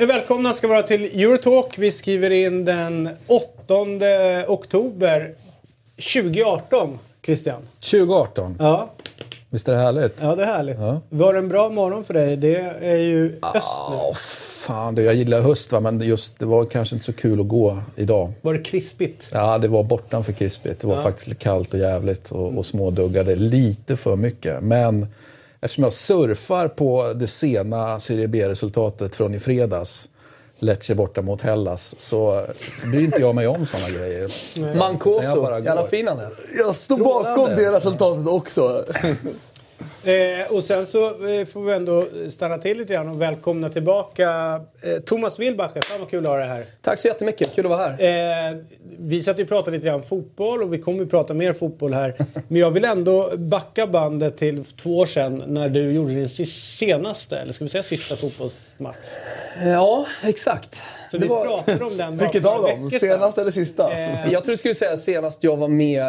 Välkomna ska vara till Eurotalk. Vi skriver in den 8 oktober 2018, Christian. 2018? Ja. Visst är det härligt? Ja, det är härligt. Ja. Var det en bra morgon för dig? Det är ju höst nu. Fan, jag gillar höst va, men just det var kanske inte så kul att gå idag. Var det krispigt? Ja, det var bortanför krispigt. Det var faktiskt kallt och jävligt och småduggade lite för mycket. Men eftersom jag surfar på det sena Serie B-resultatet från i fredags, Lecce borta mot Hellas, så bryr inte jag mig om såna grejer. Mancoso, jävla finan. Jag står bakom det resultatet också. Och sen så får vi ändå stanna till lite grann och välkomna tillbaka Thomas Wilbacher. Fan vad kul att ha det här. Tack så jättemycket, kul att vara här. Vi satt och pratade lite grann om fotboll och vi kommer att prata mer fotboll här. Men jag vill ändå backa bandet till 2 år sedan när du gjorde din senaste, eller ska vi säga sista fotbollsmatch. Ja, exakt. För vi pratade om den. Vilket av dem? Senast eller sista? Jag tror du skulle säga senast jag var med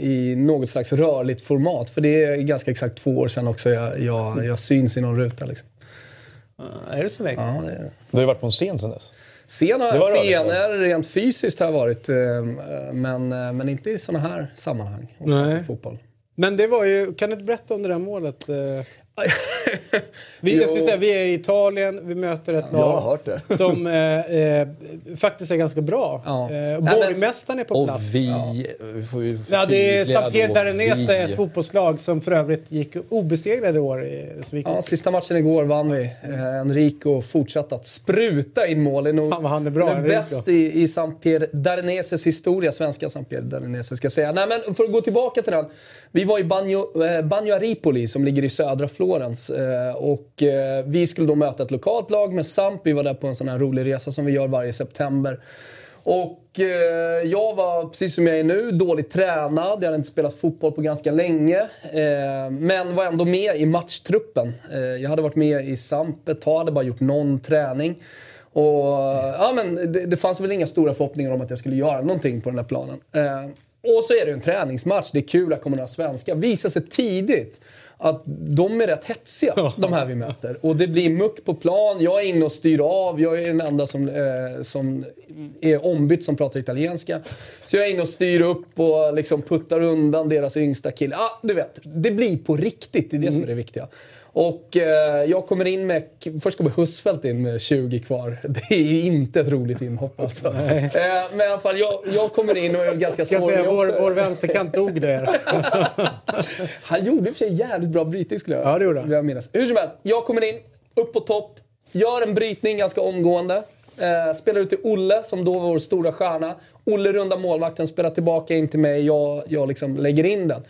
i något slags rörligt format. För det är ganska exakt 2 år sedan också jag syns i någon ruta. Liksom. Är det så länge? Ja, det... Du har ju varit på en scen sedan dess. Scener rent fysiskt har jag varit. Men inte i såna här sammanhang. Nej. Fotboll. Men det var ju... Kan du inte berätta om det där målet... Vi är i Italien. Vi möter ett lag som faktiskt är ganska bra. Borgmästaren är på plats. Och det är Sampir är ett fotbollslag som för övrigt gick obesegrade i år. Sista matchen igår vann vi. Enrico fortsatt att spruta in mål. Han är bra, den bäst i Sampir Darneses historia. Svenska Sampir Darneses ska jag säga. Nej, men för att gå tillbaka till den. Vi var i Banjaripoli som ligger i södra Florens och vi skulle då möta ett lokalt lag med Samp. Vi var där på en sån här rolig resa som vi gör varje september. Och jag var, precis som jag är nu, dåligt tränad. Jag hade inte spelat fotboll på ganska länge. Men var ändå med i matchtruppen. Jag hade varit med i Samp ett tag, hade bara gjort någon träning. Och det fanns väl inga stora förhoppningar om att jag skulle göra någonting på den här planen. Och så är det en träningsmatch. Det är kul att komma några svenskar. Visar sig tidigt att de är rätt hetsiga, de här vi möter. Och det blir muck på plan. Jag är inne och styr av. Jag är den enda som är ombytt som pratar italienska. Så jag är inne och styr upp och liksom puttar undan deras yngsta kille. Ja, du vet. Det blir på riktigt. Det är det som är det viktiga. Och jag kommer in med... Först kommer Husfeldt in med 20 kvar. Det är ju inte ett roligt inhopp alltså. Men i alla fall, jag kommer in och är ganska svår. Vår vänsterkant dog där. Han gjorde för sig jävligt bra brytning skulle jag. Ja, det gjorde jag minnas. Hur som helst, jag kommer in, upp på topp. Gör en brytning ganska omgående. Spelar ut till Olle som då var vår stora stjärna. Olle runda målvakten, spelar tillbaka in till mig. Jag liksom lägger in den.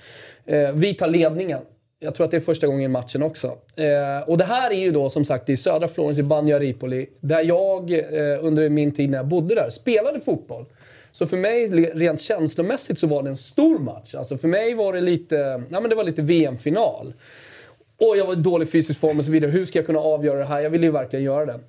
Vi tar ledningen. Jag tror att det är första gången i matchen också. Och det här är ju då som sagt i södra Florens i Banjaripoli. Där jag under min tid när jag bodde där spelade fotboll. Så för mig rent känslomässigt så var det en stor match. Alltså för mig var det lite VM-final. Och jag var i dålig fysisk form och så vidare. Hur ska jag kunna avgöra det här? Jag ville ju verkligen göra det.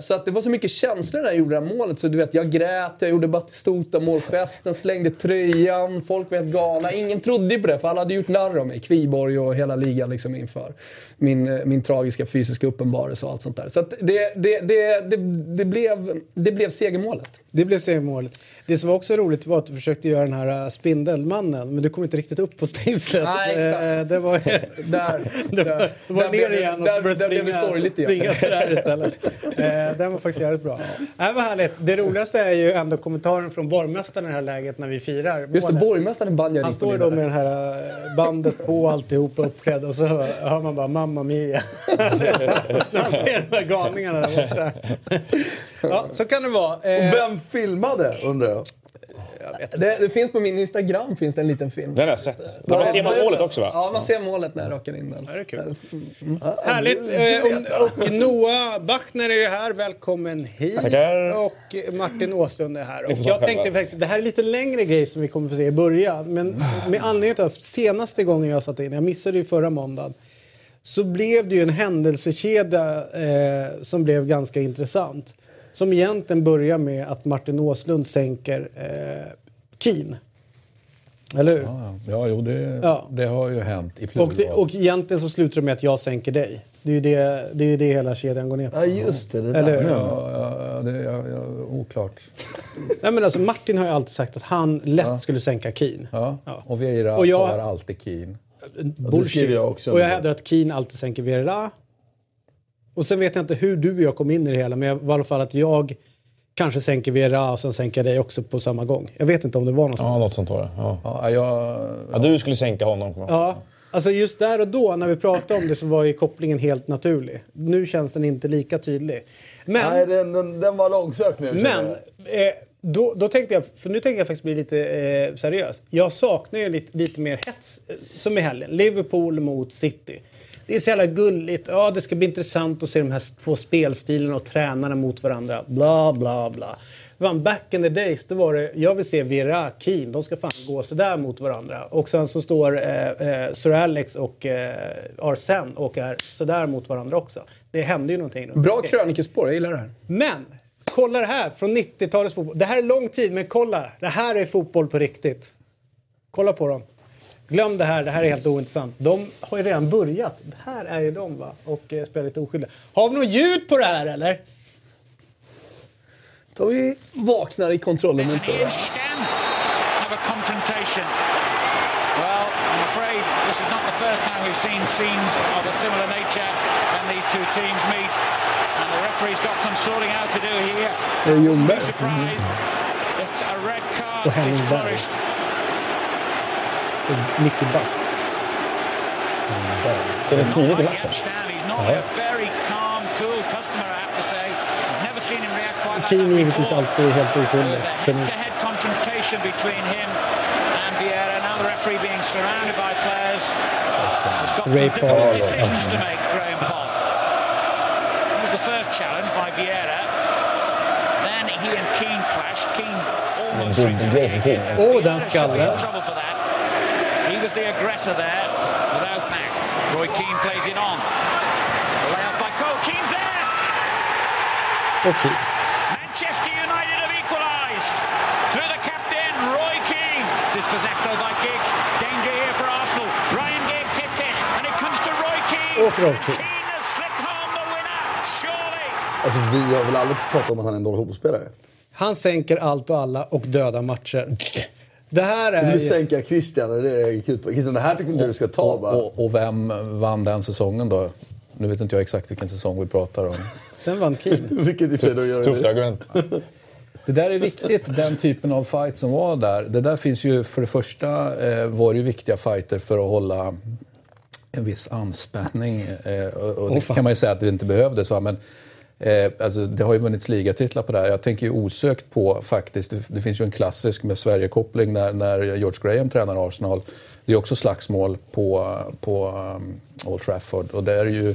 Så att det var så mycket känslor när jag gjorde det här målet. Så du vet, jag grät, jag gjorde Batistuta, målgesten, slängde tröjan. Folk var helt galna. Ingen trodde på det för alla hade gjort narr om mig. Kviborg och hela ligan liksom inför min tragiska fysiska uppenbarelse och allt sånt där. Så att det blev segermålet. Det blev segermålet. Det som var också roligt var att du försökte göra den här spindelmannen. Men du kom inte riktigt upp på stängslet. Nej, exakt. Det var där ner igen och där blev det sorgligt igen. Springa sådär istället. Den var faktiskt jävligt bra. Det var härligt. Det roligaste är ju ändå kommentaren från borgmästaren i det här läget när vi firar målen. Just det, borgmästaren Banjaripoli. Han står då med den här bandet på alltihopa uppklädd och så hör man bara mamma mia. När han ser de här galningarna där borta. Ja, så kan det vara. Och vem filmade, undrar jag? Det finns på min Instagram finns det en liten film. Den har jag sett. Man ser målet också va? Ja, man ser målet när jag rakar in den. Det är kul. Härligt. Och Noah Backner är ju här. Välkommen hit. Tackar. Och Martin Åslund är här. Och jag tänkte faktiskt, det här är lite längre grej som vi kommer få se i början. Men med anledning av senaste gången jag satt in, jag missade ju förra måndagen, så blev det ju en händelsekedja som blev ganska intressant. som egentligen börjar med att Martin Åslund sänker Keane. Eller hur? Det har ju hänt i plural. Och egentligen så slutar det med att jag sänker dig. Det är det hela kedjan går ner på. Ja, just det. Det är oklart. Nej, men alltså Martin har ju alltid sagt att han lätt skulle sänka Keane. Ja. Ja. Och Vieira har alltid Keane. Det skriver jag också. Och jag hävdar att Keane alltid sänker Vieira. Och sen vet jag inte hur du och jag kom in i det hela. Men jag, i alla fall att jag kanske sänker Vieira och sen sänker dig också på samma gång. Jag vet inte om det var något sånt. Ja, något sånt var det. Du skulle sänka honom. Ja. Alltså just där och då när vi pratade om det så var ju kopplingen helt naturlig. Nu känns den inte lika tydlig. Men, nej, den var långsökt nu. Men då tänkte jag, för nu tänker jag faktiskt bli lite seriös. Jag saknar ju lite mer hets som i helgen. Liverpool mot City. Det är så jävla gulligt. Ja, det ska bli intressant att se de här två spelstilarna och tränarna mot varandra. Bla, bla, bla. Back in the days, det var det, jag vill se Vieira, Keane, de ska fan gå sådär mot varandra. Och sen så står Sir Alex och Arsene och är sådär mot varandra också. Det hände ju någonting. Bra krönikespår, jag gillar det här. Men, kolla det här från 90-talets fotboll. Det här är lång tid, men kolla. Det här är fotboll på riktigt. Kolla på dem. Glöm det här är helt ointressant. De har ju redan börjat. Det här är ju de va, och spelar lite oskyldiga. Har vi något ljud på det här eller? Då vi vaknar i kontrollen inte. Have a confrontation. Well, I'm afraid this is not the first time we've seen scenes of a similar nature when these two teams meet and the referee's got some sorting out to do here. You're surprised that a red card is flourished. Nicky Butt. Det är tidigt i matchen. Keane är givetvis alltid helt oskyldig. Head confrontation between him and Vieira. Now the referee being surrounded by players. He's got some decisions to make, Graham Poll. It was the first challenge by Vieira. Then he and Keane clashed. Keane almost den skallen. He was the aggressor there without back. Roy Keane plays it on. Allowed by Cole. Keane's there! Okay. Manchester United have equalised through the captain Roy Keane. Dispossessed though by Giggs. Danger here for Arsenal. Ryan Giggs hits it and it comes to Roy Keane. Och Roy Keane has slipped home the winner. Surely. Alltså vi har väl aldrig pratat om att han är en dålig fotbollsspelare. Han sänker allt och alla och dödar matcher. Det här är... Nu sänker jag Christian, det är kul på. Christian, det här tycker inte du ska ta bara. Och vem vann den säsongen då? Nu vet inte jag exakt vilken säsong vi pratar om. Den vann Keane. Vilket i fred att göra. Tufft argument. Det där är viktigt, den typen av fight som var där. Det där finns ju, för det första var det ju viktiga fighter för att hålla en viss anspänning. Och det kan man ju säga att det inte behövdes. Men alltså, det har ju vunnits ligatitlar på det här. Jag tänker ju osökt på faktiskt, det finns ju en klassisk med Sverige-koppling när George Graham tränar Arsenal. Det är också slagsmål på Old Trafford. Och det är ju...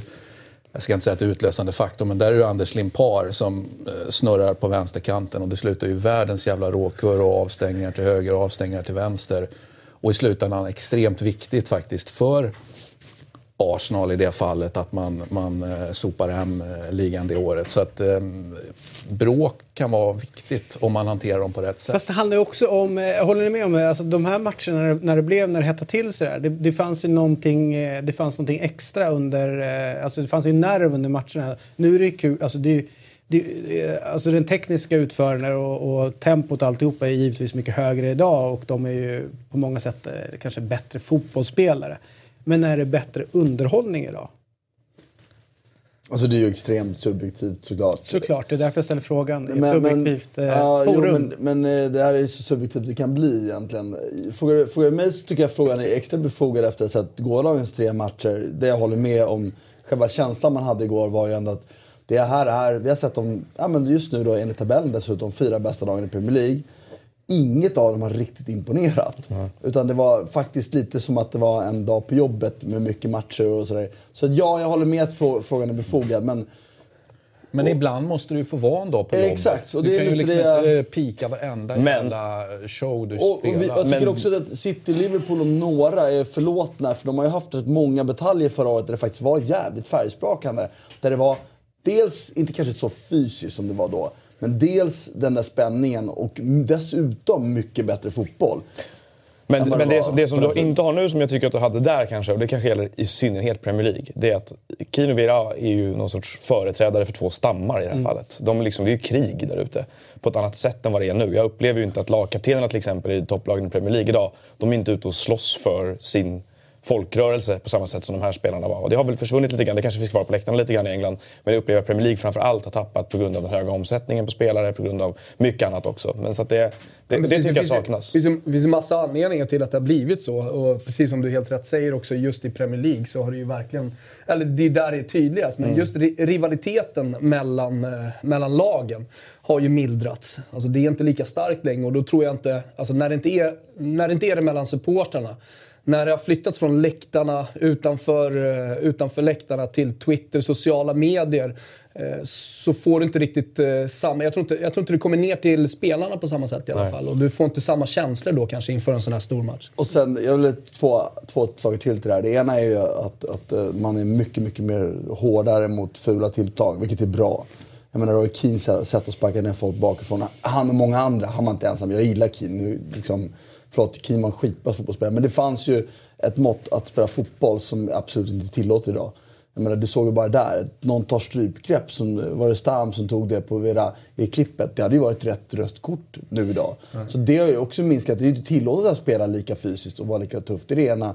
Jag ska inte säga ett utlösande faktum, men där är ju Anders Limpar som snurrar på vänsterkanten och det slutar ju världens jävla råkur och avstängningar till höger och avstängningar till vänster. Och i slutändan extremt viktigt faktiskt för Arsenal i det fallet att man sopar hem ligan det året. Så att bråk kan vara viktigt om man hanterar dem på rätt sätt. Fast det handlar ju också om, håller ni med om alltså, de här matcherna när det hettade till så där. Det fanns ju någonting, det fanns någonting extra under, alltså det fanns ju nerv under matcherna. Nu är det kul, alltså alltså den tekniska utföranden och tempot alltihopa är givetvis mycket högre idag och de är ju på många sätt kanske bättre fotbollsspelare. Men är det bättre underhållning idag? Alltså det är ju extremt subjektivt såklart. Såklart, det är därför jag ställer frågan. Forum. Men det här är ju så subjektivt det kan bli egentligen. Frågar mig så tycker jag frågan är extra befogad efter att ha sett gårdagens 3 matcher. Det jag håller med om, själva känslan man hade igår var ju ändå att det här är, vi har sett dem, ja men just nu då enligt tabellen dessutom 4 bästa dagarna i Premier League. Inget av dem har riktigt imponerat. Mm. Utan det var faktiskt lite som att det var en dag på jobbet med mycket matcher och sådär. Så jag håller med att frågan är befogad. Men ibland måste du få vara en dag på jobbet. Exakt. Och du kan ju liksom inte pika varenda jävla show du spelar. Jag tycker också att City, Liverpool och några är förlåtna. För de har ju haft rätt många bataljer förra året där det faktiskt var jävligt färgsprakande. Där det var dels inte kanske så fysiskt som det var då. Men dels den där spänningen och dessutom mycket bättre fotboll. Men det som du inte har nu som jag tycker att du hade där kanske, och det kanske gäller i synnerhet Premier League, det är att Keane och Vieira är ju någon sorts företrädare för två stammar i det här fallet. Det är ju krig där ute på ett annat sätt än vad det är nu. Jag upplever ju inte att lagkaptenerna till exempel i topplagen i Premier League idag, de är inte ute och slåss för sin folkrörelse på samma sätt som de här spelarna var. Och det har väl försvunnit lite grann, det kanske finns kvar på läktarna lite grann i England, men jag upplever att Premier League framförallt har tappat på grund av den höga omsättningen på spelare, på grund av mycket annat också. Men så att det tycker jag saknas. Det finns en massa anledningar till att det har blivit så, och precis som du helt rätt säger också, just i Premier League så har det ju verkligen, eller det där är tydligast, men just rivaliteten mellan lagen har ju mildrats. Alltså det är inte lika starkt längre, och då tror jag inte, alltså när det inte är det mellan supporterna, när det har flyttats från läktarna utanför läktarna till Twitter, sociala medier, så får du inte riktigt samma... Jag tror inte du kommer ner till spelarna på samma sätt i alla fall. Och du får inte samma känslor då kanske inför en sån här stor match. Och sen, jag vill två saker till det här. Det ena är ju att man är mycket, mycket mer hårdare mot fula tilltag, vilket är bra. Jag menar, Roy Keane sätt att sparka ner folk bakifrån. Han och många andra, han var inte ensam. Jag gillar Keane, liksom... Förlåt, Keane var en skitbra fotbollsspelare. Men det fanns ju ett mått att spela fotboll som absolut inte tillåter idag. Jag menar, du såg ju bara där. Någon tar strypgrepp, som var det Stam som tog det på Vieira i klippet. Det hade ju varit rätt rött kort nu idag. Mm. Så det har ju också minskat. Det är ju inte tillåtet att spela lika fysiskt och vara lika tufft i det ena.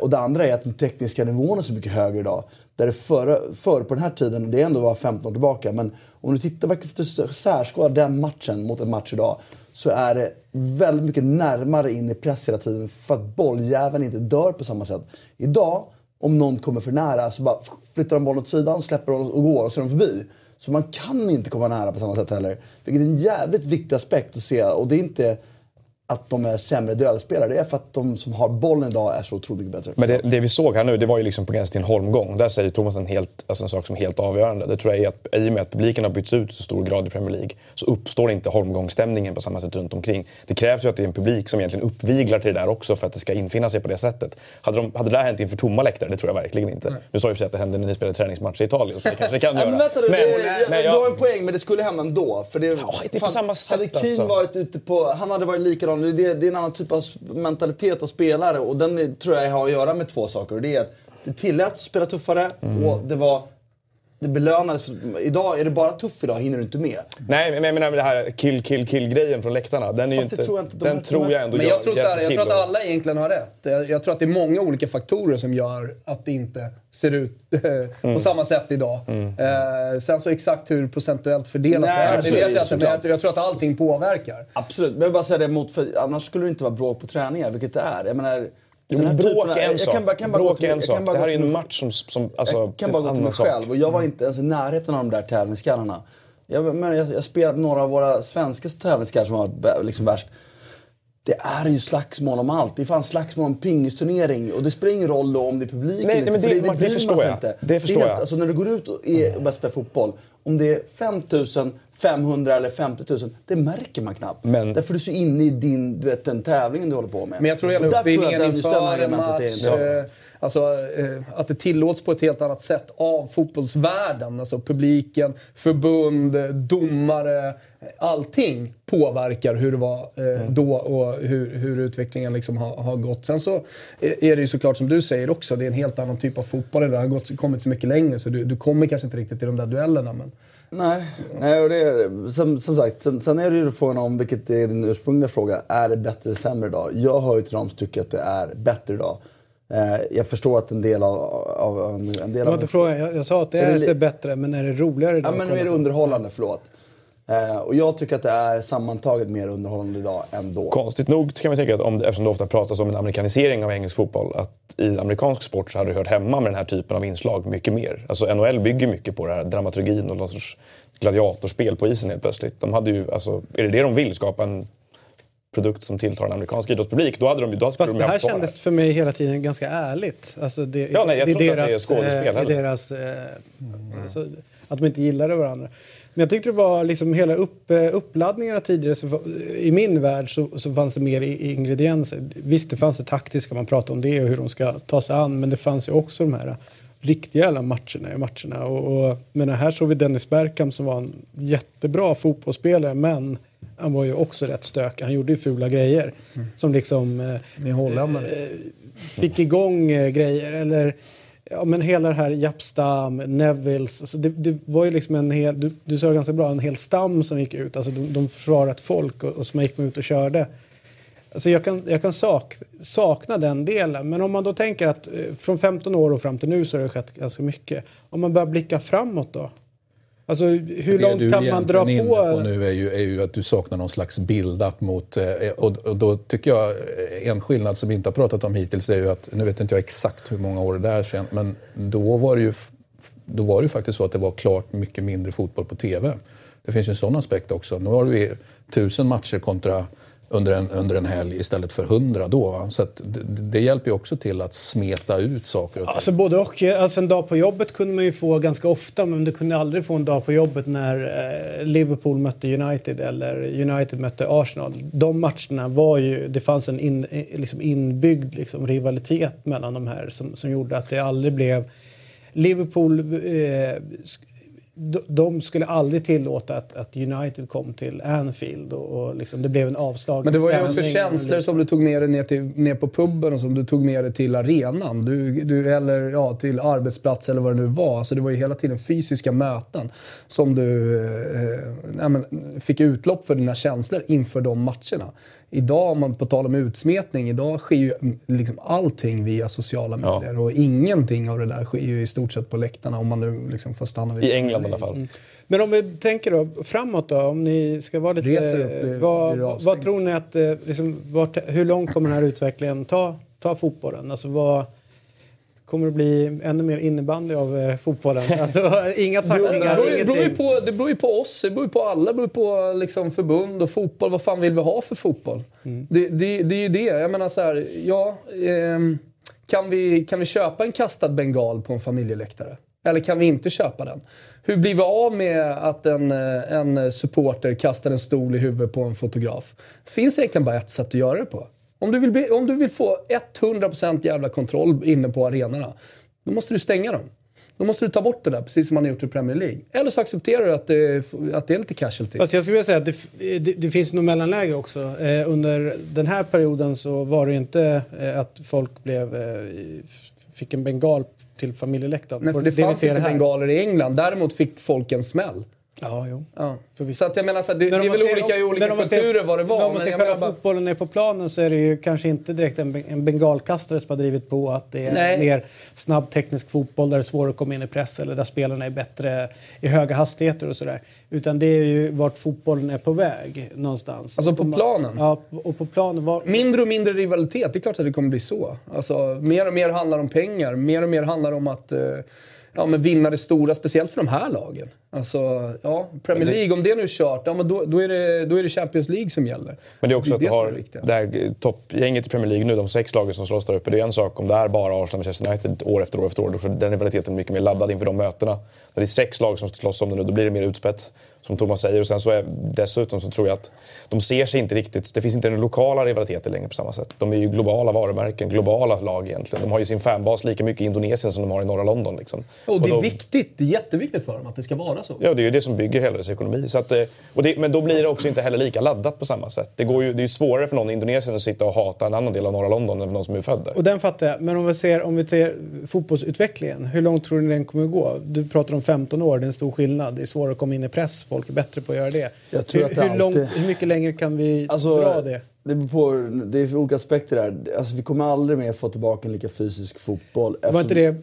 Och det andra är att den tekniska nivån är så mycket högre idag. Där det förr på den här tiden, det ändå var 15 år tillbaka. Men om du tittar verkligen särskålar den matchen mot en match idag, så är det väldigt mycket närmare in i press hela tiden för att bolljäveln inte dör på samma sätt. Idag, om någon kommer för nära, så bara flyttar de bollen åt sidan, släpper dem och går, och så är de förbi. Så man kan inte komma nära på samma sätt heller. Vilket är en jävligt viktig aspekt att se. Och det är inte att de är sämre duellspelare. Det är för att de som har bollen idag är så otroligt mycket bättre. Men det vi såg här nu, det var ju liksom på gränsen till en holmgång. Där säger Thomas en sak som är helt avgörande. Det tror jag är att i och med att publiken har bytts ut så stor grad i Premier League, så uppstår inte holmgångsstämningen på samma sätt runt omkring. Det krävs ju att det är en publik som egentligen uppviglar till det där också för att det ska infinna sig på det sättet. Hade det där hänt inför tomma läktare, det tror jag verkligen inte. Nej. Nu sa jag ju att det hände när ni spelade träningsmatcher i Italien, så det kanske det kan göra. Men vänta du, du har en poäng, men det skulle hända ändå. För det är på samma sätt hade Keane alltså varit ute på, han hade varit likadan. Det är en annan typ av mentalitet av spelare, och den tror jag har att göra med två saker. Och det är att det tillät spela tuffare, och det belönades. Idag är det bara tuff idag, hinner du inte med. Nej, men jag menar med det här kill-grejen från läktarna. Den är ju inte, det tror jag inte, de den tror jag ändå men jag tror så här, jag tror att alla egentligen har rätt. Jag tror att det är många olika faktorer som gör att det inte ser ut på samma sätt idag. Sen så exakt hur procentuellt fördelat det är. Absolut, jag tror att allting påverkar. Absolut, men jag bara säger det emot, för annars skulle det inte vara bra på träningar, vilket det är. Jag menar... Jag kan bara det här är en match som alltså, jag kan bara gå till mig själv, och jag var inte ens i närheten av de där tävlingsskallarna. Jag spelade några av våra svenska tävlingsskallar som var liksom värst. Det är ju slagsmål om allt. Det fanns slagsmål om pingisturnering, och det spelar ingen roll om det är publiken. Nej, inte, men det förstår jag. Inte. Det förstår jag. Alltså när du går ut och börjar spela fotboll, om det är 5 000, 500 eller 50 000, det märker man knappt. Men därför är du så inne i den tävlingen du håller på med. Men jag tror att uppvinningen inför en match, att det tillåts på ett helt annat sätt av fotbollsvärlden. Alltså publiken, förbund, domare, allting påverkar hur det var då, och hur utvecklingen liksom har gått. Sen så är det ju såklart som du säger också, det är en helt annan typ av fotboll. Det har kommit så mycket längre, så du kommer kanske inte riktigt till de där duellerna, men... Nej, och det är, som sagt, sen är det ju frågan om, vilket är din ursprungliga fråga, är det bättre eller sämre idag? Jag hör ju till dem som tycker att det är bättre idag. Jag förstår att en del av en del av... Jag sa att det är bättre, men är det roligare idag? Ja, men nu är det underhållande, förlåt. Och jag tycker att det är sammantaget mer underhållande idag än då. Konstigt nog kan man tänka att eftersom det ofta pratas om en amerikanisering av engelsk fotboll, att i amerikansk sport så hade du hört hemma med den här typen av inslag mycket mer. Alltså NHL bygger mycket på det här dramaturgin och någon sorts gladiatorspel på isen helt plötsligt. De hade ju, alltså, är det de vill, skapa en produkt som tilltar en amerikansk idrottspublik, då hade de ju... Fast det här kändes för mig hela tiden ganska ärligt. Alltså det, jag tror inte att det är skådespel heller. Alltså, att de inte gillade varandra. Men jag tyckte det var liksom hela uppladdningarna tidigare. I min värld så fanns det mer ingredienser. Visst, det fanns det taktiska, man pratade om det och hur de ska ta sig an. Men det fanns ju också de här riktiga jävla matcherna. Och men här såg vi Dennis Bergkamp som var en jättebra fotbollsspelare, men han var ju också rätt stök. Han gjorde ju fula grejer som liksom fick igång grejer. Eller ja, men hela det här Jaap Stam, Neville, alltså det var ju liksom en hel, du sa ganska bra, en hel stam som gick ut. Alltså de försvarat folk och som gick ut och körde. Alltså jag kan sakna den delen. Men om man då tänker att från 15 år och fram till nu så har det skett ganska mycket. Om man börjar blicka framåt då? Alltså hur långt kan man dra på nu är ju att du saknar någon slags build-up mot, och då tycker jag en skillnad som vi inte har pratat om hittills är ju att, nu vet inte jag exakt hur många år det är sedan, men då var det ju faktiskt så att det var klart mycket mindre fotboll på tv. Det finns ju en sån aspekt också. Nu har vi 1000 matcher kontra under en helg istället för 100 då. Så att det hjälper ju också till att smeta ut saker. Alltså både och. Alltså en dag på jobbet kunde man ju få ganska ofta, men du kunde aldrig få en dag på jobbet när Liverpool mötte United eller United mötte Arsenal. De matcherna var ju, det fanns en inbyggd liksom rivalitet mellan de här som gjorde att det aldrig blev Liverpool... De skulle aldrig tillåta att United kom till Anfield och liksom det blev en avslag. Men det var ju också känslor som du tog med dig ner på pubben och som du tog med dig till arenan. Du eller ja, till arbetsplats eller vad det nu var. Alltså det var ju hela tiden fysiska möten som du fick utlopp för dina känslor inför de matcherna. Idag, om man på tal om utsmetning, idag sker ju liksom allting via sociala medier. Ja. Och ingenting av det där sker ju i stort sett på läktarna, om man nu liksom får stanna vid. I England i alla fall. Mm. Men om vi tänker då framåt då, om ni ska vara lite... vad tror ni att... Liksom, hur långt kommer den här utvecklingen ta fotbollen? Alltså vad... Kommer det bli ännu mer innebandy av fotbollen? Alltså, inga tacklingar, det beror ju på oss, det beror ju på alla, det beror på liksom förbund och fotboll. Vad fan vill vi ha för fotboll? Mm. Det är ju det. Jag menar så här, kan vi köpa en kastad bengal på en familjeläktare? Eller kan vi inte köpa den? Hur blir vi av med att en supporter kastar en stol i huvudet på en fotograf? Finns egentligen bara ett sätt att göra det på. Om du vill få 100% jävla kontroll inne på arenorna, då måste du stänga dem. Då måste du ta bort det där, precis som man har gjort i Premier League. Eller så accepterar du att det är lite casualty. Alltså jag skulle vilja säga att det finns något mellanläge också. Under den här perioden så var det inte att folk fick en bengal till familjeläktaren. Nej, för det fanns inte bengaler i England. Däremot fick folk en smäll. Ja, jo. Ja. Så att jag menar så här, det är väl olika i olika kulturer vad det var. Men om man ser själva fotbollen är på planen så är det ju kanske inte direkt en bengalkastare som har drivit på att det är mer snabb teknisk fotboll där det är svårt att komma in i press eller där spelarna är bättre i höga hastigheter och sådär. Utan det är ju vart fotbollen är på väg någonstans. Alltså på planen? Ja, och på planen. Mindre och mindre rivalitet, det är klart att det kommer bli så. Alltså mer och mer handlar om pengar, mer och mer handlar om att... Ja, men vinna det stora, speciellt för de här lagen. Alltså, ja, Premier League, om det är nu kört, ja, men då är det Champions League som gäller. Men det är också det toppgänget i Premier League nu, de 6 lagen som slåss där uppe, det är en sak om det är bara Arsenal och Manchester United år efter år, då den rivaliteten är mycket mer laddad inför de mötena. När det är 6 lag som slåss om det nu, då blir det mer utspätt, som Thomas säger. Och sen så dessutom så tror jag att de ser sig inte riktigt, det finns inte den lokala rivaliteten längre på samma sätt. De är ju globala varumärken, globala lag egentligen. De har ju sin fanbas lika mycket i Indonesien som de har i norra London liksom. Och det är viktigt, det är jätteviktigt för dem att det ska vara så. Ja, det är ju det som bygger hela dess ekonomi. Så att, men då blir det också inte heller lika laddat på samma sätt. Det är ju svårare för någon i Indonesien att sitta och hata en annan del av norra London än för någon som är född där. Och den fattar jag. Men om vi ser fotbollsutvecklingen, hur långt tror ni den kommer gå? Du pratar om 15 år, det är en stor skillnad. Det är svårare att komma in i press, folk är bättre på att göra det. Jag tror hur mycket längre kan vi dra det? Det är olika aspekter där. Alltså, vi kommer aldrig mer få tillbaka en lika fysisk fotboll. Var inte det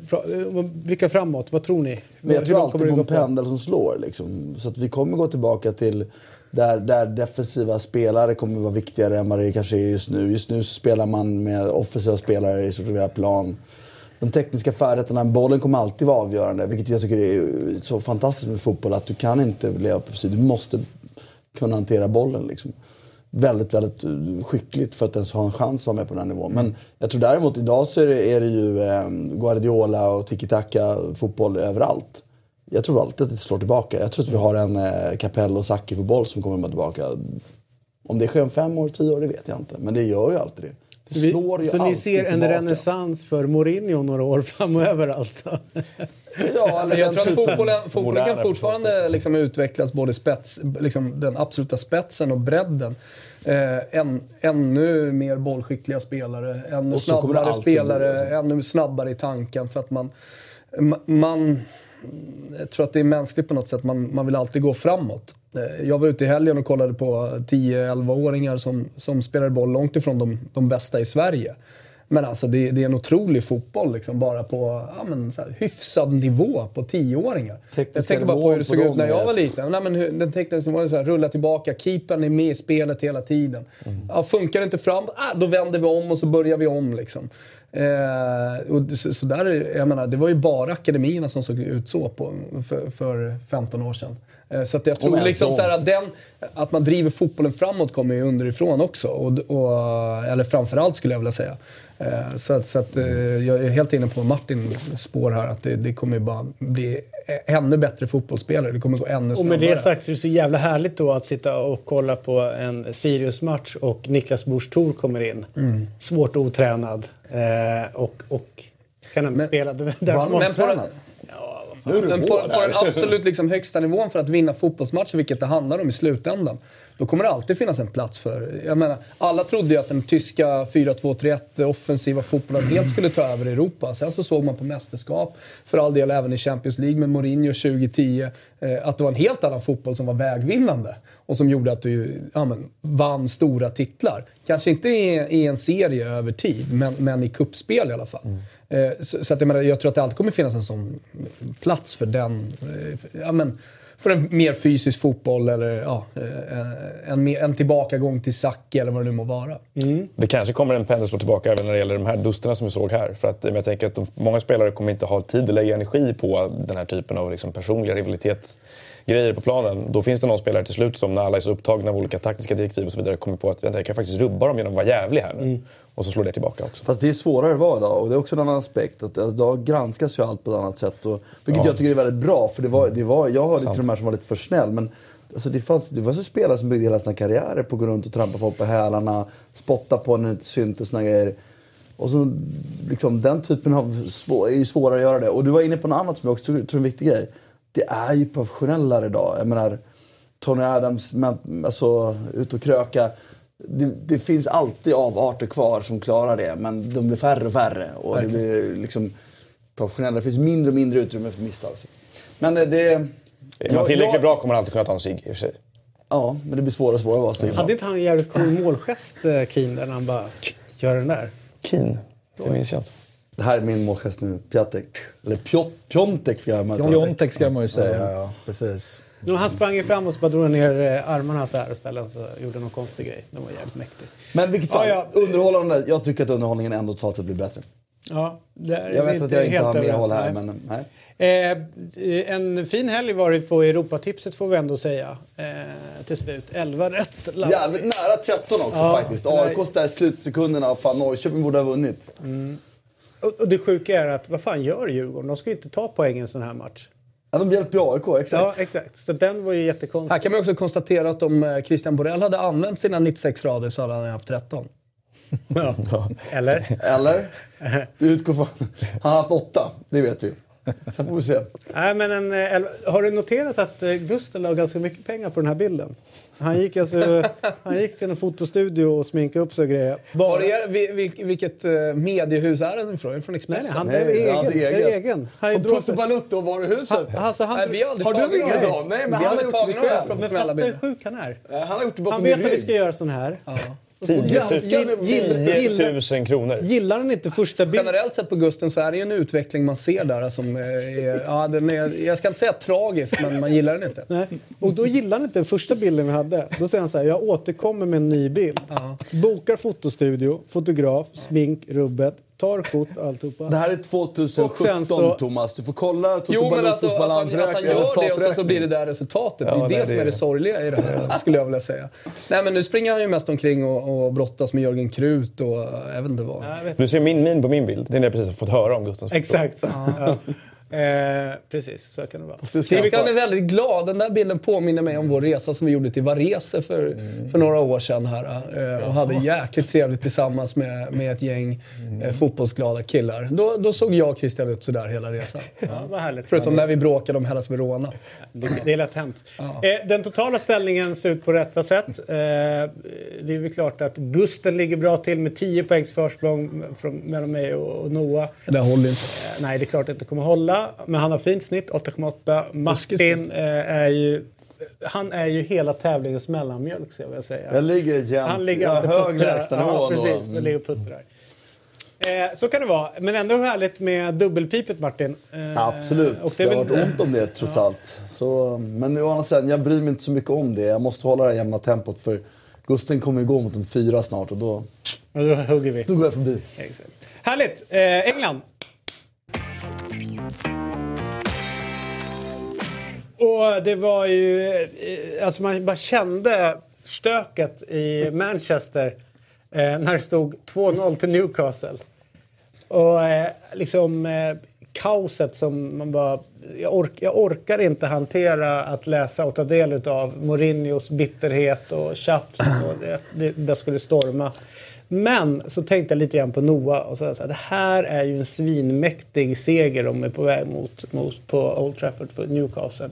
vilka framåt? Vad tror ni? Men jag tror alltid på en pendel som slår. Liksom. Så att vi kommer gå tillbaka till där defensiva spelare kommer vara viktigare än vad det kanske är just nu. Just nu spelar man med offensiva spelare i sortera plan. De tekniska färdigheterna, bollen kommer alltid vara avgörande. Vilket jag tycker är så fantastiskt med fotboll. Att du kan inte leva på precis. Du måste kunna hantera bollen liksom. Väldigt, väldigt skickligt för att ens ha en chans att vara med på den här nivån. Men jag tror däremot idag så är det ju Guardiola och tiki-taka fotboll överallt. Jag tror alltid att det slår tillbaka. Jag tror att vi har en Capello och Sacchi fotboll som kommer tillbaka. Om det sker om 5 år, 10 år, det vet jag inte. Men det gör ju alltid det. Så ni ser en renässans för Mourinho några år framöver alltså? Ja, eller jag tror att fotbollen kan fortfarande liksom utvecklas, både spets, liksom den absoluta spetsen och bredden. Ännu mer bollskickliga spelare, ännu snabbare spelare, ännu snabbare i tanken, för att man jag tror att det är mänskligt på något sätt. Man vill alltid gå framåt. Jag var ute i helgen och kollade på 10-11-åringar som spelade boll långt ifrån de bästa i Sverige. Men alltså det är en otrolig fotboll liksom, bara på så här, hyfsad nivå på 10-åringar. Jag tänker bara på hur det såg ut när jag var liten. Nej, men den tekniska nivån är så här, rulla tillbaka, keepern är med i spelet hela tiden. Mm. Ja, funkar det inte fram, då vänder vi om och så börjar vi om liksom. Och så där, jag menar, det var ju bara akademierna som såg ut så på, för 15 år sedan. Så att jag tror liksom så här att man driver fotbollen framåt kommer ju underifrån också, eller framförallt skulle jag vilja säga. Så att jag är helt inne på Martins spår här, att det kommer ju bara bli ännu bättre fotbollsspelare. Det kommer gå ännu snabbare. Och med det sagt så är det så jävla härligt då att sitta och kolla på en Sirius-match och Niklas Borstor kommer in. Mm. Svårt otränad och kan han spela det där måltränad? Men på den absolut liksom högsta nivån för att vinna fotbollsmatcher, vilket det handlar om i slutändan, då kommer det alltid finnas en plats för. Jag menar, alla trodde ju att den tyska 4-2-3-1 offensiva fotbollen helt skulle ta över Europa. Sen så såg man på mästerskap, för all del även i Champions League med Mourinho 2010, att det var en helt annan fotboll som var vägvinnande och som gjorde att du vann stora titlar. Kanske inte i en serie över tid, men i kuppspel i alla fall. Mm. Så att jag tror att det alltid kommer finnas en sån plats för den, för en mer fysisk fotboll, eller en tillbakagång till Sacke eller vad det nu må vara. Mm. Det kanske kommer en pendel slå tillbaka även när det gäller de här dusterna som vi såg här. För att jag tänker att många spelare kommer inte ha tid att lägga energi på den här typen av liksom personliga rivalitetsgrejer på planen. Då finns det någon spelare till slut som, när alla är så upptagna av olika taktiska direktiv och så vidare, kommer på att jag kan faktiskt rubba dem genom att vara jävlig här nu. Mm. Och så slår det tillbaka också. Fast det är svårare att vara idag, och det är också en annan aspekt. Att idag granskas ju allt på ett annat sätt. Vilket jag tycker är väldigt bra, för jag hörde till de här som var lite för snäll. Men alltså, det var så spelare som byggde hela sina karriärer på att gå runt och trampa folk på hälarna, spotta på en synt och såna grejer. Och så liksom, den typen av är ju svårare att göra det. Och du var inne på något annat som jag också tror är en viktig grej. Det är ju professionellare idag. Jag menar, Tony Adams, alltså ut och kröka. Det finns alltid avarter kvar som klarar det, men de blir färre och färre. Och verkligen. Det blir liksom professionella. Det finns mindre och mindre utrymme för misstag. Men det... Är man tillräckligt bra kommer man alltid kunna ta en cigg i och för sig. Ja, men det blir svårare och svårare att vara så. Hade inte han en jävligt cool målgest, Keane, när han bara gör den där? Keane? Det minns jag inte. Det här är min målgest nu. Piatek. Eller Piontek ska man ju säga, ja. Precis. Han sprang fram och så bara drog ner armarna så här och ställde sig och gjorde någon konstig grej. Det var jävligt mäktigt. Men vilket fall, underhållande. Jag tycker att underhållningen ändå totalt sett blir bättre. Ja, jag vet att jag inte har med håll här, men nej. En fin helg varit på Europatipset, får vi ändå säga. Till slut 11 rätt. Jävligt nära 13 också faktiskt. AIK där i slutsekunderna, fan, Norrköping borde ha vunnit. Mm. Och det sjuka är att, vad fan gör Djurgården? De ska ju inte ta poängen sån här match. Ja, de hjälper AIK, exakt. Ja, exakt. Så den var ju jättekonstig. Här kan man också konstatera att om Christian Borell hade använt sina 96 rader så hade han haft 13. Ja. Eller? Du utgår från... Han har haft 8, det vet vi. Sen får vi se. Nej, men har du noterat att Gustav la ganska mycket pengar på den här bilden? Han gick till en fotostudio och sminkade upp så grejer. Vilket mediehus är den ifrån? Från Expressen? Nej, han är egen. Han Tutte Balutto och varuhuset. Har du ingen sån? Nej, men han har gjort det själv. Men fattar hur sjuk han är. Han har gjort det bakom min rygg. Han vet att vi ska göra sån här. 10 000 kronor. Gillar den inte första bilden? Generellt sett på Gusten så är det ju en utveckling man ser där som jag ska inte säga tragisk, men man gillar den inte. Nej. Och då gillar han inte den första bilden vi hade. Då säger han så här: jag återkommer med en ny bild. Bokar fotostudio, fotograf, smink, rubbet. Torkot, alltihopa. Det här är 2017, så... Thomas. Du får kolla Totobalutos balansräkning. Att han gör det och sen så blir det där resultatet. Ja, det är som är det sorgliga i det här, skulle jag vilja säga. Nej, men nu springer han ju mest omkring och brottas med Jörgen Krut och även det var. Du ser min på min bild. Det är det jag precis har fått höra om Gustafsson. Exakt. Precis, så kan det vara. Kritikan är väldigt glad. Den där bilden påminner mig om vår resa som vi gjorde till Varese för några år sedan här, och hade jäkligt trevligt tillsammans med ett gäng fotbollsglada killar. Då såg jag och Christian ut sådär hela resan. Ja, vad härligt. Förutom när vi bråkade om Hellas Verona. Det är lätt hänt. Ja. Den totala ställningen ser ut på rätta sätt. Det är väl klart att Gusten ligger bra till med 10 poängs försprång mellan mig och Noah. Det håller inte. Nej, det är klart att det inte kommer hålla. Men han har fint snitt, 8,8. Martin är ju hela tävlingens mellanmjölk, så jag vill säga. Han ligger hög lägstanivå. Precis, han ligger och puttrar. Så kan det vara. Men ändå härligt med dubbelpipet, Martin. Absolut, och det har varit ont om det trots allt. Så, men å andra sidan, jag bryr mig inte så mycket om det. Jag måste hålla det här jämna tempot, för Gusten kommer ju gå mot en 4 snart. Och då hugger vi. Då går jag förbi. Exakt. Härligt, England. Och det var ju, alltså man bara kände stöket i Manchester när det stod 2-0 till Newcastle. Och liksom kaoset som man bara, jag orkar inte hantera att läsa och ta del av Mourinhos bitterhet och tjafs och det skulle storma. Men så tänkte jag lite grann på Noah och så att det här är ju en svinmäktig seger de är på väg mot på Old Trafford för Newcastle.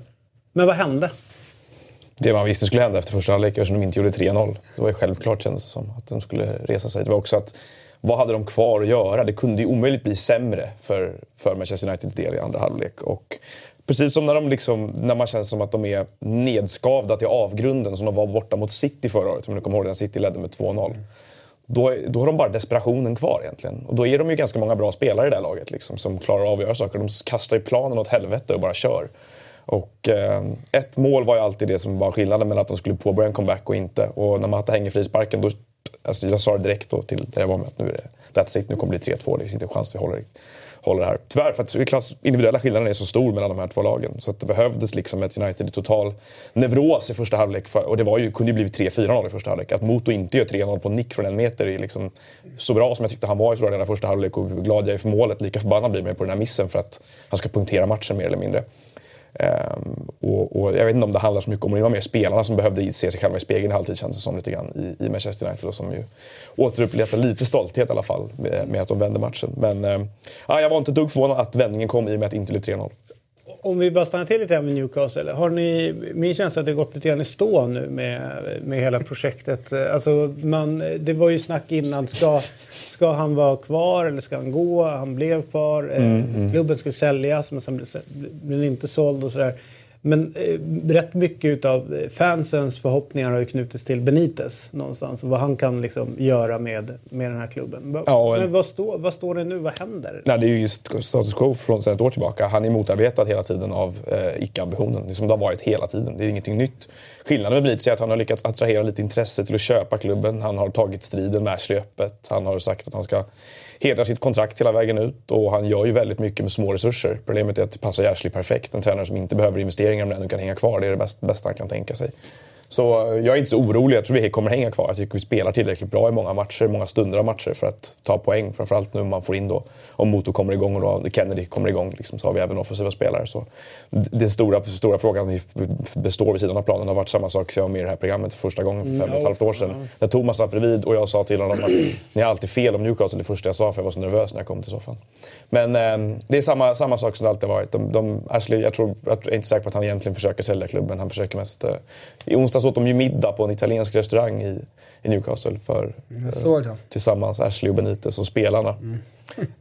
Men vad hände? Det man visste skulle hända efter första halvlek, eftersom de inte gjorde 3-0. Det var ju självklart, kändes det som, att de skulle resa sig. Det var också att, vad hade de kvar att göra? Det kunde ju omöjligt bli sämre för Manchester Uniteds del i andra halvlek. Och precis som när man känns som att de är nedskavda till avgrunden, som de var borta mot City förra året. Om du kommer ihåg, City ledde med 2-0. Då har de bara desperationen kvar egentligen. Och då är de ju ganska många bra spelare i det här laget liksom, som klarar av att göra saker. De kastar ju planen åt helvete och bara kör. Och ett mål var ju alltid det som var skillnaden mellan att de skulle påbörja en comeback och inte. Och när man hade hänger frisparken, då, alltså, jag sa det direkt då till där jag var med att nu kommer det bli 3-2. Det finns inte en chans att vi håller det här. Tyvärr, för att individuella skillnaden är så stor mellan de här två lagen. Så att det behövdes liksom ett United i total nevros i första halvlek. Och det var ju, kunde ju blivit 3-4-0 i första halvlek. Att Moto inte gör 3-0 på nick från en meter är liksom så bra som jag tyckte han var i förra den här första halvlek. Och glad jag är för målet. Lika förbannad blir mig på den här missen för att han ska punktera matchen mer eller mindre. Och jag vet inte om det handlar så mycket om det var mer spelarna som behövde se sig själva i spegeln i halvtid, kändes det som lite grann i Manchester United, och som ju återupplevde lite stolthet i alla fall med att de vände matchen. Men jag var inte dugg förvånad att vändningen kom i och med att inte blev 3-0. Om vi bara stannar till lite här med Newcastle, har ni min känsla att det gått lite grann i stå nu med hela projektet? Alltså det var ju snack innan, ska han vara kvar eller ska han gå? Han blev kvar, klubben skulle säljas men sen blev inte såld och sådär. Men rätt mycket av fansens förhoppningar har ju knutits till Benitez någonstans. Vad han kan liksom göra med den här klubben. Ja, men vad står det nu? Vad händer? Nej, det är ju status quo från sedan ett år tillbaka. Han är motarbetad hela tiden av icke-ambitionen. Det är som det har varit hela tiden. Det är ingenting nytt. Skillnaden med Benitez är att han har lyckats attrahera lite intresse till att köpa klubben. Han har tagit striden med Ashley öppet. Han har sagt att han ska hedrar sitt kontrakt hela vägen ut, och han gör ju väldigt mycket med små resurser. Problemet är att det passar Ashley perfekt. En tränare som inte behöver investeringar men ändå kan hänga kvar, det är det bästa han kan tänka sig. Så jag är inte så orolig, jag tror vi kommer hänga kvar. Jag tycker vi spelar tillräckligt bra i många matcher, många stunder av matcher för att ta poäng. Framförallt nu man får in då, om Moto kommer igång och då Kennedy kommer igång liksom, så har vi även offensiva spelare. Så den stora frågan består vid sidan av planen. Det har varit samma sak som jag med i det här programmet för första gången för 5,5 år sedan. När Thomas satt bredvid och jag sa till honom att ni är alltid fel om Newcastle, det första jag sa, för jag var så nervös när jag kom till soffan. Men det är samma sak som det alltid varit. Ashley, jag är inte säker på att han egentligen försöker sälja klubben. Han försöker mest i onsdags åt de ju middag på en italiensk restaurang i Newcastle tillsammans Ashley och Benitez och spelarna.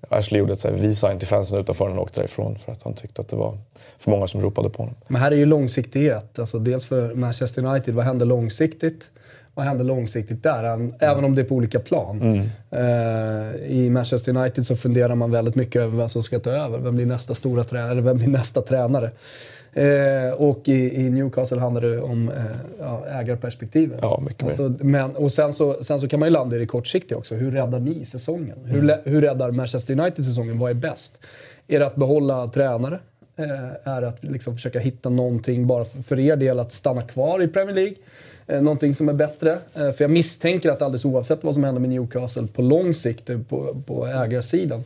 Ashley gjorde ett så här visa in till fansen utanför och åkte därifrån för att han tyckte att det var för många som ropade på honom. Men här är ju långsiktighet. Alltså dels för Manchester United, vad händer långsiktigt? Vad händer långsiktigt där? Även om det är på olika plan. I Manchester United så funderar man väldigt mycket över vem som ska ta över. Vem blir nästa stora tränare? Vem blir nästa tränare? Och i Newcastle handlar det om ägarperspektivet. Ja, mycket mer. Alltså, sen så kan man ju landa i det kortsiktigt också. Hur räddar ni säsongen? Hur räddar Manchester United säsongen? Vad är bäst? Är det att behålla tränare? Är det att liksom försöka hitta någonting bara för er del att stanna kvar i Premier League? Någonting som är bättre. För jag misstänker att alldeles oavsett vad som händer med Newcastle på lång sikt på ägarsidan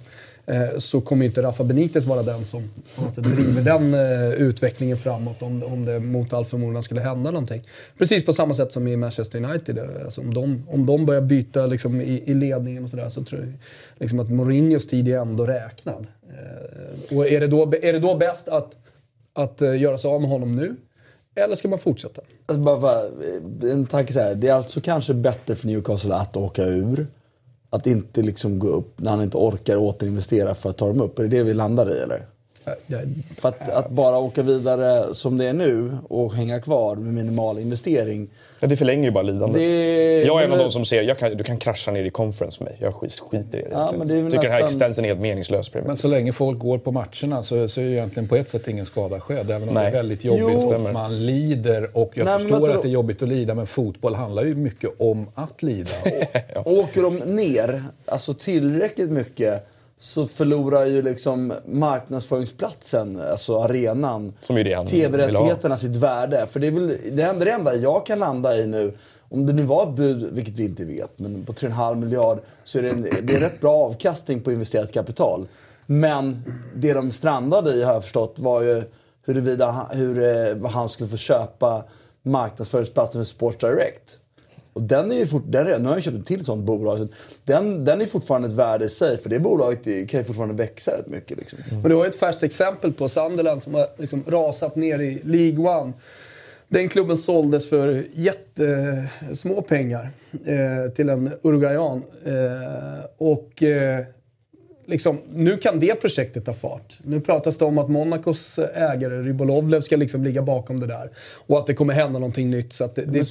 så kommer inte Rafa Benitez vara den som alltså, driver den utvecklingen framåt om det mot all förmodan skulle hända någonting. Precis på samma sätt som i Manchester United. Alltså, om de börjar byta liksom, i ledningen och sådär, så tror jag liksom, att Mourinhos tid är ändå räknad. Och är det då bäst att göra sig av med honom nu? Eller ska man fortsätta? Alltså, bara en tanke så här. Det är alltså kanske bättre för Newcastle att åka ur. Att inte liksom gå upp när han inte orkar återinvestera för att ta dem upp. Är det vi landar i, eller? För att bara åka vidare som det är nu och hänga kvar med minimal investering. Ja, det förlänger ju bara lidandet. Jag är en av de som ser, du kan krascha ner i conference för mig. Jag skiter i det. Ja, men det är tycker den här extensen är helt meningslös. Men så länge folk går på matcherna så är ju egentligen på ett sätt ingen skada skedd. Även om det är väldigt jobbigt. Man lider och jag förstår att det är jobbigt att lida. Men fotboll handlar ju mycket om att lida. Åker de ner alltså tillräckligt mycket, så förlorar ju liksom marknadsföringsplatsen, alltså arenan, tv-rättigheterna sitt värde. För det är väl det enda jag kan landa i nu. Om det nu var ett bud, vilket vi inte vet, men på 3,5 miljard så är det är rätt bra avkastning på investerat kapital. Men det de strandade i, har jag förstått, var ju vad han skulle få köpa marknadsföringsplatsen för Sports Direct. Och den är ju nu har jag köpt en till sånt bolag, så den är fortfarande ett värde i sig, för det bolaget kan ju fortfarande växa rätt mycket liksom. Mm. Men det var ett färskt exempel på Sunderland som har liksom rasat ner i League One. Den klubben såldes för jättesmå pengar till en uruguayan och liksom, nu kan det projektet ta fart. Nu pratas det om att Monacos ägare Rybolovlev ska liksom ligga bakom det där. Och att det kommer hända någonting nytt. Så att det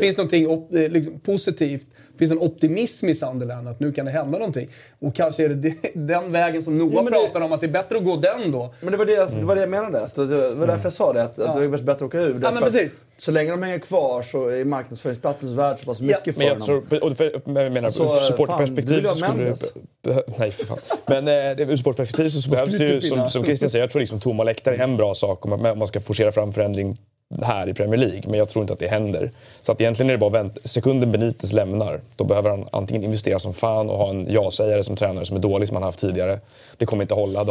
finns någonting liksom, positivt. Det finns en optimism i Sunderland att nu kan det hända någonting. Och kanske är det den vägen som Noah pratar om, att det är bättre att gå den då. Men det var det jag menade. Det var därför jag sa det. Att det är bättre att åka ur. Ja, men precis. Så länge de hänger kvar så är marknadsföringsplattens värld så pass mycket för dem. Men ur supportperspektiv skulle det... Nej, för fan. Men ur sportperspektiv så behövs det ju, som Christian säger, jag tror liksom tomma läktare är en bra sak om man ska forcera fram förändring här i Premier League, men jag tror inte att det händer. Så att egentligen är det bara vänt. Sekunden Benitez lämnar, då behöver han antingen investera som fan och ha en ja-sägare som tränare som är dålig som han haft tidigare. Det kommer inte hålla. Men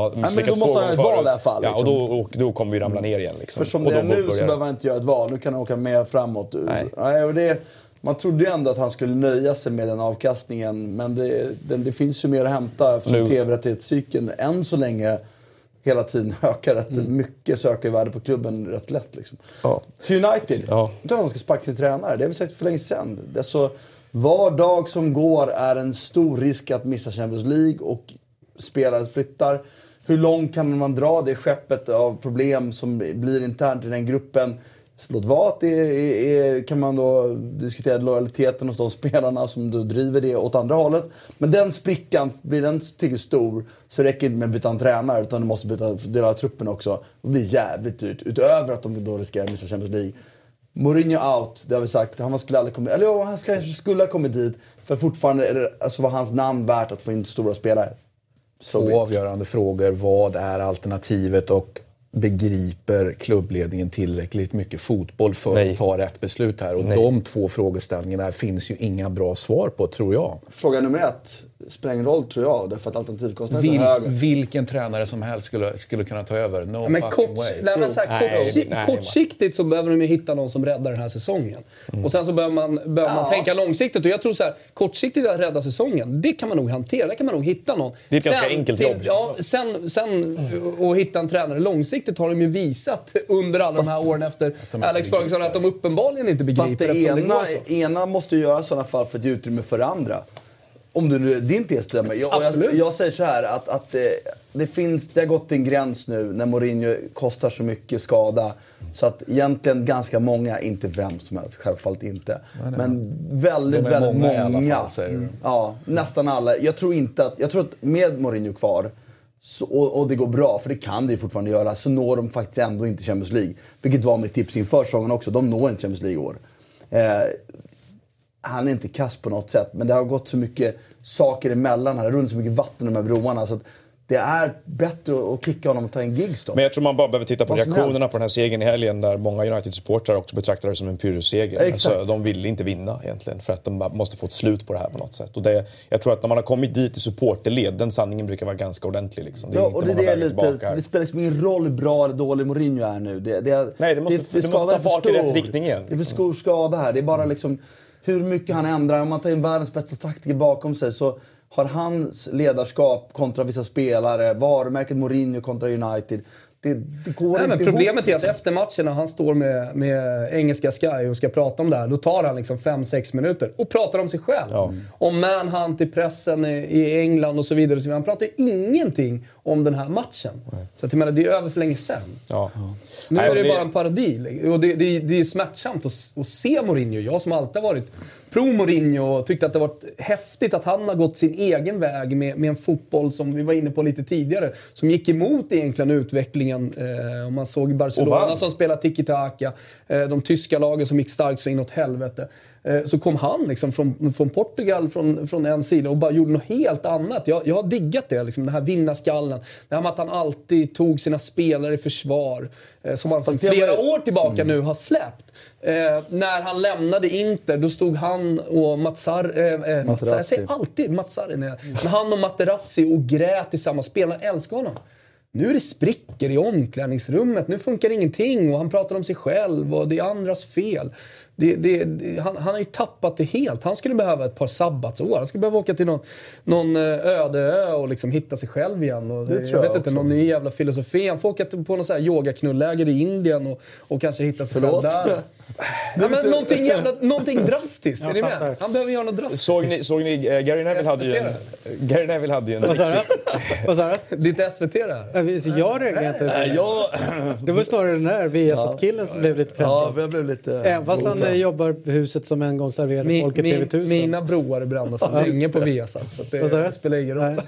då måste han ha ett val i alla fall. Liksom. Ja, och då kommer vi ramla ner igen. Liksom. För som och det är nu så behöver han inte göra ett val. Nu kan han åka med framåt. Nej, och det... Man trodde ju ändå att han skulle nöja sig med den avkastningen. Men det finns ju mer att hämta. Eftersom tv-rättighetscykeln än så länge hela tiden ökar rätt mycket. Så ökar värde på klubben rätt lätt. Liksom. Ja. Till United. Ja. Jag tror att de ska sparka sin tränare. Det har vi sagt för länge sedan. Alltså, var dag som går är en stor risk att missa Champions League. Och spelare flyttar. Hur långt kan man dra det skeppet av problem som blir internt i den gruppen? Låt vara att det kan man då diskutera lojaliteten hos de spelarna som du driver det åt andra hållet. Men den sprickan, blir den tillräckligt stor så räcker det inte med att byta en tränare, utan du måste byta delar truppen också. Och det är jävligt dyrt, utöver att de då riskerar att missa Champions League. Mourinho out, det har vi sagt. Han skulle aldrig komma, eller ja, han skulle ha kommit dit. För fortfarande alltså var hans namn värt att få in stora spelare. Två avgörande frågor. Vad är alternativet och... begriper klubbledningen tillräckligt mycket fotboll för att ta rätt beslut här? Och de två frågeställningarna finns ju inga bra svar på, tror jag. Fråga nummer 1 spränger roll, tror jag, därför att alternativkostnaden är så hög. Vilken tränare som helst skulle kunna ta över. No men fucking way. Kortsiktigt så behöver de ju hitta någon som räddar den här säsongen. Mm. Och sen så behöver man tänka långsiktigt. Och jag tror så här, kortsiktigt att rädda säsongen, det kan man nog hantera, det kan man nog hitta någon. Det är ett ganska enkelt jobb. Ja, och hitta en tränare långsiktigt har de ju visat under alla de här åren efter Alex Ferguson att de uppenbarligen inte begriper. Fast det ena måste ju göra sådana fall för ett utrymme för det andra. Om du inte är stämmer. Jag säger så här att det har gått en gräns nu när Mourinho kostar så mycket skada så att egentligen ganska många, inte vem som helst, självfallet inte. Nej. Men väldigt många, i alla fall, säger du. Ja, nästan alla. Jag tror att med Mourinho kvar så, och det går bra, för det kan det ju fortfarande göra, så når de faktiskt ändå inte Champions League, vilket var mitt tips inför säsongen också. De når inte Champions League i år. Han är inte kass på något sätt, men det har gått så mycket saker emellan här, runt så mycket vatten i de här broarna, så att Det är bättre att kicka honom och ta en gigs då. Men jag tror man bara behöver titta på reaktionerna på den här segern i helgen, där många United-supportrar också betraktar det som en pyrrhusseger. Alltså, de vill inte vinna egentligen, för att de måste få ett slut på det här på något sätt. Och det, jag tror att när man har kommit dit i supporterled, den sanningen brukar vara ganska ordentlig. Liksom. Det är, ja, och det är lite, det spelar liksom ingen roll hur bra eller dålig Mourinho är nu. Det måste ta fart i rätt riktning igen. Liksom. Det är för stor skada här. Det är bara liksom hur mycket han ändrar. Om man tar in världens bästa taktiker bakom sig, så har hans ledarskap kontra vissa spelare, varumärket Mourinho kontra United, det går inte ihop. Problemet är att efter matchen när han står med engelska Sky och ska prata om det här, då tar han liksom 5-6 minuter och pratar om sig själv. Ja. Om manhunt i pressen i England och så vidare. Och så vidare. Han pratar ingenting om den här matchen. Nej. Så att, jag menar, det är över för länge sedan. Ja. Nu är det bara en parodi. Och det är smärtsamt att se Mourinho. Jag som alltid har varit pro Mourinho tyckte att det varit häftigt att han har gått sin egen väg med en fotboll som vi var inne på lite tidigare, som gick emot egentligen utvecklingen. Om man såg Barcelona som spelade tiki-taka, de tyska lagen som gick starkt så inåt helvete. Så kom han liksom från Portugal från en sida och bara gjorde något helt annat. Jag har diggat det, liksom, den här vinnarskallen. Det här med att han alltid tog sina spelare i försvar, som han flera år tillbaka nu har släppt. När han lämnade Inter, då stod han och Materazzi. Jag säger alltid Materazzi. Men han och Materazzi och grät i samma spel. Jag älskar honom. Nu är det sprickor i omklädningsrummet. Nu funkar ingenting och han pratar om sig själv och det är andras fel. Han har ju tappat det helt. Han skulle behöva ett par sabbatsår. Han skulle behöva åka till någon öde ö och liksom hitta sig själv igen. Och jag vet inte, någon ny jävla filosofi. Han får åka på någon sån här yogaknullläger i Indien och kanske hitta sig själv där. Ja, men någonting drastiskt, är ni med? Han behöver göra något drastiskt. Såg ni Gary Neville hade ju en... Vad sa du? Ditt SVT det här. Jag reagerade inte. Det var snarare den här Viasat-killen som blev lite pressad. Ja, jag blev lite... Även fast han jobbar huset som en gång serverade folk i TV1000. Mina broar brandas länge på Viasat, så det spelar ingen roll.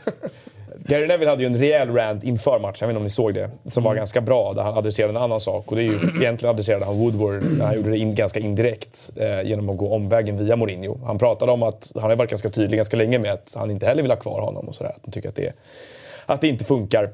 Gary Neville hade ju en rejäl rant inför matchen, jag vet inte om ni såg det, som var ganska bra, där han adresserade en annan sak. Och det är ju, egentligen adresserade han Woodward, han gjorde det ganska indirekt genom att gå omvägen via Mourinho. Han pratade om att, han har varit ganska tydlig ganska länge med att han inte heller vill ha kvar honom och sådär, att han tycker att det inte funkar.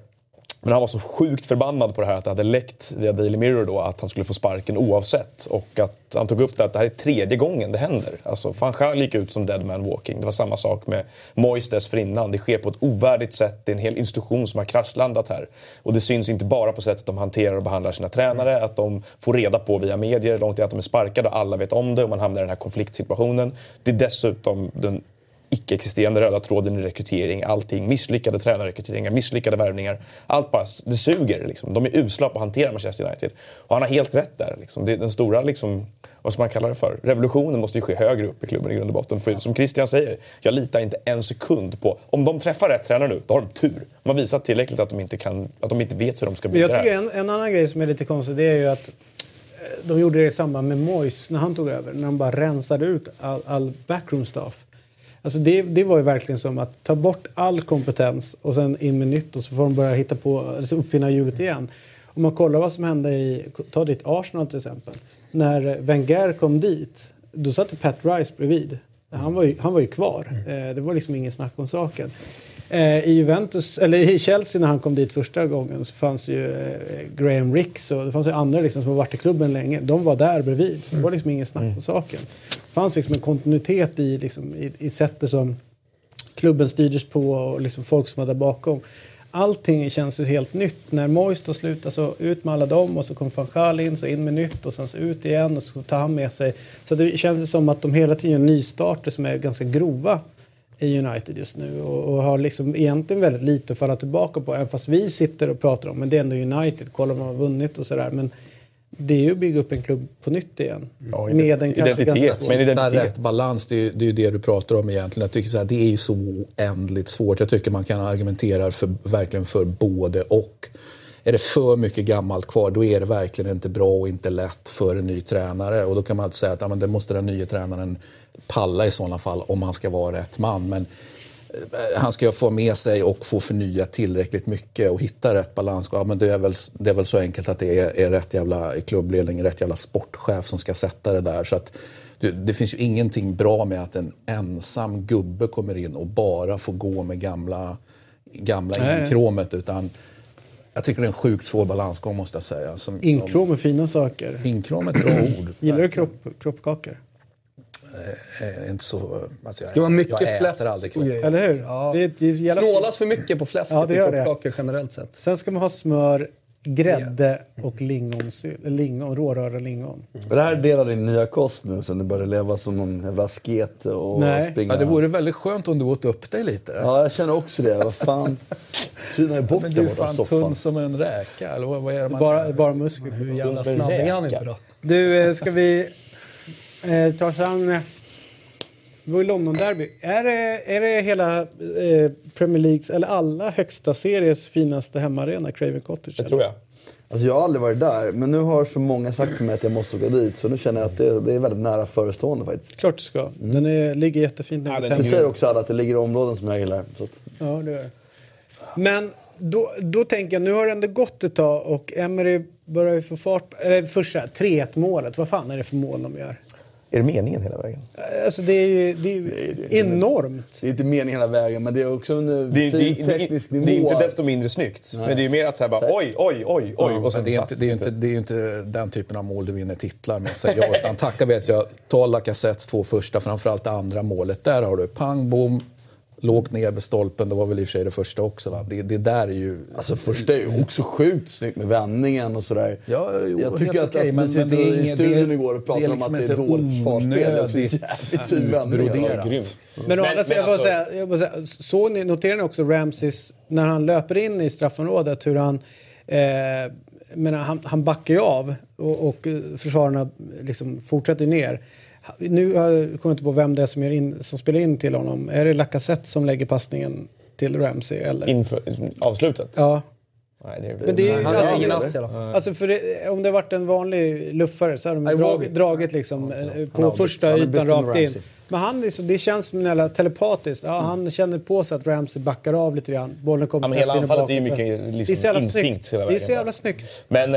Men han var så sjukt förbannad på det här att det hade läckt via Daily Mirror då att han skulle få sparken oavsett. Och att han tog upp det att det här är tredje gången det händer. Alltså, fan, han gick ut som dead man walking. Det var samma sak med Moyes dessförinnan. Det sker på ett ovärdigt sätt. Det är en hel institution som har kraschlandat här. Och det syns inte bara på sättet de hanterar och behandlar sina tränare. Att de får reda på via medier långt i att de är sparkade. Alla vet om det och man hamnar i den här konfliktsituationen. Det är dessutom den icke-existerande röda tråden i rekrytering, allting, misslyckade tränarrekryteringar, misslyckade värvningar, allt bara, det suger liksom. De är usla på att hantera Manchester United och han har helt rätt där liksom. Det är den stora liksom, vad ska man kalla det för, revolutionen måste ju ske högre upp i klubben i grund och botten, för som Christian säger, jag litar inte en sekund på, om de träffar rätt tränare nu, då har de tur, man visar tillräckligt att de inte kan, att de inte vet hur de ska bli. Jag tycker en annan grej som är lite konstig, det är ju att de gjorde det i samband med Moyes när han tog över, när de bara rensade ut all backroom staff. Alltså det var ju verkligen som att ta bort all kompetens och sen in med nytt, och så får de börja hitta på, alltså uppfinna hjulet igen. Om man kollar vad som hände ta ditt Arsenal till exempel. När Wenger kom dit, då satt Pat Rice bredvid. Han var ju kvar. Det var liksom ingen snack om saken. I Chelsea när han kom dit första gången så fanns ju Graham Ricks och det fanns ju andra liksom som har varit i klubben länge. De var där bredvid. Det var liksom ingen snack om saken. Det fanns liksom en kontinuitet i sättet som klubben styrdes på och liksom folk som var där bakom. Allting känns ju helt nytt. När Moyes då slutade så ut med alla dem och så kom Van Gaal in, så in med nytt och sen så ut igen och så tar han med sig. Så det känns ju som att de hela tiden gör nystarter som är ganska grova i United just nu och har liksom egentligen väldigt lite att falla tillbaka på, även fast vi sitter och pratar om, men det är ändå United, kolla om man har vunnit och sådär, men det är ju att bygga upp en klubb på nytt igen. Ja, med en identitet. Rätt balans, det är ju det du pratar om egentligen. Jag tycker så här, det är ju så oändligt svårt. Jag tycker man kan argumentera verkligen för både och. Är det för mycket gammalt kvar, då är det verkligen inte bra och inte lätt för en ny tränare. Och då kan man alltid säga att det måste den nya tränaren palla i sådana fall om han ska vara rätt man. Men han ska ju få med sig och få förnya tillräckligt mycket och hitta rätt balans. Ja, men det är väl så enkelt att det är rätt jävla klubbledning, rätt jävla sportchef som ska sätta det där. Så att det finns ju ingenting bra med att en ensam gubbe kommer in och bara får gå med gamla gamla inkromet, utan jag tycker det är en sjukt svår balansgång, måste jag säga. Inkrom är fina saker. Inkrom är ett bra ord. Gillar du kroppkakor? Inte så, alltså jag, ska vara mycket jag fläsk. Äter aldrig kropp. Eller hur? Ja. Det snålas för mycket på fläsk, ja, det gör kroppkakor generellt sett. Sen ska man ha smör, grädde och lingon, råröra lingon. Mm. Det här är del av din nya kost nu, sen du börjar leva som någon jävla asket och springa. Ja, det vore väldigt skönt om du åt upp dig lite. Ja, jag känner också det. Vad fan? Tyna är borta. Men du är fan tunn som en räka. Eller vad är det man bara muskler. Hur jävla snabb är han inte då? Du, ska vi ta sig an det var ju London-derby. Är det hela Premier Leagues eller alla högsta series finaste hemmaarena, Craven Cottage? Det tror jag. Alltså jag har aldrig varit där, men nu har så många sagt till mig att jag måste gå dit, så nu känner jag att det är väldigt nära förestående faktiskt. Klart du ska. Mm. Den ligger jättefint. Ja, det säger också alla att det ligger i områden som jag gillar. Så att... Ja, det gör det. Men då tänker jag, nu har det ändå gått ett tag och Emery börjar ju få fart. Eller första 3-1-målet, vad fan är det för mål de gör? Är det meningen hela vägen? Alltså det är enormt. Det är inte meningen hela vägen, men det är också en fin teknisk nivå. Det är inte desto mindre snyggt. Nej. Men det är ju mer att så här bara, oj. Ja, och sen det är inte den typen av mål du vinner titlar med. Utan tackar vet jag, ta Lacazettes två första, framförallt det andra målet. Där har du pang, bom, lågt ner med stolpen. Det var väl i och för sig det första också, va? Det där är ju... Alltså första är ju också sjukt snyggt med vändningen och sådär. Ja, jo, jag tycker att vi sitter i studion igår och pratar om att det är dåligt försvarsspel. Det är också jävligt fin vändning. Men å andra sidan, så noterar ni också Ramses när han löper in i straffområdet, hur han... han backar ju av och försvararna liksom fortsätter ner. Nu kommer jag inte på vem det är som spelar in till honom. Är det Lacazette som lägger passningen till Ramsey? Eller? Inför avslutet? Ja. Nej, men han har ingen ass i alla fall. Alltså för det, om det varit en vanlig luffare så hade de dragit liksom på första ytan rakt in. Men han liksom, det känns telepatiskt. Ja, han känner på sig att Ramsey backar av lite grann. Bollen kommer snabbt in i bakom. Det är mycket liksom instinkt hela vägen. Det är så jävla snyggt. Men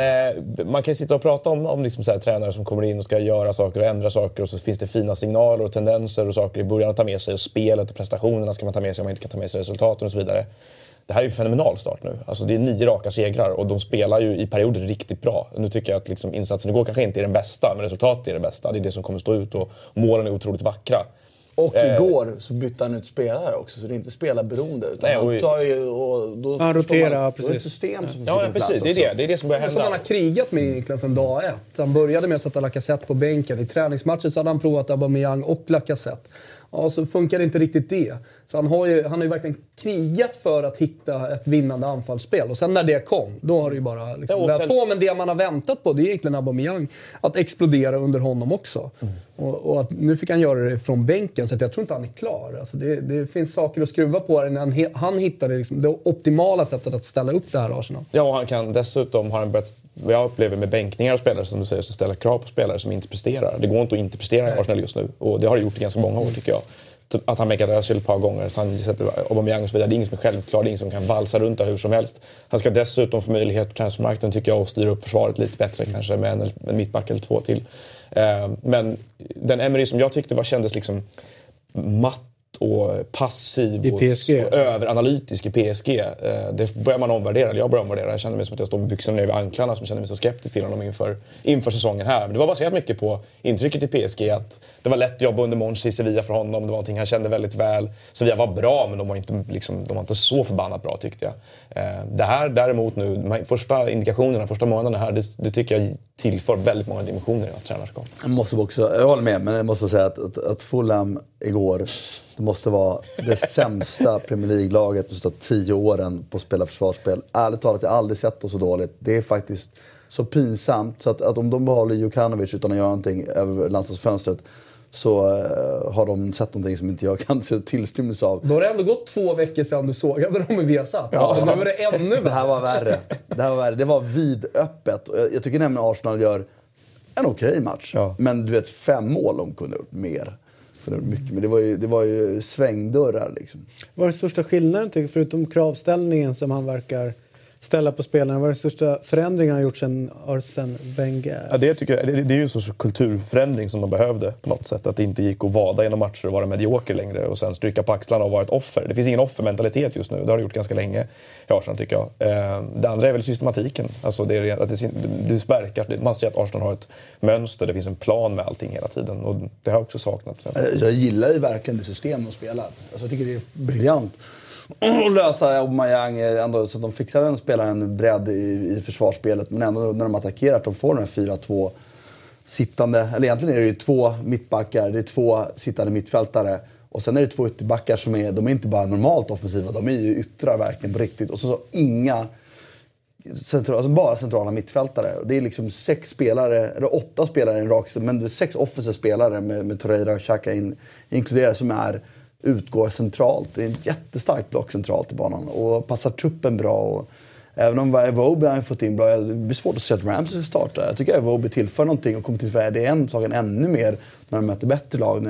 man kan ju sitta och prata om liksom så här, tränare som kommer in och ska göra saker och ändra saker. Och så finns det fina signaler och tendenser och saker i början att ta med sig. Och spelet och prestationerna ska man ta med sig om man inte kan ta med sig resultaten och så vidare. Det här är ju en fenomenal start nu. Alltså det är 9 raka segrar och de spelar ju i perioder riktigt bra. Nu tycker jag att liksom insatsen igår kanske inte är den bästa, men resultatet är det bästa. Det är det som kommer stå ut och målen är otroligt vackra. Och igår så bytte han ut spelare också, så det är inte spelarberoende utan han tar ju och då roterar precis system som ja, precis, det är det som börjar hända. Som han har krigat med egentligen sedan dag ett. Han började med att sätta Lacazette på bänken. I träningsmatchen så hade han provat Aubameyang och Lacazette. Ja, så funkar det inte riktigt det. Så han har ju verkligen krigat för att hitta ett vinnande anfallsspel. Och sen när det kom, då har det ju bara liksom vänt på. Men det man har väntat på, det är egentligen Aubameyang att explodera under honom också. Mm. Och att nu fick han göra det från bänken, så att jag tror inte han är klar. Alltså det finns saker att skruva på här innan han hittade liksom det optimala sättet att ställa upp det här Arsenal. Ja, och han kan dessutom, har han börjat, vad jag upplever med bänkningar och spelare som du säger, så ställa krav på spelare som inte presterar. Det går inte att inte prestera i Arsenal just nu. Och det har det gjort i ganska många år tycker jag. Att han mäckade Özil ett par gånger, så han sätter Aubameyang och så vidare. Det är ingen som är självklar, det är ingen som kan valsa runt hur som helst. Han ska dessutom få möjlighet på transfermarknaden tycker jag och styra upp försvaret lite bättre kanske med en mittback eller två till. Men den Emery som jag tyckte kändes liksom matt och passiv och överanalytisk i PSG. Det börjar man omvärdera. Jag börjar omvärdera. Jag känner mig som att jag står med byxorna ner vid anklarna, som känner mig så skeptisk till honom inför säsongen här. Men det var baserat mycket på intrycket i PSG att det var lätt jobb under Monchi i Sevilla för honom. Det var någonting han kände väldigt väl. Sevilla var bra, men de var inte så förbannat bra tyckte jag. Det här däremot nu, de första indikationerna, första månaderna här, det tycker jag tillför väldigt många dimensioner i hans tränarskap. Jag håller med, men jag måste bara säga att Fulham igår, det måste vara det sämsta Premier League-laget de sista 10 åren på att spela försvarsspel. Ärligt talat, jag har aldrig sett det så dåligt. Det är faktiskt så pinsamt så att om de behåller Jokanovic utan att göra någonting över landslagsfönstret, så har de sett någonting som inte jag kan se tillstymmelse av. Då har det ändå gått 2 veckor sedan du sågade dem i Viasat. Ja. Alltså, nu är det ännu värre. Det här var värre. Det var vidöppet. Jag tycker nämligen Arsenal gör en okej match. Ja. Men du vet, 5 mål de kunde gjort mer. För det var mycket, men det var ju svängdörrar liksom. Vad är den största skillnaden tycker, förutom kravställningen som han verkar ställa på spelarna. Vad är den största förändringen han gjort sedan Arsene Wenger? Ja, det är ju en sorts kulturförändring som de behövde på något sätt. Att det inte gick att vada genom matcher och vara medioker längre och sen stryka på axlarna och vara ett offer. Det finns ingen offermentalitet just nu. Det har det gjort ganska länge i Arsenal, tycker jag. Det andra är väl systematiken. Alltså det är, att det verkar, man ser att Arsenal har ett mönster. Det finns en plan med allting hela tiden. Och det har jag också saknat. Jag gillar ju verkligen det system de spelar. Alltså jag tycker det är briljant. Och lösa Aubameyang ändå så att de fixar en spelare en bredd i försvarsspelet, men ändå när de attackerar att de får den här 4-2 sittande, eller egentligen är det ju två mittbackar, det är två sittande mittfältare och sen är det två ytterbackar som är, de är inte bara normalt offensiva, de är ju yttrar verkligen på riktigt, och så inga alltså bara centrala mittfältare, och det är liksom 6 spelare eller 8 spelare i en rak, men det är 6 offensiva spelare med Torreira och Xhaka inkluderar som är utgår centralt. Det är en jättestark block centralt i banan och passar truppen bra. Och även om Iwobi har fått in bra, det blir svårt att se att Ramsey ska starta. Jag tycker att Iwobi tillför någonting och kommer tillföra det en saken ännu mer när de möter bättre lag.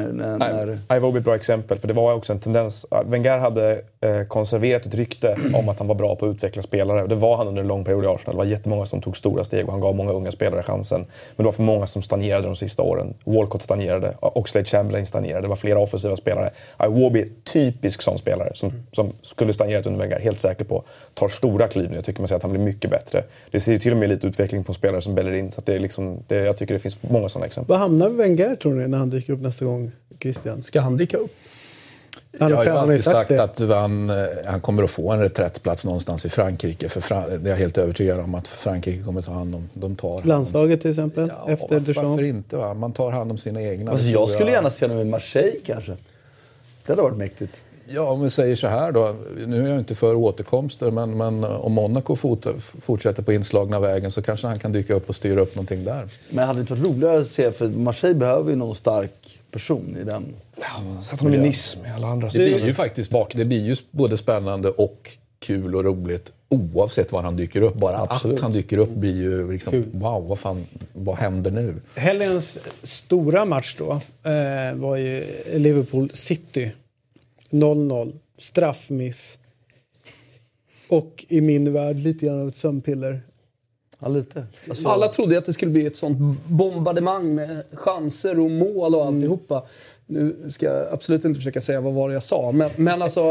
Iwobi är ett bra exempel, för det var också en tendens. Wenger hade konserverat ett rykte om att han var bra på att utveckla spelare. Det var han under en lång period i Arsenal. Det var jättemånga som tog stora steg och han gav många unga spelare chansen. Men det var för många som stagnerade de sista åren. Walcott stagnerade, Oxlade-Chamberlain stagnerade. Det var flera offensiva spelare. Iwobi är typisk sån spelare som skulle stagnerat under Wenger, helt säker på. Tar stora kliv nu. Jag tycker man ser att han blir mycket bättre. Det ser ju till och med lite utveckling på spelare som Bellerin. Så att det är liksom, jag tycker det finns många sådana exempel. Vad hamnar Wenger, tror ni, när han dyker upp nästa gång, Christian? Ska han dyka upp? Jag har ju alltid sagt att han kommer att få en reträttplats någonstans i Frankrike. Det är jag helt övertygad om, att Frankrike kommer att ta hand om. De tar hand om landslaget till exempel? Ja, efter varför inte? Va? Man tar hand om sina egna. Alltså, jag skulle gärna se honom i Marseille kanske. Det hade varit mäktigt. Ja, om vi säger så här då. Nu är jag inte för återkomster, men om Monaco fortsätter på inslagna vägen så kanske han kan dyka upp och styra upp någonting där. Men hade det inte varit roligare att se, för Marseille behöver ju någon stark person i den. Ja, så att de blir niss med alla andra. Det blir ju både spännande och kul och roligt oavsett var han dyker upp. Bara absolut. Att han dyker upp blir ju liksom kul. Wow, vad händer nu? Helgens stora match då var ju Liverpool City. 0-0, straffmiss och i min värld lite grann av ett sömnpiller. Ja, lite. Alltså... Alla trodde att det skulle bli ett sånt bombardemang med chanser och mål och alltihopa. Nu ska jag absolut inte försöka säga vad var det jag sa, men alltså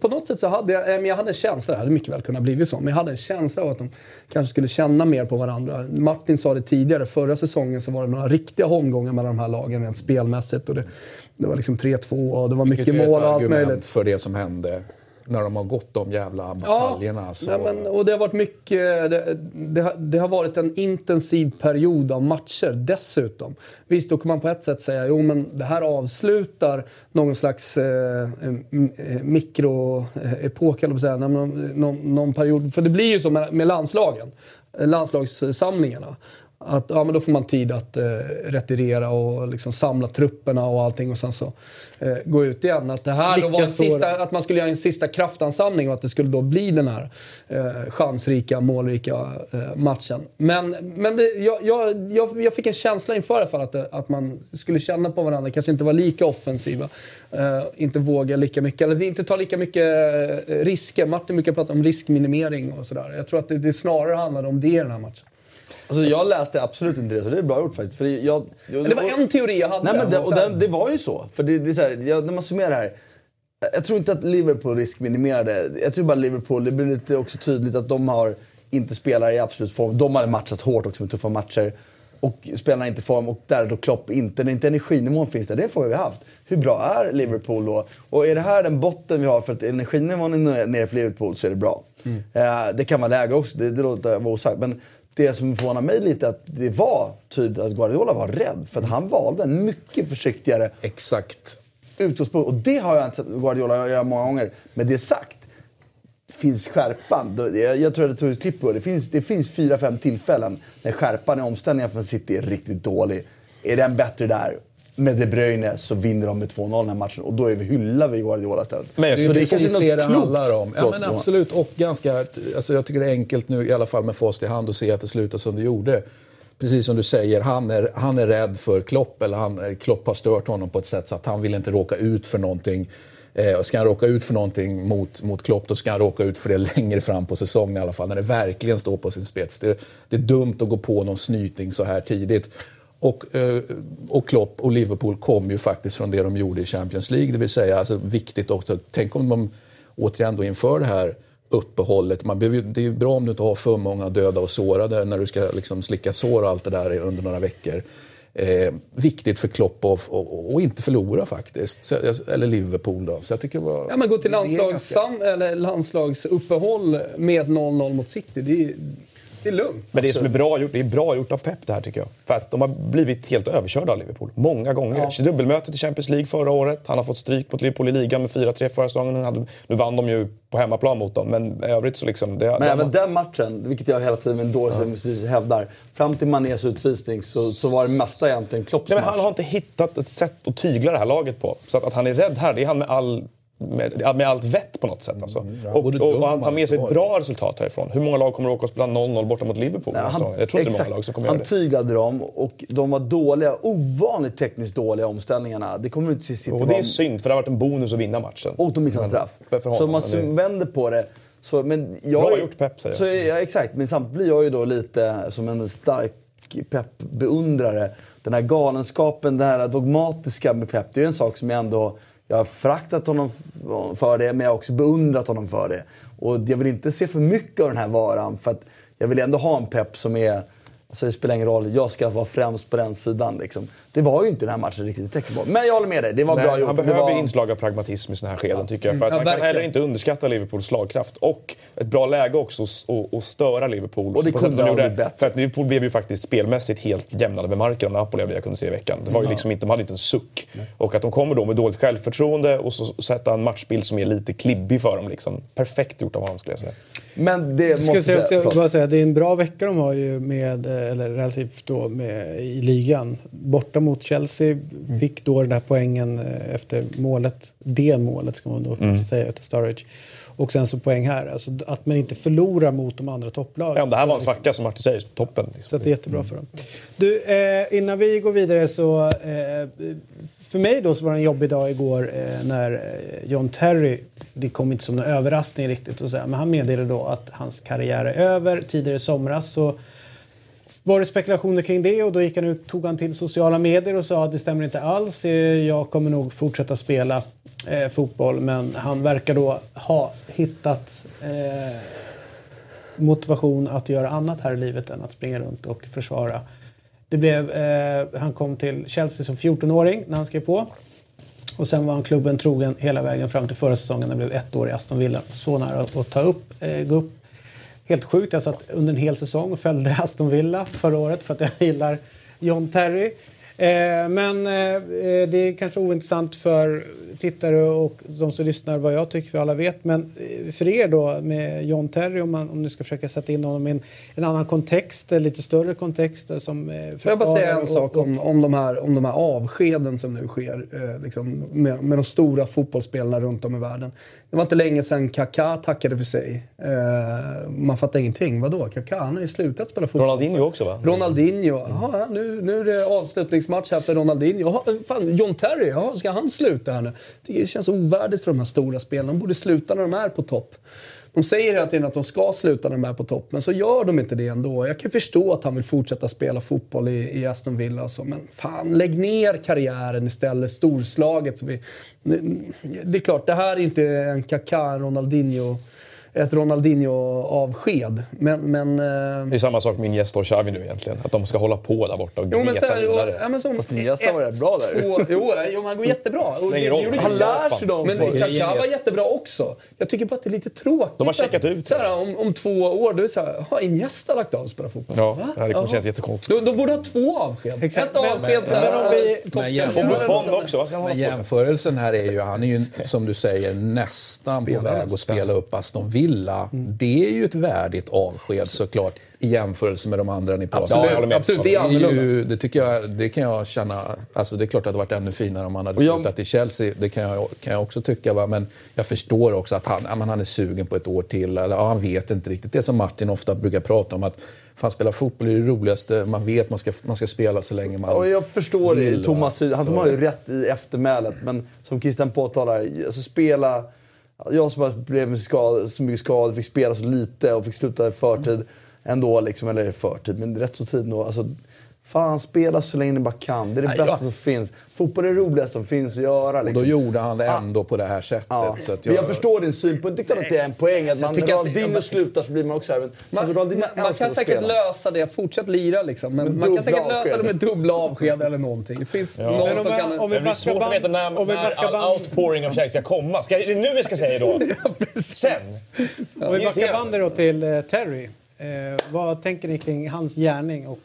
på något sätt så hade jag hade en känsla, det hade mycket väl kunnat blivit så, men jag hade en känsla av att de kanske skulle känna mer på varandra. Martin sa det tidigare, förra säsongen så var det några riktiga omgångar mellan de här lagen rent spelmässigt, och det var liksom 3-2 och det var mycket mål och allt möjligt. För det som hände när de har gått de jävla bataljerna. Ja, så... och det har varit mycket... Det har varit en intensiv period av matcher dessutom. Visst, då kan man på ett sätt säga men det här avslutar någon slags mikroepok eller så här, någon period. För det blir ju så med landslagssamlingarna. Att, men då får man tid att retirera och liksom samla trupperna och allting, och sen så gå ut igen. Att det här då var att man skulle göra en sista kraftansamling och att det skulle då bli den här chansrika, målrika matchen. Men jag fick en känsla inför det, för att man skulle känna på varandra, kanske inte vara lika offensiva, inte våga lika mycket, eller inte ta lika mycket risker. Martin brukar prata om riskminimering och sådär. Jag tror att det snarare handlade om det i den här matchen. Alltså jag läste absolut inte det, så det är bra gjort faktiskt. För det var en teori jag hade. Nej, men det var ju så. För det är så här, när man summerar det här. Jag tror inte att Liverpool riskminimerade. Jag tror bara Liverpool, det blir lite också tydligt att de har inte spelare i absolut form. De hade matchat hårt också med tuffa matcher. Och spelarna inte form, och där då Klopp inte energinivån finns där. Det får vi haft. Hur bra är Liverpool då? Och är det här den botten vi har, för att energinivån är nere för Liverpool, så är det bra. Mm. Det kan vara läge också, det låter vara osagt. Men det som förvånar mig lite är att det var tydligt att Guardiola var rädd. För att han valde en mycket försiktigare utgångspunkt. Och det har jag inte sett Guardiola göra många gånger. Men det sagt, finns skärpan. Jag tror att det tog klipp på. Det finns 4-5 tillfällen när skärpan i omställningen från City är riktigt dålig. Är den bättre där? Med De Bruyne så vinner de med 2-0 den här matchen, och då hyllar vi Guardiola istället. Men jag, så det är precis det handlar om. Ja, men absolut, och ganska, alltså jag tycker det är enkelt nu i alla fall med fast i hand och se att det slutar som det gjorde. Precis som du säger, han är rädd för Klopp, eller Klopp har stört honom på ett sätt så att han vill inte råka ut för någonting Ska han råka ut för någonting mot Klopp, då ska han råka ut för det längre fram på säsongen i alla fall. När det verkligen står på sin spets. Det är dumt att gå på någon snyting så här tidigt. Och Klopp och Liverpool kom ju faktiskt från det de gjorde i Champions League. Det vill säga, alltså, viktigt också. Tänk om de återigen då inför det här uppehållet. Det är ju bra om du inte har för många döda och sårade när du ska liksom slicka sår och allt det där under några veckor. Viktigt för Klopp och inte förlora faktiskt. Eller Liverpool då. Så jag tycker det var... Ja, men gå till landslagsuppehåll med 0-0 mot City. Det är lugnt. Men det som är bra gjort, det är bra gjort av Pep det här tycker jag. För att de har blivit helt överkörda av Liverpool. Många gånger. Ja. Dubbelmötet i Champions League förra året. Han har fått stryk mot Liverpool i ligan med 4-3 förra säsongen. Nu vann de ju på hemmaplan mot dem. Men i övrigt så liksom... Men även den matchen, vilket jag hela tiden hävdar. Fram till Manés utvisning så var det mesta egentligen Klopps match. Men han har inte hittat ett sätt att tygla det här laget på. Så att han är rädd här, det är han med all... Med allt vett på något sätt alltså. Och han tar med sig ett bra resultat härifrån. Hur många lag kommer att åka och spela 0-0 borta mot Liverpool? Nej, jag tror inte det är många lag som kommer göra det. Han tygade dem och de var dåliga, ovanligt tekniskt dåliga omställningarna. Det kommer inte sitta. Och det är synd för det har varit en bonus att vinna matchen. Och de missade straff. Så man vänder på det. Så, men jag, bra gjort Pep säger jag. Så, ja, exakt. Men samtidigt blir jag ju då lite som en stark Pep-beundrare. Den här galenskapen, det här dogmatiska med Pep. Det är ju en sak som jag ändå... Jag har fraktat honom för det, men jag har också beundrat honom för det. Och jag vill inte se för mycket av den här varan, för att jag vill ändå ha en Pep som är... Alltså det spelar ingen roll, jag ska vara främst på den sidan. Liksom. Det var ju inte den här matchen riktigt tecken på. Men jag håller med dig, det var bra gjort. Han behöver inslag av pragmatism i såna här skeden tycker jag. För att han kan heller inte underskatta Liverpools slagkraft. Och ett bra läge också att störa Liverpool. Och det kunde han bli bättre. För att Liverpool blev ju faktiskt spelmässigt helt jämnade med marken. Och Napoli, jag kunde se i veckan. Det var ju liksom inte, de hade inte en suck. Nej. Och att de kommer då med dåligt självförtroende och så sätta en matchbild som är lite klibbig för dem. Liksom. Perfekt gjort av honom skulle jag säga. Men det måste jag säga, det är en bra vecka de har ju med, eller relativt då med, i ligan. Borta mot Chelsea fick då den här poängen efter målet. Det målet ska man då säga till Sturridge. Och sen så poäng här. Alltså att man inte förlorar mot de andra topplagen. Ja, om det här var en svacka som Martin säger, toppen. Liksom. Så det är jättebra för dem. Du, innan vi går vidare så... För mig då så var det en jobbig dag igår när John Terry, det kom inte som en överraskning riktigt att säga, men han meddelade då att hans karriär är över. Tidigare i somras så var det spekulationer kring det och då gick han ut, tog han till sociala medier och sa att det stämmer inte alls, jag kommer nog fortsätta spela fotboll, men han verkar då ha hittat motivation att göra annat här i livet än att springa runt och försvara. Det blev, han kom till Chelsea som 14-åring när han skrev på. Och sen var han klubben trogen hela vägen fram till förra säsongen. Han blev 1 år i Aston Villa. Så nära att gå upp. Helt sjukt. Jag satt under en hel säsong och följde Aston Villa förra året för att jag gillar John Terry. Men det är kanske ointressant för tittare och de som lyssnar vad jag tycker, för alla vet. Men för er då med John Terry, om du ska försöka sätta in honom i en annan kontext, en lite större kontext. Som får jag bara säga en sak om de här avskeden som nu sker liksom, med de stora fotbollsspelarna runt om i världen. Det var inte länge sedan Kaká tackade för sig. Man fattar ingenting. Vadå? Kaká, han har ju slutat spela fotboll. Ronaldinho också va? Ronaldinho. Aha, nu är det avslutningsmatch efter Ronaldinho. Aha, fan, John Terry, aha, ska han sluta här nu? Det känns ovärdigt för de här stora spelarna. De borde sluta när de är på topp. De säger hela tiden att de ska sluta när de är på topp, men så gör de inte det ändå. Jag kan förstå att han vill fortsätta spela fotboll i Aston Villa och så, men fan, lägg ner karriären istället, storslaget. Så det är klart, det här är inte en Kaká, Ronaldinho, ett Ronaldinho-avsked. Men, det är samma sak med min gäst och Xavi nu egentligen. Att de ska hålla på där borta och greta vidare. Ja, men fast min gäst var rätt bra där. Jo, han går jättebra. Och han lär sig dem. Men Kaká var jättebra också. Jag tycker bara att det är lite tråkigt. De har checkat ut. Såhär, om 2 år, då är det såhär, har en gäst lagt av och spelar fotboll? Ja, det kommer kännas jättekonstigt. De borde ha 2 avsked. Exakt. Ett avsked såhär. Men jämförelsen här är ju, han är ju, som du säger, nästan på väg att spela upp Aston Villa Villa, det är ju ett värdigt avsked såklart i jämförelse med de andra ni pratar. Absolut, ja, absolut, det är annorlunda. Det tycker jag, det kan jag känna, alltså det är klart att det hade varit ännu finare om han hade slutat i Chelsea, det kan jag också tycka, va? Men jag förstår också att han är sugen på ett år till, eller han vet inte riktigt. Det som Martin ofta brukar prata om, att fan, spela fotboll är det roligaste, man vet man ska spela så länge man. Och jag förstår det, Thomas, han har ju rätt i eftermälet, men som Christian påtalar, alltså spela. Jag som blev med så mycket skadad, fick spela så lite och fick sluta i förtid ändå, liksom, eller i förtid, men rätt så tid då. Alltså, fan, spela så länge ni bara kan. Det är det bästa som finns. Fotboll är det roligaste som finns att göra. Liksom. Och då gjorde han det ändå på det här sättet. Ja. Så att jag förstår din syn på, tycker att det är en poäng. Att man Ronaldinho slutar så blir man också här. Man kan säkert lösa det. Fortsätt lira liksom. Men man kan säkert lösa det med dubbla avsked eller någonting. Det finns någon som kan... Om vi backar band... Veta när outpouring av kärlek ska komma. Det är nu vi ska säga då. Sen. Om vi backar bandet då till Terry. Vad tänker ni kring hans gärning? Och,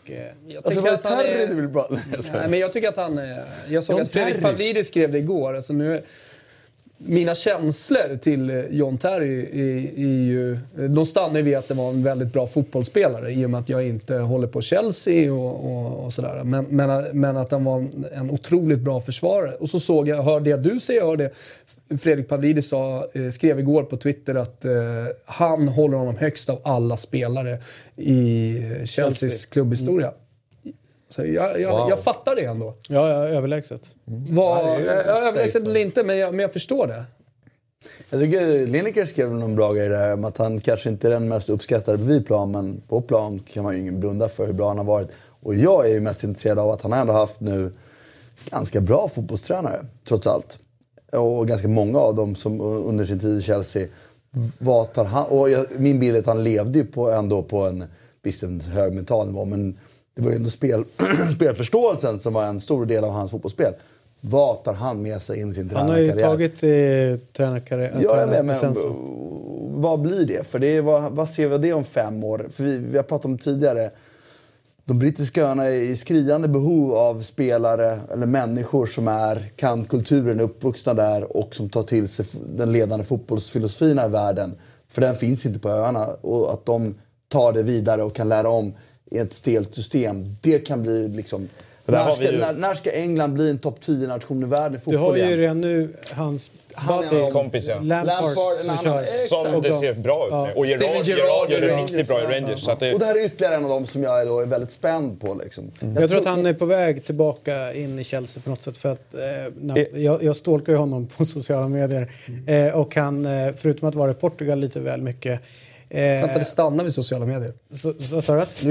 jag alltså var det Terry du vill bra? Nej, men jag tycker att han... jag såg John att Fredrik Pavlidis skrev det igår. Alltså nu, mina känslor till John Terry är ju... De stannar ju vid att det var en väldigt bra fotbollsspelare i och med att jag inte håller på Chelsea och sådär. Men att han var en otroligt bra försvarare. Och så såg jag, hörde jag du säger, jag hörde Fredrik Pavlidis skrev igår på Twitter att han håller honom högst av alla spelare i Chelseas klubbhistoria. Så jag fattar det ändå. Ja, överlägset. Överlägset eller inte, men jag förstår det. Jag tycker Lineker skrev någon bra grej där om att han kanske inte är den mest uppskattade på viplan, men på plan kan man ju ingen blunda för hur bra han har varit. Och jag är ju mest intresserad av att han ändå haft nu ganska bra fotbollstränare, trots allt. Och ganska många av dem som under sin tid i Chelsea, vad tar han? Och min bild är att han levde ju ändå på en visst hög mental nivå, men det var ju ändå spelförståelsen som var en stor del av hans fotbollsspel. Vad tar han med sig in i sin tränarkarriär? Han har ju tagit tränarkarriär. Ja, men vad blir det? För det är, vad ser vi det om 5 år? För vi har pratat om tidigare, de brittiska öarna är i skriande behov av spelare eller människor som kan kulturen, uppvuxna där och som tar till sig den ledande fotbollsfilosofin i världen. För den finns inte på öarna, och att de tar det vidare och kan lära om i ett stelt system. Det kan bli liksom... När ska England bli en topp 10-nation i världen i fotboll igen? Du har ju redan nu hans kompis, ja. Lampard som det ser bra ut med. Och Gerard gör det riktigt bra i Rangers. Så att det... Och det här är ytterligare en av dem som jag är väldigt spänd på. Liksom. Jag tror att han är på väg tillbaka in i Chelsea på något sätt. För att, jag stalkar ju honom på sociala medier. Och han, förutom att vara i Portugal lite väl mycket... Skönt att det stannar vid sociala medier. Det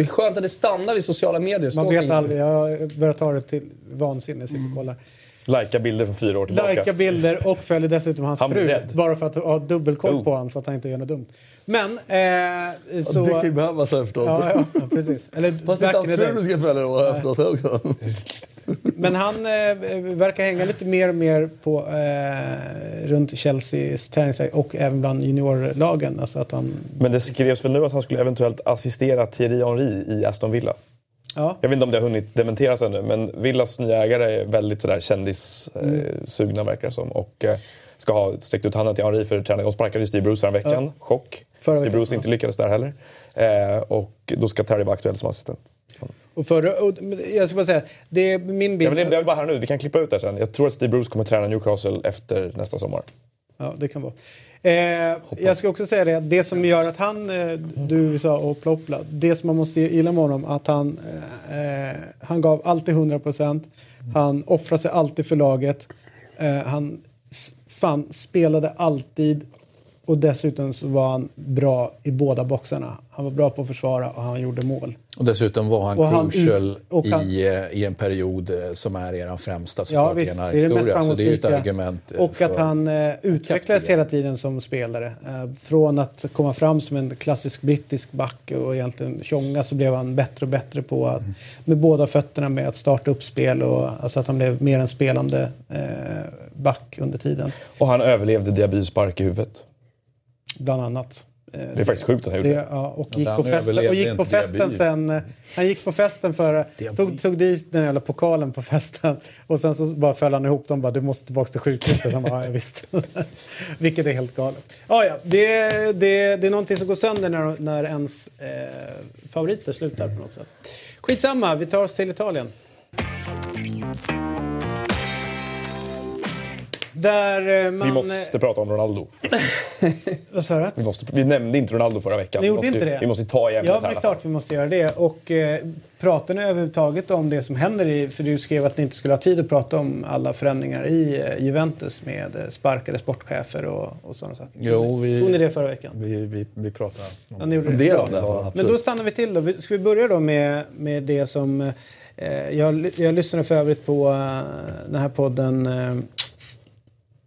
är skönt att det stannar vid sociala medier. Man vet aldrig. Jag börjar ta det till vansinne. Lajka bilder från 4 år tillbaka. Lajka bilder och följer dessutom hans fru. Bara för att ha dubbelkoll på honom så att han inte gör något dumt. Men... så, det kan ju behövas efteråt. Ja, precis. Eller, fast inte hans fru du ska följa då efteråt också. Men han verkar hänga lite mer och mer på runt Chelseas träningsläger och även bland juniorlagen. Alltså att han... Men det skrevs väl nu att han skulle eventuellt assistera Thierry Henry i Aston Villa. Ja. Jag vet inte om det har hunnit dementeras ännu, men Villas nya ägare är väldigt sådär kändissugna verkar det som. Och ska ha sträckt ut handen till Henry för träning. De sparkade ju Steve Bruce här veckan. Ja. Chock. Steve Bruce inte lyckades där heller. Och då ska Terry vara aktuell som assistent. Och jag ska bara säga, det är min bild. Jag vill bara här nu, vi kan klippa ut det sen. Jag tror att Steve Bruce kommer träna Newcastle efter nästa sommar. Ja, det kan vara. Jag ska också säga det som gör att han, du sa och ploppla, det som man måste gilla med honom, att han gav alltid 100%. Han offrade sig alltid för laget. Han spelade alltid. Och dessutom så var han bra i båda boxarna. Han var bra på att försvara och han gjorde mål. Och dessutom var han crucial i en period som är er främsta supportgärna historia. Så det är ju ett argument. Och att han utvecklades hela tiden som spelare. Från att komma fram som en klassisk brittisk back och egentligen tjonga, så blev han bättre och bättre på att med båda fötterna med att starta upp spel. Och, alltså att han blev mer en spelande back under tiden. Och han överlevde diabetesspark i huvudet. Bland annat. Det är faktiskt sjukt att han gjorde det. Ja, och gick på festen sen. Han gick på festen för tog dit den jävla pokalen på festen. Och sen så bara föll han ihop dem. Bara, du måste tillbaka till sjukhuset. Han bara, ja, visst. Vilket är helt galet. Ja, det är någonting som går sönder när ens favoriter slutar på något sätt. Skitsamma, vi tar oss till Italien. Där man... Vi måste prata om Ronaldo. Vad sa du? Vi nämnde inte Ronaldo förra veckan. Vi måste ta jämnt här. Ja, det är klart vi måste göra det. Och pratar ni överhuvudtaget om det som händer i... För du skrev att ni inte skulle ha tid att prata om alla förändringar i Juventus med sparkade sportchefer och sådana saker. Jo, tog ni det förra veckan? Vi pratade om det. Men då stannar vi till då. Ska vi börja då med det som... Jag lyssnade för övrigt på den här podden...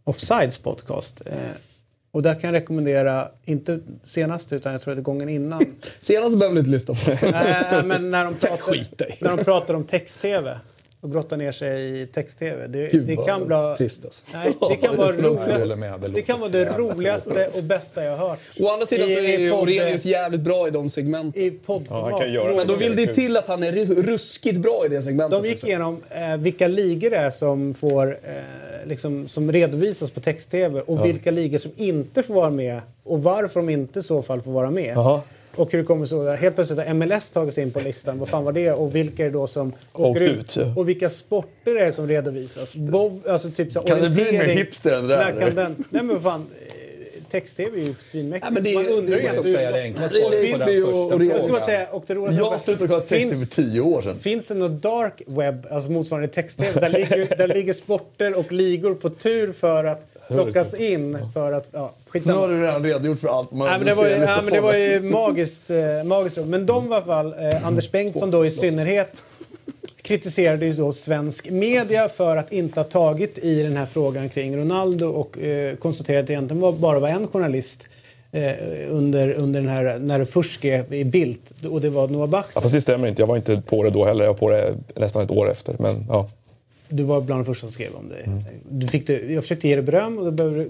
Offsides podcast. Och där kan jag rekommendera, inte senast utan jag tror att det är gången innan. Senast behöver du inte lyssna på det. Men när de pratar om text-tv och grottar ner sig i text-tv. Det kan vara trist alltså. Nej, det kan vara det roligaste och bästa jag har hört. Å andra sidan så är Orenius jävligt bra i de segmenten. I poddformat. Ja, men då vill det till att han är ruskigt bra i det segmentet. De gick igenom vilka ligor det är som får... liksom, som redovisas på text-tv och vilka ligor som inte får vara med och varför de inte i så fall får vara med. Aha. Och hur det kommer så där. Helt plötsligt har MLS tagits in på listan. Vad fan var det? Och vilka är det då som åker ut? Ja. Och vilka sporter är det som redovisas? Alltså, typ, så kan det bli mer hipster än det där? Nej, men fan... Text-tv är ju svinmäktigt. Man undrar ju att säga det enkelt. Jag slutade kolla text-tv för 10 år sedan. Finns det något dark web, alltså motsvarande text-tv, där ligger sporter och ligor på tur för att plockas in för att... Ja, nu har du redan redogjort för allt. Det var ju magiskt. Men de var i alla fall, Anders Bengtsson då i synnerhet... kritiserade ju då svensk media för att inte ha tagit i den här frågan kring Ronaldo och konstaterade att det egentligen bara var en journalist under den här när det först i bild och det var Noah Backner. Ja, fast det stämmer inte. Jag var inte på det då heller. Jag var på det nästan ett år efter. Men ja. Du var bland de första som skrev om dig. Mm. Jag försökte ge dig beröm och då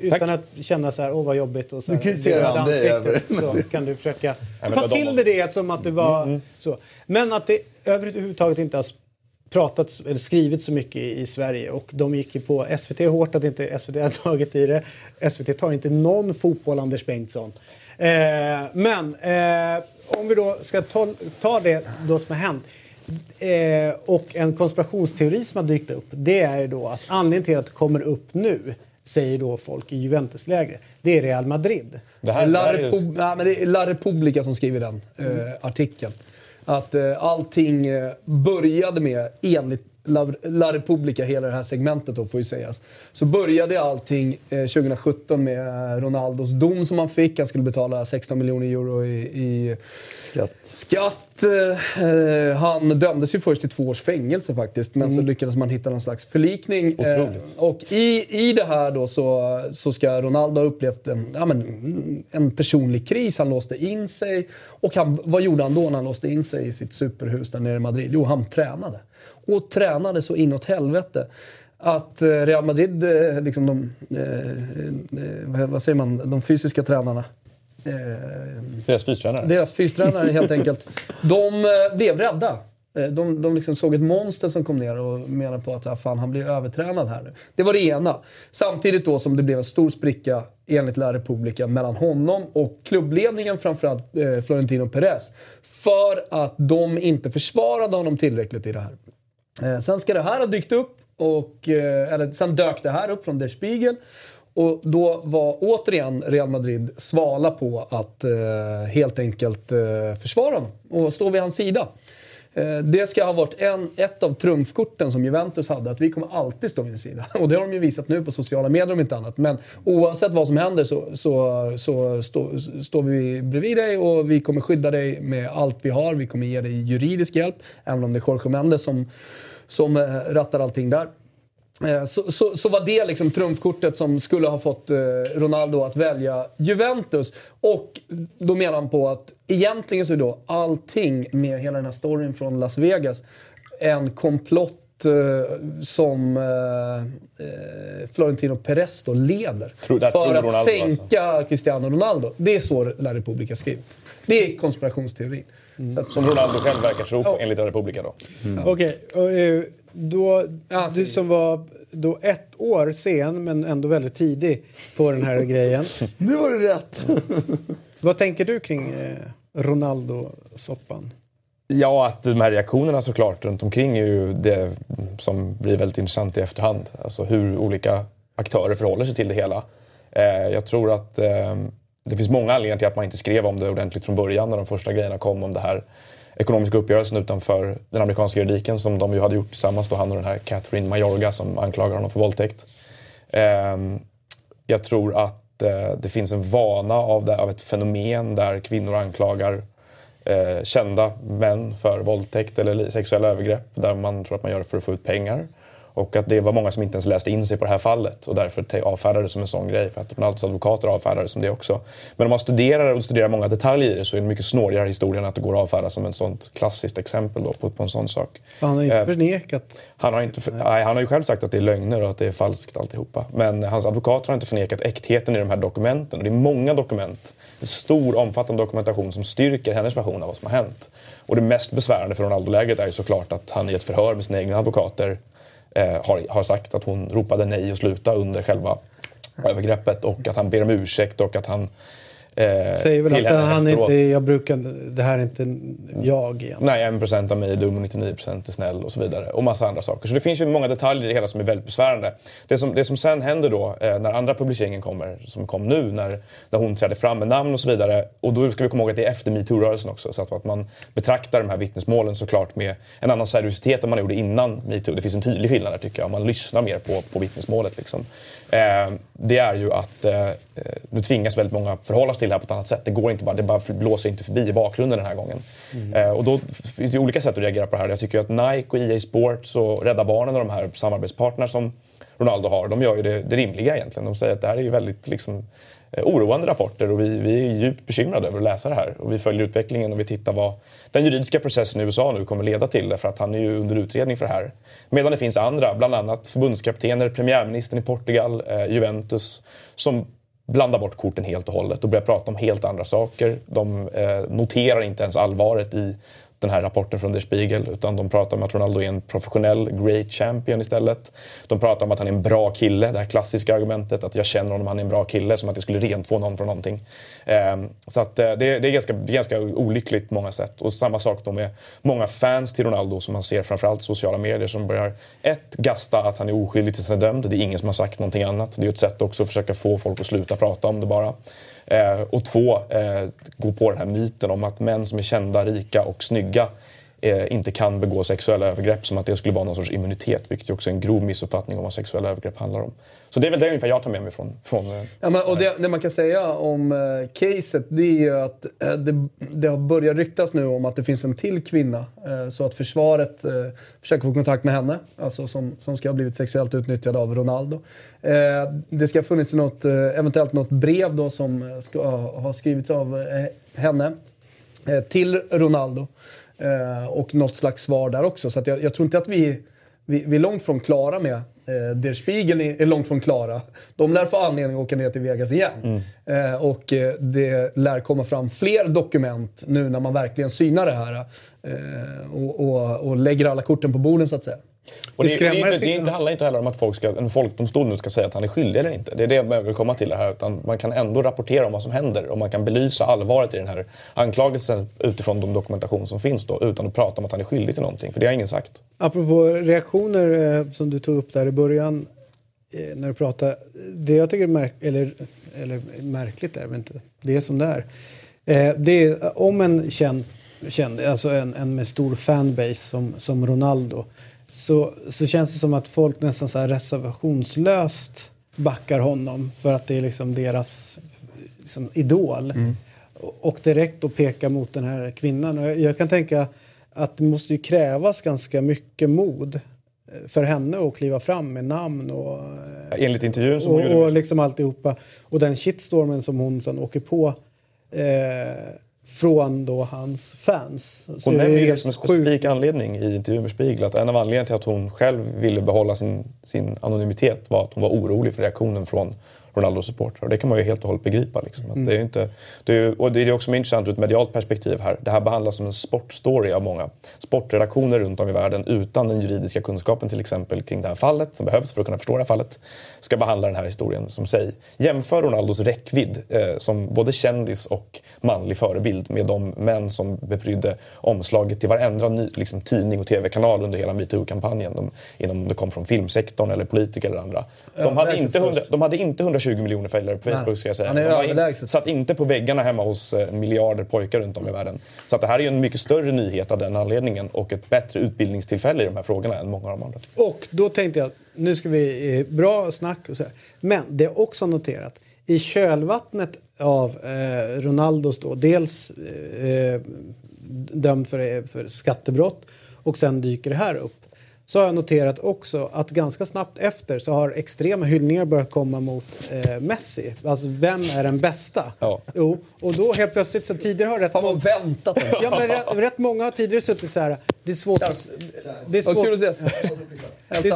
utan att känna så här, vad jobbigt och så här, så kan du försöka ta till dig det som att du var så. Men att det överhuvudtaget inte har pratats eller skrivits så mycket i Sverige och de gick ju på SVT hårt att inte SVT har tagit i det. SVT tar inte någon fotboll, Anders Bengtsson. Om vi då ska ta det då som har hänt. Och en konspirationsteori som har dykt upp, det är ju då att anledningen till att det kommer upp nu, säger då folk i Juventus-lägre, det är Real Madrid. Det här är La Repubblica som skriver den artikeln. Att allting började med, enligt La Repubblica, hela det här segmentet då får ju sägas. Så började allting 2017 med Ronaldos dom som han fick. Han skulle betala 16 miljoner euro i skatt. Han dömdes ju först till 2 års fängelse faktiskt. Men så lyckades man hitta någon slags förlikning. Otroligt. Och i det här då så ska Ronaldo ha upplevt en personlig kris. Han låste in sig. Och vad gjorde han då när han låste in sig i sitt superhus där nere i Madrid? Jo, han tränade. Och tränade så inåt helvete att Real Madrid, liksom de fysiska tränarna, deras fystränare helt enkelt, de blev rädda. De liksom såg ett monster som kom ner och menade på att han blir övertränad här nu. Det var det ena. Samtidigt då som det blev en stor spricka enligt La Repubblica mellan honom och klubbledningen, framförallt Florentino Perez, för att de inte försvarade honom tillräckligt i det här. Sen ska det här ha dykt upp sen dök det här upp från Der Spiegel. Och då var återigen Real Madrid svala på att helt enkelt försvara honom och stå vid hans sida. Det ska ha varit ett av trumfkorten som Juventus hade, att vi kommer alltid stå vid din sida. Och det har de ju visat nu på sociala medier om inte annat. Men oavsett vad som händer så står vi bredvid dig och vi kommer skydda dig med allt vi har. Vi kommer ge dig juridisk hjälp, även om det är Jorge Mendes som rattar allting där. Så var det liksom trumfkortet som skulle ha fått Ronaldo att välja Juventus. Och då menar han på att egentligen så är då allting med hela den här storyn från Las Vegas en komplott projekt som Florentino Perez då leder för att Ronaldo, sänka alltså. Cristiano Ronaldo. Det är så La Repubblica skriver. Det är konspirationsteorin. Mm. Som Ronaldo själv verkar tro på, enligt La Repubblica då. Mm. Okej, då du som var då ett år sen men ändå väldigt tidig på den här grejen. Nu var det rätt. Vad tänker du kring Ronaldo-soppan? Ja, att de här reaktionerna såklart runt omkring är ju det som blir väldigt intressant i efterhand. Alltså hur olika aktörer förhåller sig till det hela. Jag tror att det finns många anledningar till att man inte skrev om det ordentligt från början när de första grejerna kom om det här ekonomiska uppgörelsen utanför den amerikanska juridiken som de ju hade gjort tillsammans då han och den här Catherine Mayorga som anklagar honom för våldtäkt. Jag tror att det finns en vana av ett fenomen där kvinnor anklagar kända män för våldtäkt eller sexuella övergrepp där man tror att man gör det för att få ut pengar. Och att det var många som inte ens läste in sig på det här fallet och därför avfärdade det som en sån grej för att Ronaldos advokater avfärdade som det också. Men om man studerar många detaljer i det så är det mycket snårigare historien att det går att avfärda som en sånt klassiskt exempel då på en sån sak. Han har inte förnekat. Han har ju själv sagt att det är lögner och att det är falskt alltihopa. Men hans advokater har inte förnekat äktheten i de här dokumenten. Och det är många dokument, en stor omfattande dokumentation som styrker hennes version av vad som har hänt. Och det mest besvärande för Ronaldo-lägret är ju såklart att han i ett förhör med sina egna advokater har sagt att hon ropade nej och sluta under själva övergreppet och att han ber om ursäkt och att han säger väl att han inte, jag brukar, det här är inte jag igen. Nej, 1% av mig är dum och 99% är snäll och så vidare och massa andra saker. Så det finns ju många detaljer i det hela som är väldigt besvärande. Det som sen händer då när andra publiceringen kommer, som kom nu när hon trädde fram med namn och så vidare, och då ska vi komma ihåg att det är efter MeToo-rörelsen också, så att man betraktar de här vittnesmålen såklart med en annan seriositet än man gjorde innan MeToo. Det finns en tydlig skillnad där tycker jag, om man lyssnar mer på vittnesmålet liksom. Det är ju att nu tvingas väldigt många förhålla sig till det här på ett annat sätt. Det går inte bara, det bara blåser inte förbi i bakgrunden den här gången. Mm. Och då finns det olika sätt att reagera på det här. Jag tycker att Nike och EA Sports och Rädda Barnen och de här samarbetspartner som Ronaldo har, de gör ju det rimliga egentligen. De säger att det här är ju väldigt liksom oroande rapporter och vi är djupt bekymrade över att läsa det här. Och vi följer utvecklingen och vi tittar vad den juridiska processen i USA nu kommer leda till, därför att han är ju under utredning för det här. Medan det finns andra, bland annat förbundskaptener, premiärministern i Portugal, Juventus, som blandar bort korten helt och hållet och börjar prata om helt andra saker. De noterar inte ens allvaret i den här rapporten från Der Spiegel, utan de pratar om att Ronaldo är en professionell great champion istället. De pratar om att han är en bra kille, det här klassiska argumentet att jag känner honom, han är en bra kille, som att det skulle rent få någon från någonting. Så att det är ganska olyckligt på många sätt. Och samma sak då med många fans till Ronaldo som man ser framförallt sociala medier som börjar gasta att han är oskyldig tills han är dömd. Det är ingen som har sagt någonting annat. Det är ett sätt också att försöka få folk att sluta prata om det bara. Och gå på den här myten om att män som är kända, rika och snygga inte kan begå sexuella övergrepp, som att det skulle vara någon sorts immunitet, vilket är också en grov missuppfattning om vad sexuella övergrepp handlar om. Så det är väl det ungefär jag tar med mig från och det man kan säga om caset, det är ju att det har börjat ryktas nu om att det finns en till kvinna, så att försvaret försöker få kontakt med henne, alltså som ska ha blivit sexuellt utnyttjad av Ronaldo. Det ska ha funnits något, eventuellt något brev då som ska ha skrivits av henne till Ronaldo. Och något slags svar där också. Så att jag tror inte att vi är långt från klara med Der Spiegel är långt från klara. De lär få anledning att åka ner till Vegas igen. Mm. Och det lär komma fram fler dokument nu när man verkligen synar det här och lägger alla korten på borden så att säga. Och det handlar inte heller om att en folkdomstol nu ska säga att han är skyldig eller inte. Det är det man vill komma till det här, utan man kan ändå rapportera om vad som händer och man kan belysa allvaret i den här anklagelsen utifrån de dokumentation som finns då, utan att prata om att han är skyldig till någonting, för det har ingen sagt. Apropå reaktioner som du tog upp där i början när du pratade, det jag tycker är märkligt är, men inte det är som där. Det är om en känd alltså en med stor fanbase som Ronaldo, så känns det som att folk nästan så här reservationslöst backar honom för att det är liksom deras liksom idol. Mm. Och direkt då pekar mot den här kvinnan. Och jag kan tänka att det måste ju krävas ganska mycket mod för henne att kliva fram med namn och enligt intervjun som hon gjorde liksom alltihopa. Och den shitstormen som hon sen åker på från då hans fans. Så hon nämner det som en specifik anledning i intervjun med Spiegel, att en av anledningarna till att hon själv ville behålla sin anonymitet var att hon var orolig för reaktionen från Ronaldo-supportrar. Och det kan man ju helt och hållet begripa. Liksom. Att det är inte, och det är också intressant ur ett medialt perspektiv här. Det här behandlas som en sportstory av många sportredaktioner runt om i världen, utan den juridiska kunskapen till exempel kring det här fallet som behövs för att kunna förstå det här fallet, ska behandla den här historien som sig. Jämför Ronaldos räckvidd som både kändis och manlig förebild med de män som beprydde omslaget till varenda ny, liksom, tidning och tv-kanal under hela MeToo-kampanjen. Om det kom från filmsektorn eller politiker eller andra. De hade inte 120 miljoner följare på Facebook, ska jag säga. Satt inte på väggarna hemma hos miljarder pojkar runt om i världen. Så att det här är ju en mycket större nyhet av den anledningen och ett bättre utbildningstillfälle i de här frågorna än många av de andra. Och då tänkte jag, nu ska vi bra snack och så här. Men det är också noterat i kölvattnet av Ronaldos då, dels dömd för skattebrott, och sen dyker det här upp. Så har jag noterat också att ganska snabbt efter så har extrema hyllningar börjat komma mot Messi. Alltså, vem är den bästa? Ja. Jo, och då helt plötsligt så tidigare har väntat. Ja, men rätt många har tidigare suttit så här. Det är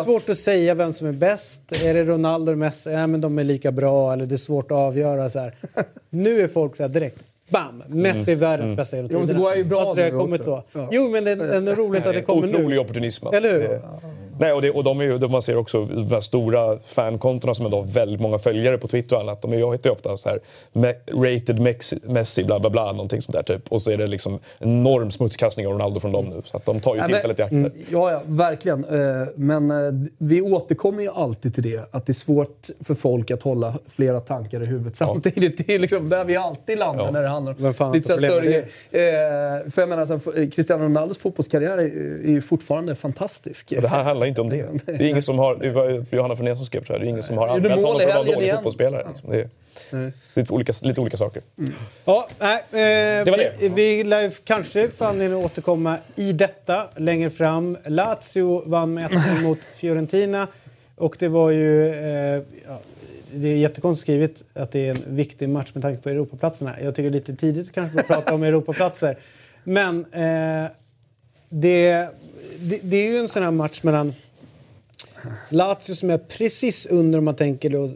svårt att säga vem som är bäst. Är det Ronaldo och Messi? Ja, men de är lika bra, eller det är svårt att avgöra så här. Nu är folk så här direkt. Bam! Messi är världens bästa hela tiden. Jo, men bra det kommit så. Ja. Jo, men det är roligt att det kommer nu. Otrolig opportunism. Eller hur? Ja. Nej, och de är ju, man ser också de här stora fankontorna som har väldigt många följare på Twitter och annat. Jag hittar ju ofta så här rated Messi, bla bla bla, någonting sånt där typ. Och så är det liksom enorm smutskastning av Ronaldo från dem nu. Så att de tar ju tillfället i akter. Ja, verkligen. Men vi återkommer ju alltid till det. Att det är svårt för folk att hålla flera tankar i huvudet samtidigt. Det är liksom där vi alltid landar när det handlar om lite större. För jag menar, Cristiano Ronaldos fotbollskarriär är ju fortfarande fantastisk. Och det här handlar inte om det. Det är ingen som har, Johanna Fornén som skrev så här, det är ingen som har använt honom för att vara dålig fotbollsspelare. Liksom. Det är lite olika saker. Mm. Ja, nej, det var det. Vi lär kanske fan återkomma i detta längre fram. Lazio vann med 1-0 mot Fiorentina, och det var ju det är jättekonstigt skrivet att det är en viktig match med tanke på Europaplatserna. Jag tycker lite tidigt kanske att prata om Europaplatser. Men det är ju en sån här match mellan Lazio som är precis under, om man tänker då,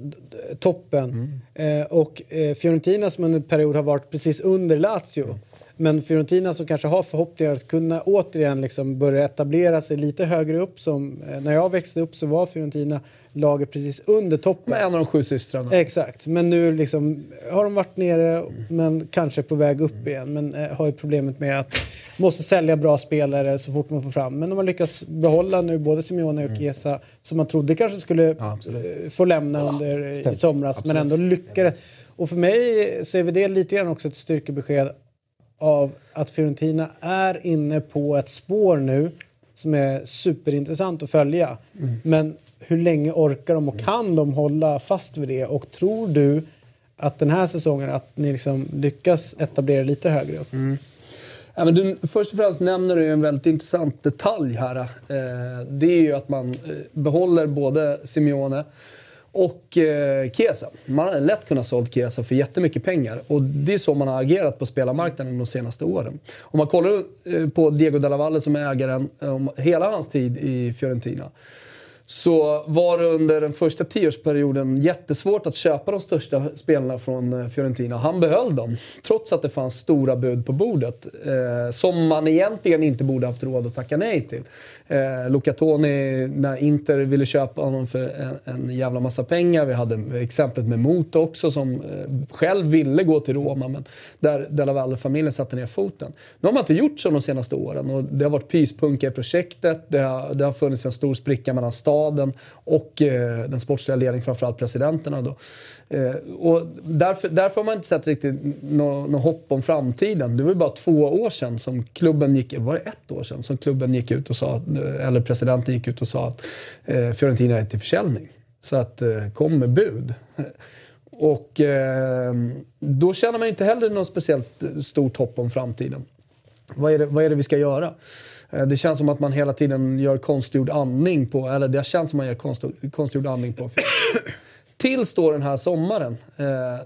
toppen, och Fiorentina som under en period har varit precis under Lazio. Men Fiorentina som kanske har förhoppningar att kunna återigen liksom börja etablera sig lite högre upp. Som, när jag växte upp så var Fiorentina laget precis under toppen. Med en av de 7 systrarna. Exakt, men nu liksom, har de varit nere men kanske på väg upp igen. Men har ju problemet med att måste sälja bra spelare så fort man får fram. Men de har lyckats behålla nu både Simeone och Chiesa som man trodde kanske skulle få lämna under i somras. Absolut. Men ändå lyckades. Och för mig så är det lite grann också ett styrkebesked av att Fiorentina är inne på ett spår nu som är superintressant att följa. Men hur länge orkar de och kan de hålla fast vid det? Och tror du att den här säsongen att ni liksom lyckas etablera lite högre upp? Ja, men först och främst nämner du en väldigt intressant detalj här. Det är ju att man behåller både Simeone och Chiesa. Man har lätt kunnat sålt Chiesa för jättemycket pengar. Och det är så man har agerat på spelarmarknaden de senaste åren. Om man kollar på Diego Della Valle som ägaren, hela hans tid i Fiorentina, så var det under den första 10-årsperioden jättesvårt att köpa de största spelarna från Fiorentina. Han behöll dem, trots att det fanns stora bud på bordet som man egentligen inte borde haft råd att tacka nej till. Luca Toni, när Inter ville köpa honom för en jävla massa pengar. Vi hade exemplet med Mota också, som själv ville gå till Roma, men där Della Valle-familjen satte ner foten. Nu har man inte gjort så de senaste åren, och det har varit pyspunka i projektet. Det har funnits en stor spricka mellan staden och den sportsliga ledningen, framförallt presidenterna då. Och därför har man inte sett riktigt någon hopp om framtiden. Det var bara 2 år sedan som klubben gick, var det 1 år sedan som klubben gick ut och sa att, eller presidenten gick ut och sa att Fiorentina är till försäljning. Så att kom med bud. Och då känner man inte heller någon speciellt stort hopp om framtiden. Vad är det vi ska göra? Det känns som att man hela tiden gör konstgjord andning på, eller det känns som man gör konstgjord andning på. Tills då den här sommaren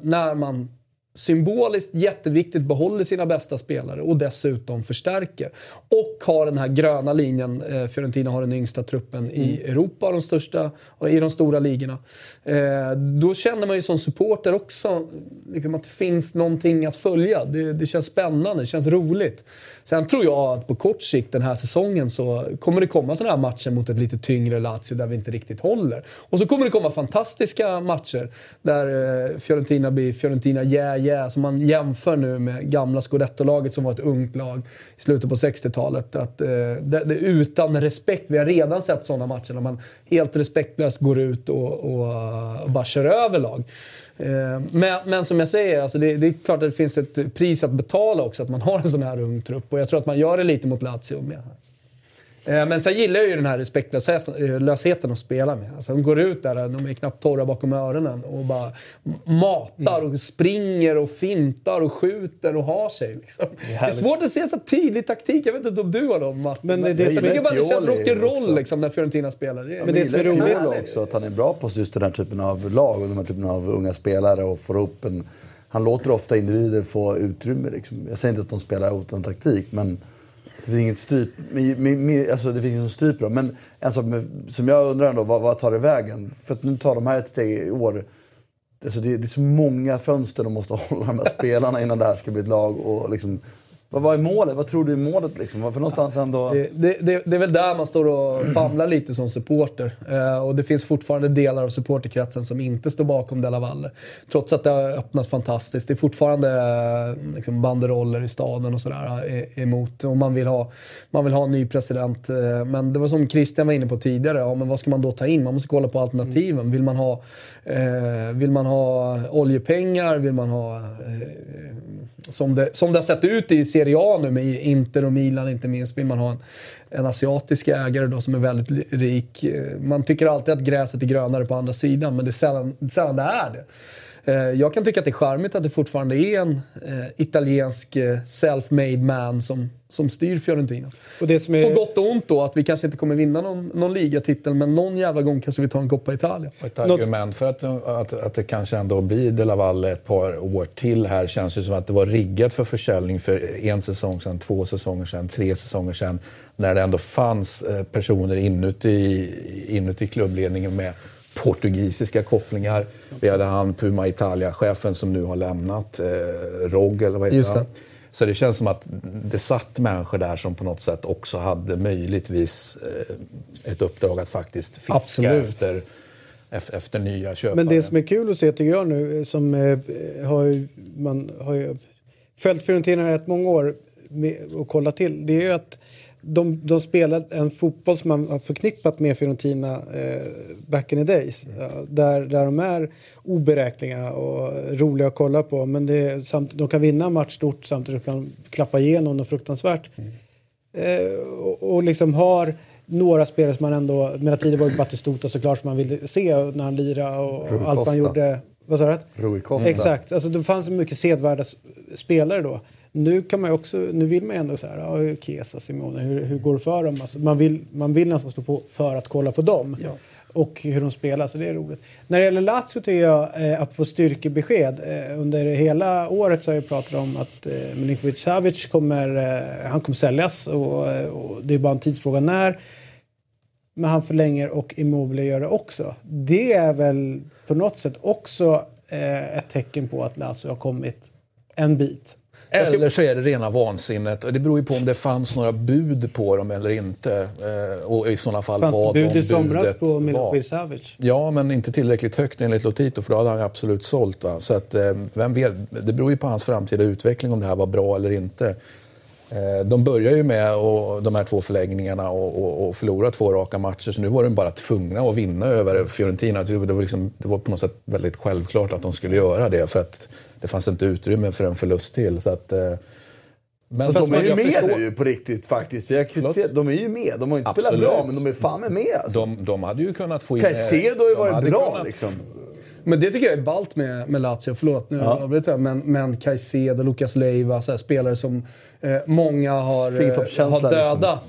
när man symboliskt jätteviktigt behåller sina bästa spelare och dessutom förstärker. Och har den här gröna linjen. Fiorentina har den yngsta truppen i Europa, de största, i de stora ligorna. Då känner man ju som supporter också liksom att det finns någonting att följa. Det känns spännande, det känns roligt. Sen tror jag att på kort sikt den här säsongen så kommer det komma sådana här matcher mot ett lite tyngre Lazio där vi inte riktigt håller. Och så kommer det komma fantastiska matcher där Fiorentina blir Fiorentina som man jämför nu med gamla Scudetto-laget som var ett ungt lag i slutet på 60-talet. Att, det utan respekt, vi har redan sett sådana matcher där man helt respektlöst går ut och bara kör över lag. Men som jag säger, alltså det är klart att det finns ett pris att betala också att man har en sån här ung trupp. Och jag tror att man gör det lite mot Lazio med här. Men sen gillar jag ju den här respektlösheten att spela med. Alltså, de går ut där, de är knappt torra bakom öronen och bara matar och springer och fintar och skjuter och har sig. Liksom. Det är svårt att se så tydlig taktik. Jag vet inte om du har dem, Martin. Men det är så mycket bara det känns rock'n'roll liksom, när Fiorentina spelar. Det är, men det är roligt också att han är bra på just den här typen av lag och den här typen av unga spelare och får upp en... Han låter ofta individer få utrymme. Liksom. Jag säger inte att de spelar utan taktik, men... Det finns inget stryp, alltså det finns ingen stryp då. Men alltså, som jag undrar ändå, vad tar det vägen? För att nu tar de här ett steg i år. Alltså det är så många fönster de måste hålla de här spelarna innan det här ska bli ett lag. Och liksom, vad är målet? Vad tror du är målet? Liksom? För någonstans ändå... det är väl där man står och famlar lite som supporter. Och det finns fortfarande delar av supporterkretsen som inte står bakom Della Valle. Trots att det har öppnats fantastiskt. Det är fortfarande liksom banderoller i staden och sådär emot. Och man vill ha en ny president. Men det var som Christian var inne på tidigare. Ja, men vad ska man då ta in? Man måste kolla på alternativen. Vill man ha oljepengar? Vill man ha... Som det har sett ut i Serie A nu med Inter och Milan inte minst, vill man ha en asiatisk ägare då som är väldigt rik. Man tycker alltid att gräset är grönare på andra sidan, men det är sällan det är det. Jag kan tycka att det är charmigt att det fortfarande är en italiensk self-made man som styr Fiorentina. Och det som är... På gott och ont då, att vi kanske inte kommer vinna någon ligatitel, men någon jävla gång kanske vi tar en Coppa Italia. Och ett argument för att det kanske ändå blir Della Valle ett par år till här, känns det som att det var riggat för försäljning för en säsong sedan, 2 säsonger sedan, 3 säsonger sedan, när det ändå fanns personer inuti klubbledningen med portugisiska kopplingar. Vi hade han Puma Italia-chefen som nu har lämnat Rog eller vad heter han. Så det känns som att det satt människor där som på något sätt också hade möjligtvis ett uppdrag att faktiskt fiska efter nya köpare. Men det som är kul att se tycker jag nu som man har följt Fiorentina rätt många år och kollat till, det är ju att de spelar en fotboll som man har förknippat med Fiorentina back in the days. Där de är oberäkneliga och roliga att kolla på. Men de kan vinna match stort samtidigt som de kan klappa igenom och fruktansvärt. Och liksom har några spelare som man ändå... Medan tidigare var det Batistuta såklart som man ville se när han lirade och allt han gjorde. Vad sa du? Roy Keane. Exakt. Alltså, det fanns mycket sedvärda spelare då. Nu vill man ändå så här, Kesa, Simone, hur går det för dem? Alltså, man vill nästan stå på för att kolla på dem. Ja. Och hur de spelar, så det är roligt. När det gäller Lazio tycker jag att få styrkebesked. Under hela året så har jag pratat om att Milinkovic Savic kommer säljas och det är bara en tidsfråga när. Men han förlänger och Immobile gör det också. Det är väl på något sätt också ett tecken på att Lazio har kommit en bit. Eller så är det rena vansinnet. Det beror ju på om det fanns några bud på dem eller inte. Och i sådana fall vad de budet på Milinkovic Savic. Ja, men inte tillräckligt högt enligt Lotito, för då hade han absolut sålt. Va? Så att, vem vet, det beror ju på hans framtida utveckling om det här var bra eller inte. De börjar ju med de här 2 förlängningarna och förlora 2 raka matcher. Så nu var de bara tvungna att vinna över Fiorentina. Det var på något sätt väldigt självklart att de skulle göra det, för att det fanns inte utrymme för en förlust till. Så att, men de är ju med nu på riktigt faktiskt. De är ju med. De har inte spelat bra, men de är fan med. Alltså. De hade ju kunnat få in... Caicedo har ju varit bra liksom. Men det tycker jag är ballt med Lazio. Förlåt, nu har jag blivit det. Men Caicedo, Lucas Leiva, så här, spelare som många har dödat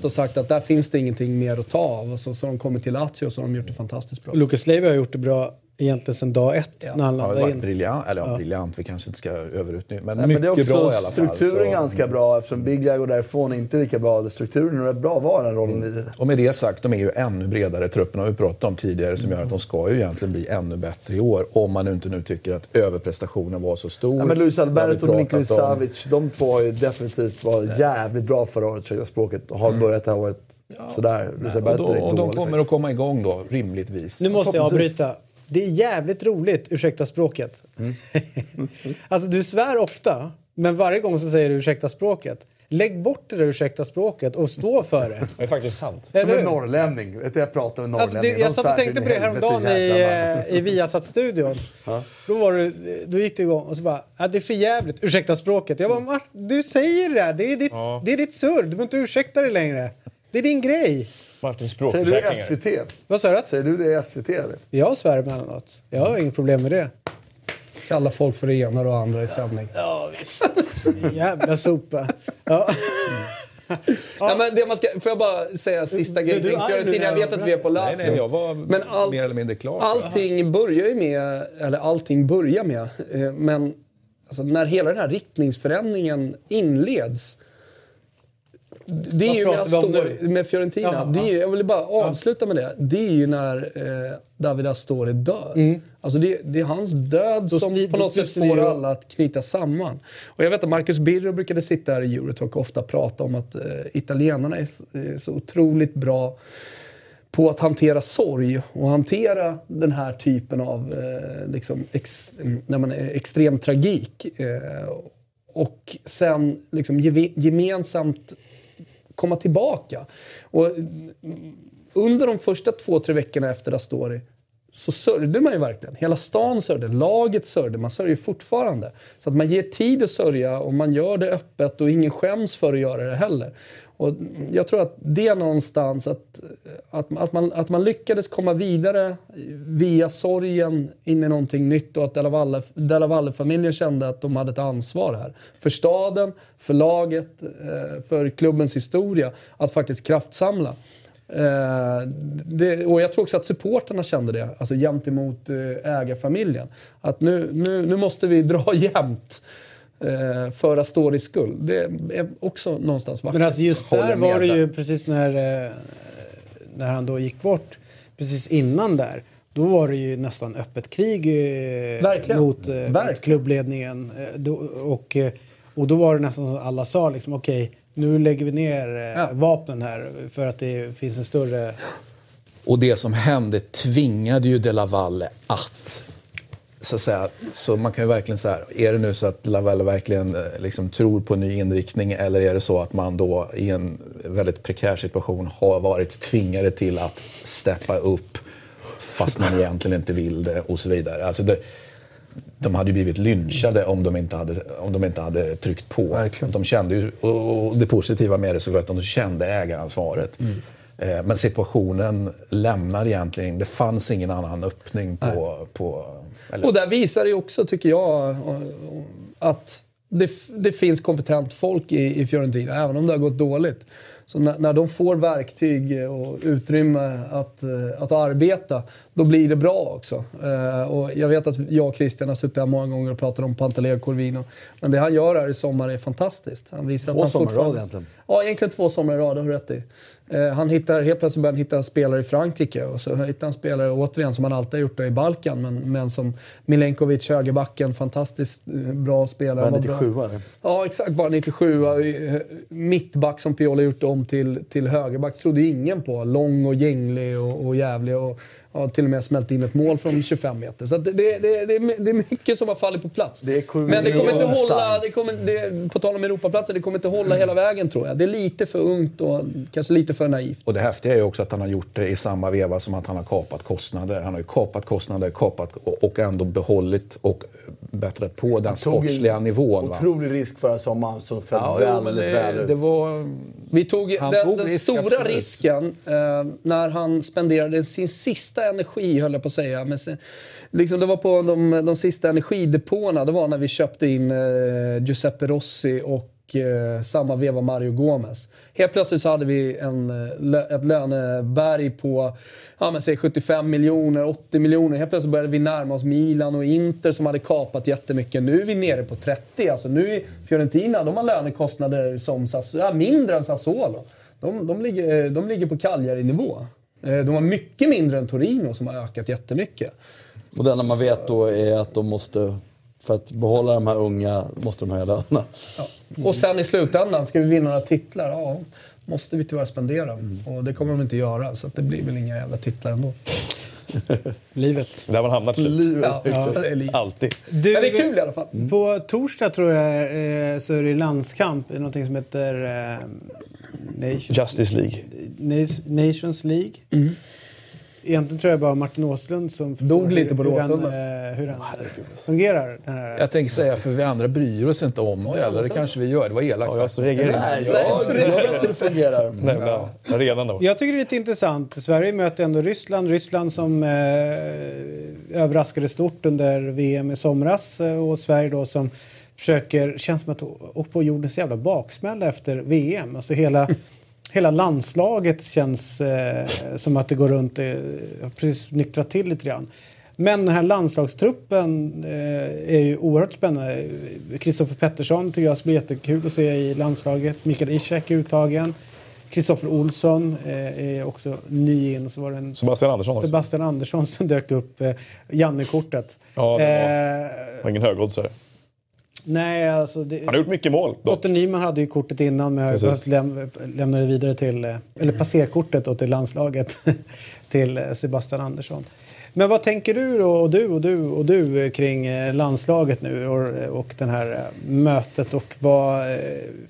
liksom. Och sagt att där finns det ingenting mer att ta av. Och så har de kommit till Lazio och så har de gjort det fantastiskt bra. Lucas Leiva har gjort det bra egentligen sedan dag ett när han landade in. Briljant, eller briljant, vi kanske inte ska överutnyttja. Men mycket men det är också bra i alla fall. Strukturen så. Ganska bra, eftersom Biglia går därifrån inte lika bra. Strukturen är bra var den rollen i det. Och med det sagt, de är ju ännu bredare. Trupperna har vi pratat om tidigare som gör att de ska ju egentligen bli ännu bättre i år. Om man inte nu tycker att överprestationen var så stor. Ja, men Luis Alberto och Niklas Savic, de två har ju definitivt varit jävligt bra förra året, så språket har börjat det här året. Ja, sådär. Och de kommer att komma igång då, rimligtvis. Nu måste jag avbryta. Det är jävligt roligt, ursäkta språket. Alltså du svär ofta, men varje gång så säger du ursäkta språket. Lägg bort det där ursäkta språket och stå för det. Det är faktiskt sant. Som en norrlänning. Jag pratar med norrlänning. Alltså, jag satt och tänkte på det häromdagen i Viasat-studion. Då gick det igång och så bara, det är för jävligt, ursäkta språket. Jag bara, du säger det här. Det är ditt surr. Du behöver inte ursäkta det längre. Det är din grej. Martin, språkförsäkringar. Säger du SVT? Vad sa du? Säger du det SVT? Eller? Jag svär med annat. Jag har inget problem med det. Kalla folk för det ena och andra i sändning. Ja, visst. Jävla sopa. Ja. Ja, men det man ska, får jag bara säga sista grejen kring Fiorentina. Jag vet att vi är på Lazio. Nej, jag var men mer eller mindre klar. Allting börjar ju med, eller allting börjar med, men alltså, när hela den här riktningsförändringen inleds. Det är ju när jag står med Fiorentina. Det är ju, jag vill bara avsluta med det. Det är ju när David Astor är död. Alltså det är hans död som på något sätt får alla att knyta samman. Och jag vet att Marcus Birro brukade sitta här i Eurotalk och ofta prata om att italienarna är så otroligt bra på att hantera sorg och hantera den här typen av när man är extrem tragik. Och sen liksom gemensamt komma tillbaka. Och under de första 2-3 veckorna efter Astori så sörjde man ju verkligen. Hela stan sörjde, laget sörjde, man sörjer ju fortfarande. Så att man ger tid att sörja och man gör det öppet och ingen skäms för att göra det heller. Och jag tror att det är någonstans att man lyckades komma vidare via sorgen in i någonting nytt och att Della Valle-familjen kände att de hade ett ansvar här. För staden, för laget, för klubbens historia, att faktiskt kraftsamla. Och jag tror också att supporterna kände det, alltså jämt emot ägarfamiljen. Att nu måste vi dra jämt. För Astoris skull. Det är också någonstans vackert. Men alltså just där var det ju precis när han då gick bort, precis innan där, då var det ju nästan öppet krig mot klubbledningen och då var det nästan som alla sa liksom, okej, nu lägger vi ner vapnen här för att det finns en större. Och det som hände tvingade ju Della Valle att så man kan ju verkligen säga, är det nu så att Lavelle verkligen liksom tror på ny inriktning, eller är det så att man då i en väldigt prekär situation har varit tvingade till att steppa upp fast man egentligen inte vill det och så vidare. Alltså de hade ju blivit lynchade om de inte hade tryckt på. Verkligen. De kände ju, och det positiva med det så var att de kände ägaransvaret. Men situationen lämnar egentligen, det fanns ingen annan öppning och där visar det också, tycker jag, att det finns kompetent folk i Fiorentina, även om det har gått dåligt. Så när de får verktyg och utrymme att arbeta, då blir det bra också. Och jag vet att jag och Christian har suttit här många gånger och pratat om Pantaleo Corvino. Men det han gör här i sommar är fantastiskt. Han visar att han fortfarande egentligen. Ja, egentligen 2 sommar i rad, har du rätt i. Han hittar helt plötsligt en spelare i Frankrike, och så hittar han spelare återigen som han alltid har gjort då i Balkan, men som Milenkovic, högerbacken, fantastiskt bra spelare. Bara 97-are. Ja, exakt, bara 97-are. Mittback som Pioli gjort om till högerback trodde ingen på. Lång och gänglig och jävlig och har till och med smält in ett mål från 25 meter. Så det är mycket som har fallit på plats. Men det kommer inte hålla, på tal om Europaplatser, det kommer inte hålla hela vägen, tror jag. Det är lite för ungt och kanske lite för naivt. Och det häftiga är ju också att han har gjort det i samma veva som att han har kapat kostnader. Han har ju kapat kostnader och ändå behållit och bättrat på den sportsliga nivån. Otrolig risk för sommaren som föll väl ut. Vi tog den stora risken när han spenderade sin sista energi, höll jag på att säga. Men sen, liksom, det var på de sista energidepåerna. Det var när vi köpte in Giuseppe Rossi och och samma veva Mario Gomez. Helt plötsligt så hade vi ett löneberg på 75 miljoner, 80 miljoner. Helt plötsligt började vi närma oss Milan och Inter som hade kapat jättemycket. Nu är vi nere på 30. Alltså nu är Fiorentina, de har lönekostnader som mindre än Sassuolo. De ligger på Cagliari-nivå. De har mycket mindre än Torino som har ökat jättemycket. Och det enda man vet då är att de måste, för att behålla de här unga, måste de höja lönerna. Ja. Och sen i slutändan, ska vi vinna några titlar? Ja, måste vi tyvärr spendera. Och det kommer de inte göra, så att det blir väl inga jävla titlar ändå. Livet. Där man hamnar till. Livet. Ja, det är livet. Alltid. Du, men det är kul i alla fall. På torsdag tror jag så är det landskamp i någonting som heter Justice League. Nations League. Mm. Egentligen tror jag bara Martin Åslund som dog lite på hur han fungerar. Jag tänker säga, för vi andra bryr oss inte om det, eller det kanske vi gör. Det var elakt. Ja, jag reagerar. Det fungerar. Nej, redan då. Jag tycker det är lite intressant. Sverige möter ändå Ryssland. Ryssland som överraskade stort under VM i somras. Och Sverige då som försöker, känns som att åka på jordens jävla baksmäll efter VM. Alltså hela landslaget känns som att det går runt, precis nyktrat till lite grann. Men den här landslagstruppen är ju oerhört spännande. Kristoffer Pettersson tycker jag blir jättekul att se i landslaget. Mikael Ishak är uttagen. Kristoffer Olsson är också ny in. Och så var det Sebastian Andersson som dök upp. Janne-kortet. Ja, det var ingen högoddsare. Nej, alltså han har gjort mycket mål. Otto Nyman hade ju kortet innan, men jag lämnade vidare till, eller passerkortet åt till landslaget till Sebastian Andersson. Men vad tänker du då, och du kring landslaget nu och den här mötet, och vad,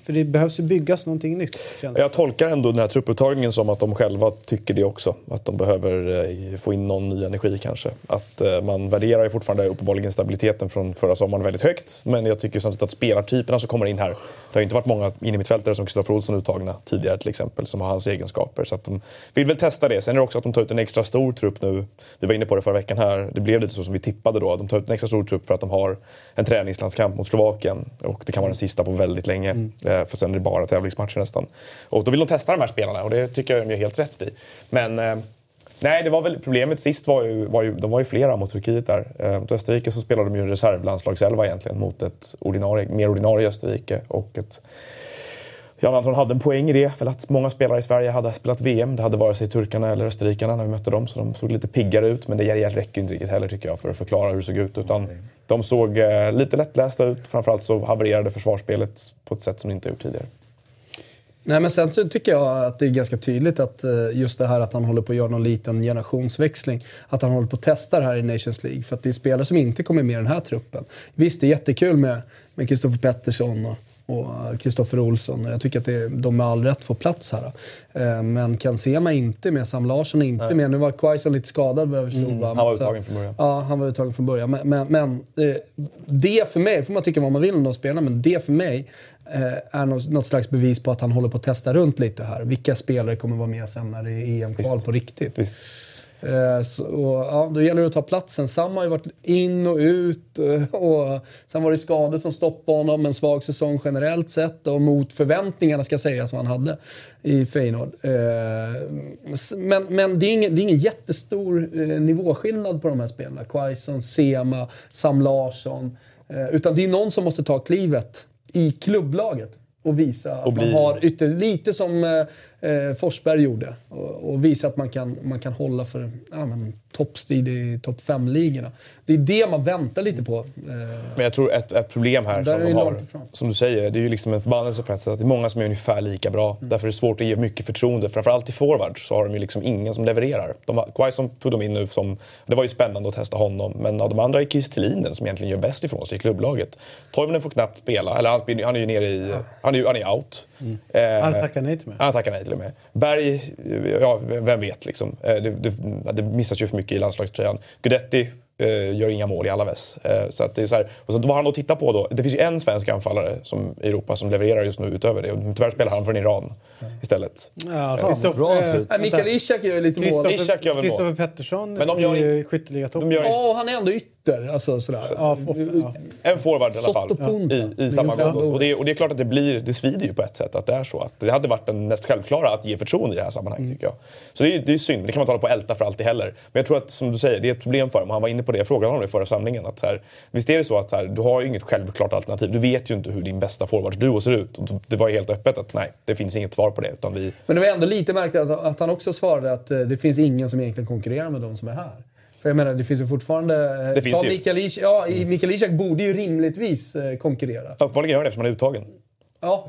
för det behövs ju byggas någonting nytt. Jag tolkar ändå den här trupputtagningen som att de själva tycker det också, att de behöver få in någon ny energi kanske. Att man värderar ju fortfarande uppenbarligen stabiliteten från förra sommaren väldigt högt, men jag tycker samtidigt att spelartyperna som kommer in här, det har ju inte varit många innermittfältare som Kristoffer Olsson uttagna tidigare till exempel, som har hans egenskaper, så att de vill väl testa det. Sen är det också att de tar ut en extra stor trupp nu. Vi var inne på det förra veckan här. Det blev lite så som vi tippade då. De tar ut en extra stor trupp för att de har en träningslandskamp mot Slovakien. Och det kan vara den sista på väldigt länge. För sen är det bara tävlingsmatcher nästan. Och då vill de testa de här spelarna. Och det tycker jag de är helt rätt i. Men nej, det var väl problemet sist var ju de var ju flera mot Turkiet där. Mot Österrike så spelade de ju en reservlandslagselva egentligen. Mot ett mer ordinarie Österrike. Och ett... Jan Anton hade en poäng i det, för att många spelare i Sverige hade spelat VM. Det hade vare sig turkarna eller österrikarna när vi mötte dem, så de såg lite piggare ut. Men det räcker inte riktigt heller tycker jag för att förklara hur det såg ut. Utan de såg lite lättlästa ut. Framförallt så havererade försvarsspelet på ett sätt som det inte gjort tidigare. Nej, men sen så tycker jag att det är ganska tydligt att just det här att han håller på att göra någon liten generationsväxling, att han håller på att testa det här i Nations League, för att det är spelare som inte kommer med i den här truppen. Visst, det är jättekul med Kristoffer Pettersson och Kristoffer Olsson. Jag tycker att de med all rätt får plats här. Men Kansema inte med, Sam Larsson inte med. Nu var Quaison lite skadad. Han var uttagen från början. Ja, han var uttagen från början. Men det för mig, får man tycka vad man vill om de spelar, men det för mig är något slags bevis på att han håller på att testa runt lite här. Vilka spelare kommer vara med sen när det är EM-kval på riktigt? Visst. Då gäller det att ta platsen. Sam har ju varit in och ut, och sen var det skador som stoppade honom, en svag säsong generellt sett och mot förväntningarna ska säga som han hade i Feyenoord. Men det är ingen jättestor nivåskillnad på de här spelarna, Quaison, Sema, Sam Larsson, utan det är någon som måste ta klivet i klubblaget och visa att man har lite som Forsberg gjorde, och visa att man kan hålla för toppstrid i topp 5-ligorna. Det är det man väntar lite på. Men jag tror ett problem här som de har, som du säger, det är ju liksom en förbannelse på ett sätt, att det är många som är ungefär lika bra. Därför är det svårt att ge mycket förtroende. Framförallt i forward så har de ju liksom ingen som levererar. Quaison tog de in nu som, det var ju spännande att testa honom, men av de andra är Kistelinen som egentligen gör bäst ifrån sig i klubblaget. Toivonen får knappt spela, eller han är ju nere i, han är out. Han tackar nej till mig. Med. Berg, vem vet liksom. Det missas ju för mycket i landslagströjan. Gudetti gör inga mål i Alaves. Så att det är så här. Och så vad han då tittar på då? Det finns ju en svensk anfallare som i Europa som levererar just nu utöver det. Och tyvärr spelar han för Iran istället. Ja, Mikael Ishak gör lite mål. Kristoffer Pettersson, men de gör skytteliga topp. Han är ändå ytter. Alltså, sådär. Ja, en forward i alla fall i samma gång. Och det är klart att det svider ju på ett sätt att det är så. Att det hade varit den näst självklara att ge förtroende i det här sammanhanget, tycker jag. Så det är synd, men det kan man tala på älta för alltid heller. Men jag tror att, som du säger, det är ett problem för dem. Han var inne på det, jag frågade honom i förra samlingen. Att så här, visst är det så att här, du har ju inget självklart alternativ. Du vet ju inte hur din bästa forwardsduo ser ut. Och det var ju helt öppet att nej, det finns inget svar på det. Utan vi... Men det var ändå lite märkligt att han också svarade att det finns ingen som egentligen konkurrerar med de som är här. För jag menar, det finns ju fortfarande... Det finns det ju. Mikael Ishak borde ju rimligtvis konkurrera. Uppenbarligen gör det eftersom han är uttagen. Ja,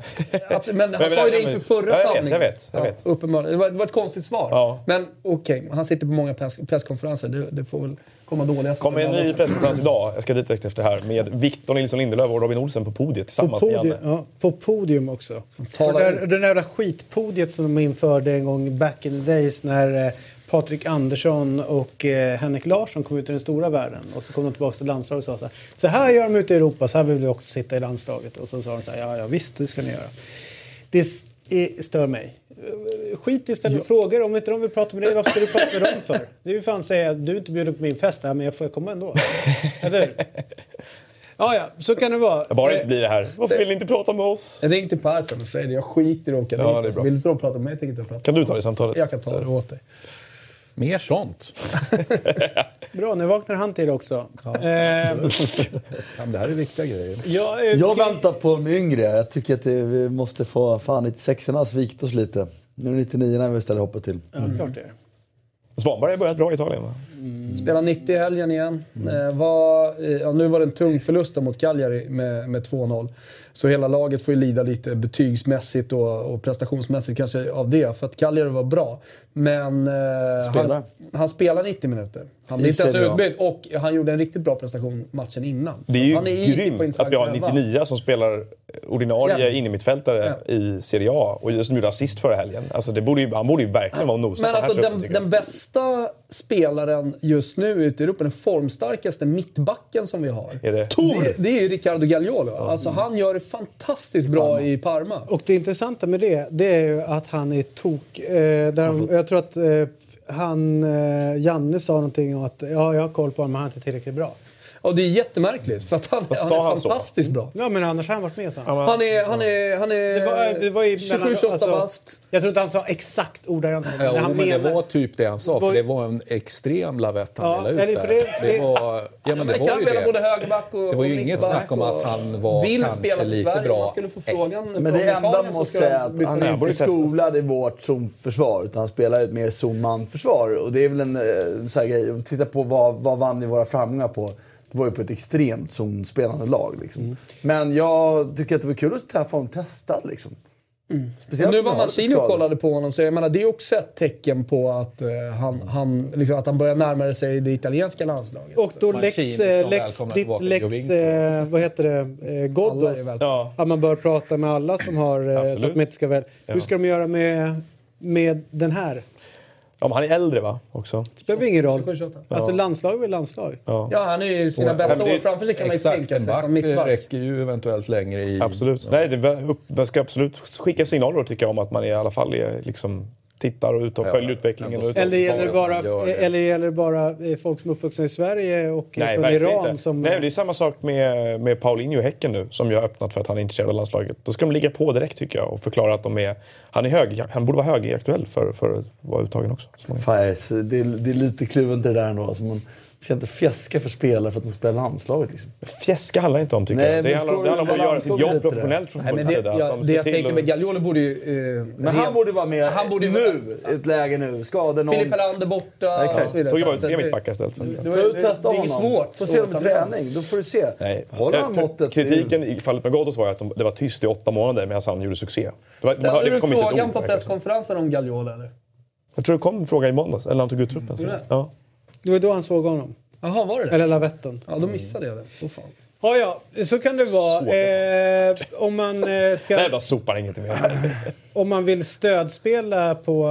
men han sa ju det inför förra samlingen. Jag vet. Uppenbarligen. Det var ett konstigt svar. Ja. Men okej, han sitter på många presskonferenser. Det får väl komma dåliga... Kommer en ny presskonferens idag, jag ska dit efter det här, med Victor Nilsson Lindelöf och Robin Olsen på podiet tillsammans med Janne. Ja, på podium också. Den jävla skitpodiet som de införde en gång back in the days när... Patrik Andersson och Henrik Larsson kom ut i den stora världen. Och så kom de tillbaka till landslaget och sa så här gör de ute i Europa, så här vill vi också sitta i landslaget. Och så sa de så här, ja visst, det ska ni göra. Det stör mig. Skit i ställa frågor, om inte de vill prata med dig, varför ska du prata med dem för? Det är ju fan säga, du är inte bjuden på min fest här, men jag får komma ändå. Eller ja, så kan det vara. Jag bara inte blir det här. Varför vill ni inte prata med oss? Ring till Persson och säg det, jag skiter i att åka dit. Vill inte de prata med mig, jag tänker inte prata. Kan du ta det samtalet? Jag kan ta det åt dig. Mer sånt. Bra, nu vaknar han till också. Ja. Det här är viktiga grejer. Jag väntar på de yngre. Jag tycker att vi måste få fan i sexorna svikt oss lite. Nu är 99 när vi ställer hoppet till. Ja, klart det är. Svanberg har börjat bra i Italien, va? Spelar 90 i helgen igen. Nu var det en tung förlust mot Cagliari med 2-0. Så hela laget får ju lida lite betygsmässigt och prestationsmässigt kanske av det. För att Cagliari var bra. Men han spelar 90 minuter. Han blir inte ens utbytt. Och han gjorde en riktigt bra prestation matchen innan. Det är ju han är grymt att vi har 99 som spelar ordinarie innermittfältare i Serie A. Och just nu gjorde assist förra helgen. Alltså han borde ju verkligen vara nosad. Men alltså den bästa spelaren just nu ute i Europa, den formstarkaste mittbacken som vi har. Är det? Det är ju Riccardo Gagliolo. Alltså han gör det fantastiskt bra i Parma. Och det intressanta med det är ju att han är jag tror att Janne sa någonting om att jag har koll på honom, men han är inte tillräckligt bra. Ja, det är jättemärkligt för att han är fantastiskt bra. Ja, men annars har han varit med så. Han är det var 27-28 alltså, bast. Jag tror inte han sa exakt ordagrant. Ja, det var typ det han sa, för det var en extrem lavett han delade ut där. Det var ju inget snack om att han var kanske lite bra. Men det enda man måste säga att han är inte skolad i vårt zonförsvar, utan han spelar ett mer zonmanförsvar. Och det är väl en sån här grej. Om titta på vad vann i våra framgångar på. Det var ju på ett extremt zonspelande lag. Liksom. Men jag tycker att det var kul att träffa honom testad. Liksom. Och nu var Marcino och kollade på honom. Så jag menar, det är också ett tecken på att han börjar närma sig det italienska landslaget. Och då Ghoddos. Att man bör prata med alla som har... så att man inte ska Hur ska de göra med den här... Ja, men han är äldre, va? Också. Det spelar ingen roll. Alltså landslag är landslag. Ja, han är ju sina bästa år framför sig, kan man ju tänka sig som mittback. Det räcker ju eventuellt längre i... Absolut. Ja. Nej, det ska absolut skicka signaler, tycker jag, om att man i alla fall är, liksom, tittar och följer utvecklingen. Eller gäller det bara folk som är uppvuxna i Sverige och från Iran? Nej, det är samma sak med Paulinho Häcken nu, som jag har öppnat för att han är intresserad av landslaget. Då ska de ligga på direkt, tycker jag, och förklara att han borde vara högaktuell för att vara uttagen också. Det är lite kluven till det där ändå. Alltså man ska inte fjäska för spelare för att de ska spela landslaget. Liksom. Fjäska handlar inte om, tycker jag. Det handlar om att göra sitt jobb professionellt. Det jag tänker med Gagliolo borde ju... men han borde vara med nu, i ett läge nu. Skadade någon. Filip Helander borta. Exakt. Tog ju bara ut tre mittbackar istället. Testa honom. Det är svårt. Får se om träning. Då får du se. Kritiken i fallet med Ghoddos var att det var tyst i 8 månader medan han gjorde succé. Ställde du frågan på presskonferensen om Gagliolo, eller? Jag tror det kom en fråga i måndags. Eller han tog ut truppen. Ja. Det var då han såg honom. Jaha, var det? Eller lavetten. Ja, då missade jag det. Då fan. Ja, så kan det vara. Om man ska... Nej, bara sopar inget mer. Om man vill stödspela på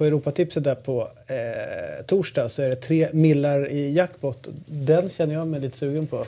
Europatipset där på torsdag, så är det 3 millar i jackpot. Den känner jag mig lite sugen på.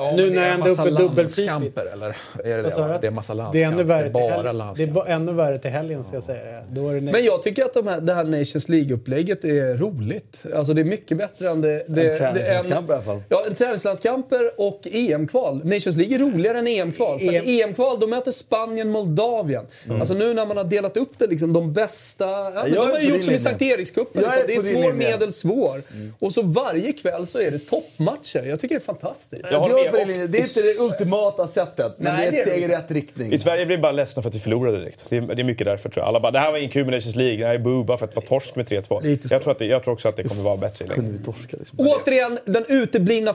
Ja, nu när han ändå på dubbelkamper eller är det det? Det är massa landskamper. Det är bara landskamper. Det är ännu värre till helgen ska jag säga. Då är det men jag tycker att det här Nations League-upplägget är roligt. Alltså det är mycket bättre än det träningslandskamper i alla fall. Ja, en träningslandskamper och EM-kval. Nations League är roligare än EM-kval. För EM-kval, de möter Spanien, Moldavien. Mm. Alltså nu när man har delat upp det liksom de bästa... Ja, de har gjort som i Sankt Erikskuppen. Det är svår, medelsvår. Mm. Och så varje kväll så är det toppmatcher. Jag tycker det är fantastiskt. Det är inte det ultimata sättet, men nej, det är ett steg i rätt riktning. I Sverige blir bara ledsna för att vi förlorade direkt. Det är mycket därför tror jag. Alla bara, det här var ingen kul med Nations League. Det här är buba för att vara torsk med 3-2. Jag tror också att det kommer vara bättre. Kunde vi torska liksom. Återigen, den uteblivna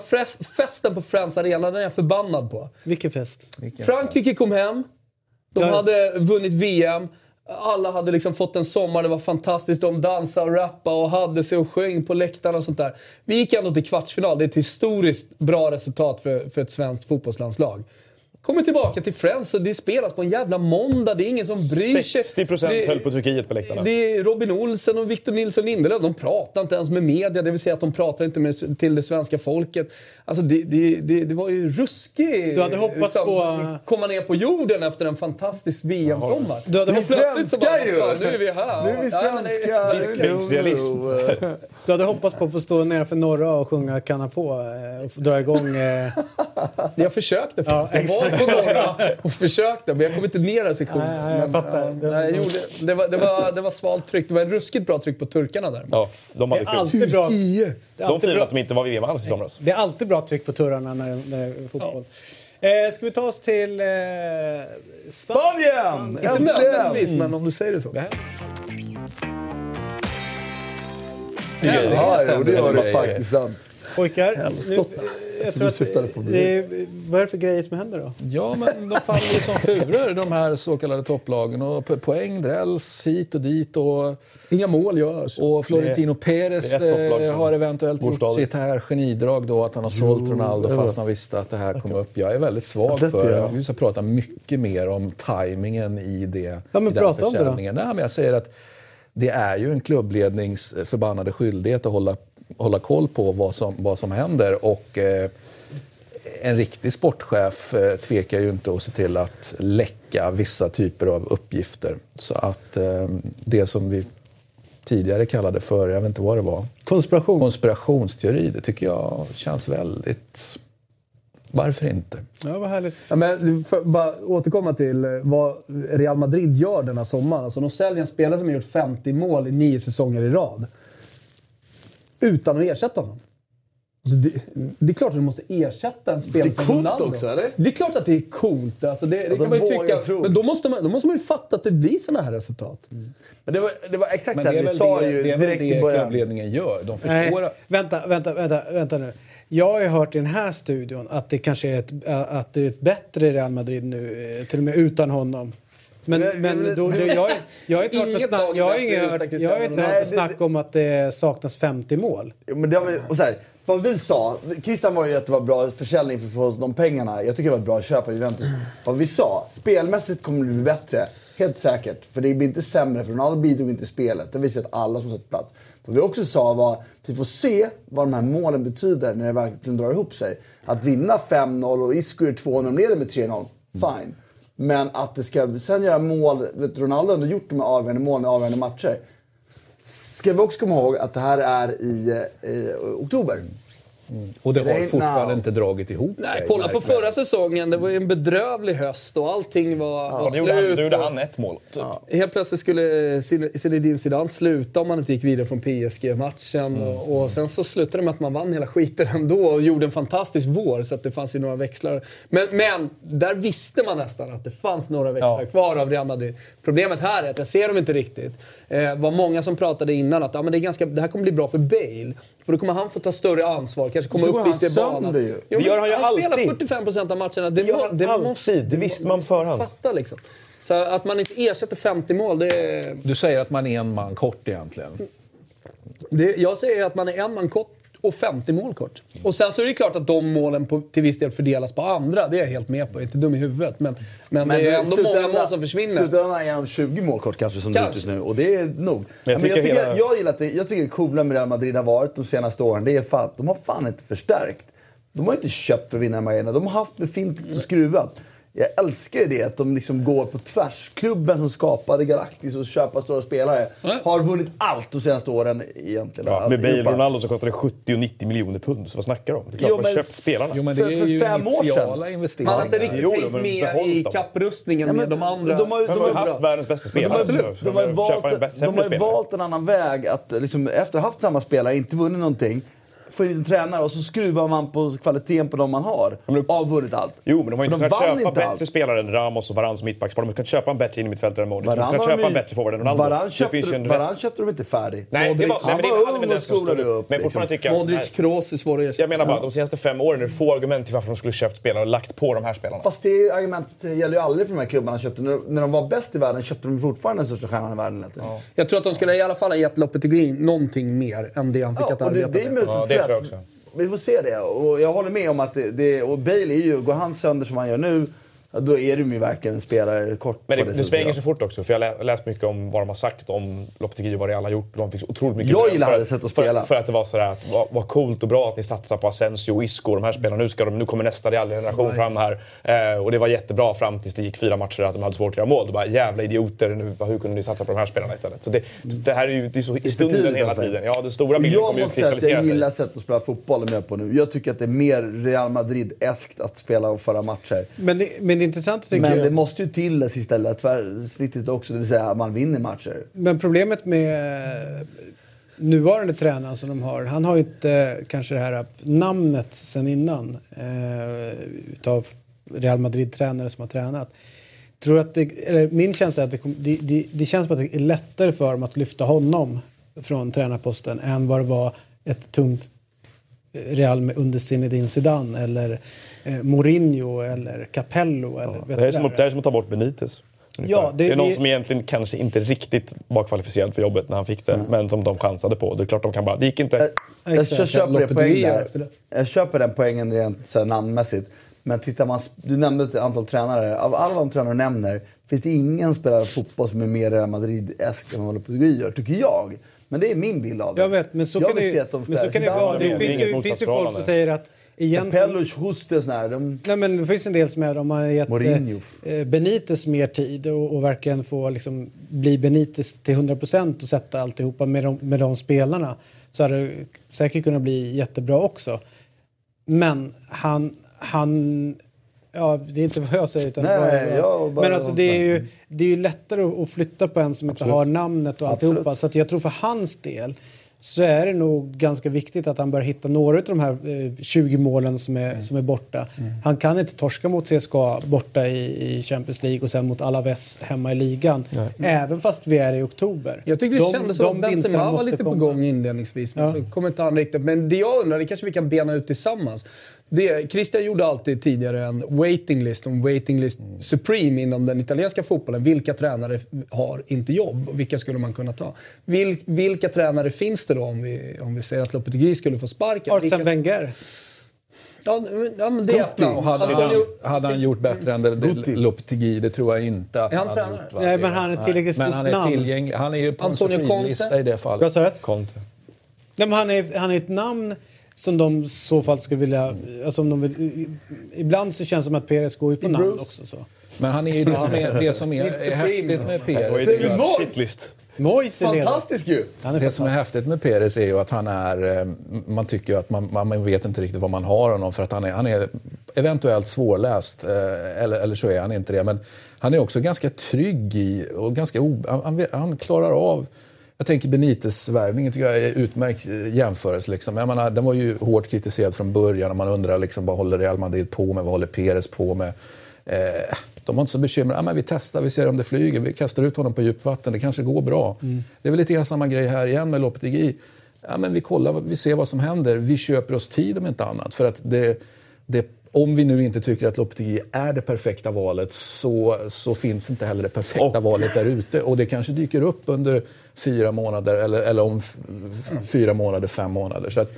festen på Friends Arena, den är jag förbannad på. Vilken fest? Frankrike kom hem. De hade vunnit VM. Alla hade liksom fått en sommar, det var fantastiskt. De dansade och rappade och hade sig och sjöng på läktarna och sånt där. Vi gick ändå till kvartsfinal. Det är ett historiskt bra resultat för ett svenskt fotbollslandslag. Kommer tillbaka till Friends och det spelas på en jävla måndag. Det är ingen som bryr sig. 60% höll på Turkiet på läktarna. Det är Robin Olsen och Victor Nilsson Lindelöf. De pratar inte ens med media. Det vill säga att de pratar inte med, till det svenska folket. Alltså det var ju ruskigt. Du hade hoppats på... Komma ner på jorden efter en fantastisk VM-sommar. Du hade hoppats svenska ju! Nu är vi här. Nu är vi svenska. Du hade hoppats på att få stå nere för norra och sjunga Kanna på. Och dra igång... Jag försökte faktiskt. Ja, på några och försökte, men jag kom inte ner i sektionen. Det var svalt tryck. Det var en ruskigt bra tryck på turkarna där. Ja, de hade alltid bra. De firade att de inte var vid VM alls i somras. Det är alltid bra tryck på turkarna när det är fotboll. Ja. Ska vi ta oss till Spanien? Inte nödvändigtvis, men om du säger det så. Ja. Ja, det var faktiskt sant. Pojkar, jag tror att vad är det för grejer som händer då? Ja, men de faller ju som furor, de här så kallade topplagen. Och poäng drälls hit och dit. Och inga mål görs. Och Florentino Perez har eventuellt gjort sitt här genidrag då. Att han har sålt Ronaldo fast han visste att det här kom upp. Jag är väldigt svag för att vi ska prata mycket mer om tajmingen i den försäljningen. Nej, men jag säger att det är ju en klubbledningsförbannade skyldighet att hålla koll på vad som händer, och en riktig sportchef tvekar ju inte att se till att läcka vissa typer av uppgifter, så att det som vi tidigare kallade för, jag vet inte vad det var, konspirationsteori, det tycker jag känns väldigt... Varför inte? Ja, vad härligt. Ja, men bara återkomma till vad Real Madrid gör den här sommaren. Alltså, de säljer en spelare som har gjort 50 mål i 9 säsonger i rad. Utan att ersätta honom. Alltså det är klart att du måste ersätta en spelare som Ronaldo. Det är coolt också, eller? Det är klart att det är coolt. Alltså det kan man ju tycka. Men då måste man ju fatta att det blir sådana här resultat. Mm. Men det var exakt det du sa ju direkt i början. Klubbledningen gör. De förstår... Nej, vänta nu. Jag har ju hört i den här studion att det kanske är ett bättre Real Madrid nu, till och med utan honom. Men då, jag har inte hört snack om att det saknas 50 mål. Men det var, och så här, vad vi sa, Christian var ju att det var bra försäljning för att få de pengarna. Jag tycker det var ett bra köp av Juventus. Vad vi sa, spelmässigt kommer det bli bättre. Helt säkert, för det blir inte sämre, för Ronaldo bidrog inte i spelet. Det visar att alla som satt plats. Vad vi också sa var att vi får se vad de här målen betyder när det verkligen drar ihop sig. Att vinna 5-0 och Isco 2-0 ner med 3-0, fine. Men att det ska sen göra mål, vet, Ronaldo har gjort de här avgörande målen i avgörande matcher. Ska vi också komma ihåg att det här är i oktober. Mm. Och det har fortfarande inte dragit ihop sig. Nej, kolla på förra säsongen. Det var ju en bedrövlig höst och allting var slut. Nu gjorde han ett mål. Typ. Ja. Helt plötsligt skulle Zinedine Zidane sluta om han inte gick vidare från PSG-matchen. Mm. Och sen så slutade det med att man vann hela skiten ändå och gjorde en fantastisk vår, så att det fanns ju några växlar. Men där visste man nästan att det fanns några växlar kvar av Real Madrid. Problemet här är att jag ser dem inte riktigt. Var många som pratade innan att men det här kommer bli bra för Bale. För då kommer han få ta större ansvar. Kanske komma upp lite i banan. Han spelar 45% av matcherna. Det visste man på förhand. Fatta liksom. Så att man inte ersätter 50 mål. Du säger att man är en man kort egentligen. Jag säger att man är en man kort och 50 mål kort. Och sen så är det klart att de målen till viss del fördelas på andra. Det är jag helt med på. Jag är inte dum i huvudet. Men det är ändå många mål som försvinner. Slutändan är de 20 mål kort kanske som det just nu. Och det är nog. Jag tycker det coola med Real Madrid har varit de senaste åren. Det är att de har fan inte förstärkt. De har inte köpt för vinnarmarginalerna. De har haft befintligt och skruvat. Jag älskar det att de liksom går på tvärs. Klubben som skapade Galactis och köpa stora spelare har vunnit allt de senaste åren egentligen. Ja, med Bale och Ronaldo så kostade det 70-90 miljoner pund. Så vad snackar de? Det är klart de har köpt spelarna. Jo, men det är ju 5 år sedan. Man har inte riktigt tänkt med i kapprustningen med de andra. De har haft världens bästa spelare. De har valt en annan väg. Att liksom, efter att ha haft samma spelare, inte vunnit någonting, får in en tränare och så skruvar man på kvaliteten på de man har. Avvunnit allt. Jo, men de har inte kunnat köpa bättre spelare än Ramos och Varans mittbackspar. De har kunnat köpa en bättre in i mittfältare än Modric. De har kunnat köpa en bättre forward än Ronaldo. Varans köpte de inte färdig. Nej, det var, han var ung och skolade upp. Men fortfarande tycker jag... Modric, Kroos är svårare. Jag menar bara, de senaste 5 åren är det få argument till varför de skulle köpt spelare och lagt på de här spelarna. Fast det argumentet gäller ju aldrig för de här klubbarna köpte. När de var bäst i världen köpte de fortfarande den största stjärnan i världen. Ja. Jag tror att de skulle i alla fall ha gett Lopetegui någonting mer än det han fick att arbeta med. Vi får se det, och jag håller med om att det och Bale är ju, går han sönder som han gör nu, då är det ju verkligen en spelare kort. Men det svänger så fort också, för jag har läst mycket om vad de har sagt om Lopetegui och vad det alla har gjort. De fick otroligt mycket. Jag gillade det sätt att spela. För att det var sådär, vad coolt och bra att ni satsar på Asensio och Isco och de här spelarna. Nu kommer nästa real generation fram här. Och det var jättebra fram tills det gick 4 matcher att de hade svårt att göra mål. Det bara, jävla idioter, hur kunde ni satsa på de här spelarna istället? Så det här är ju det är så i stunden hela tiden. Ja, den stora bilden kommer ju kristallisera sig. Jag gillar sätt att spela fotboll med på nu. Jag tycker att det är mer Real Madrid-eskt att spela och föra matcher. Men intressant, men det måste ju till istället tvärsnittigt också, det vill säga man vinner matcher. Men problemet med nuvarande tränaren som de har, han har ju inte kanske det här namnet sen innan utav Real Madrid-tränare som har tränat. Tror att min känsla är att det känns som att det är lättare för dem att lyfta honom från tränarposten än vad det var ett tungt Real under Zinedine Zidane eller Mourinho eller Capello. Eller vet det är som att ta bort Benitez. Ja, det är någon som egentligen kanske inte riktigt var kvalificerad för jobbet när han fick det, men som de chansade på. Det är klart de kan bara, det gick inte. Jag köper den poängen rent så här, namnmässigt. Men tittar man, du nämnde ett antal tränare. Av alla de tränare du nämner finns det ingen spelare fotboll som är mer Real Madrid-esk än vad Lopetegui gör, tycker jag. Men det är min bild av det. Jag vet, men så kan det vara. Det finns ju folk som säger att Pellos hostes när de... Nej, men det finns en del som är de har gett Benitez mer tid och verkligen få liksom bli Benitez till 100% och sätta alltihopa med de spelarna, så hade det säkert kunnat bli jättebra också. Men han ja, det är inte vad jag säger utan men alltså det är ju lättare att flytta på en som inte har namnet och alltihopa, så att jag tror för hans del så är det nog ganska viktigt att han börjar hitta några av de här 20 målen som är borta. Mm. Han kan inte torska mot CSKA borta i Champions League och sen mot Alaves hemma i ligan. Mm. Även fast vi är i oktober. Jag tyckte det kändes som att Benzema var lite på gång inledningsvis, men så kommer inte han riktigt. Men det jag undrar, det kanske vi kan bena ut tillsammans. Christian gjorde alltid tidigare en waiting list supreme inom den italienska fotbollen. Vilka tränare har inte jobb? Vilka skulle man kunna ta? Vilka tränare finns det då om vi säger att Lopetegui skulle få sparken? Arsene Wenger. Ja, men det hade han gjort bättre än Lopetegui, det tror jag inte att han hade gjort. Nej, men han är tillräckligt stort namn. Men han är tillgänglig. Han är ju på en supreme-lista i det fallet. Nej, men han är ett namn som de i så fall skulle vilja, alltså om de vill, ibland så känns det som att Perez går ju på namn också så. Men han är ju det som är häftigt med Perez. Det är ju shitlist. Moyes är fantastisk ju. Det som är häftigt med Perez är ju att han är, man tycker ju att man vet inte riktigt vad man har honom, för att han är eventuellt svårläst eller så är han inte det, men han är också ganska trygg i och ganska han klarar av. Jag tänker Benitez-värvningen tycker jag är utmärkt jämförelse. Liksom. Jag menar, den var ju hårt kritiserad från början och man undrar liksom, vad håller Real Madrid på med, vad håller Perez på med. De var inte så bekymrade. Men vi testar, vi ser om det flyger, vi kastar ut honom på djupvatten, det kanske går bra. Mm. Det är väl lite grann samma grej här igen med Lopetegui. Men vi kollar, vi ser vad som händer, vi köper oss tid om inte annat. För att om vi nu inte tycker att Lopetegui är det perfekta valet, så finns inte heller det perfekta valet där ute. Och det kanske dyker upp under 4 månader eller om 4 månader, 5 månader. Så att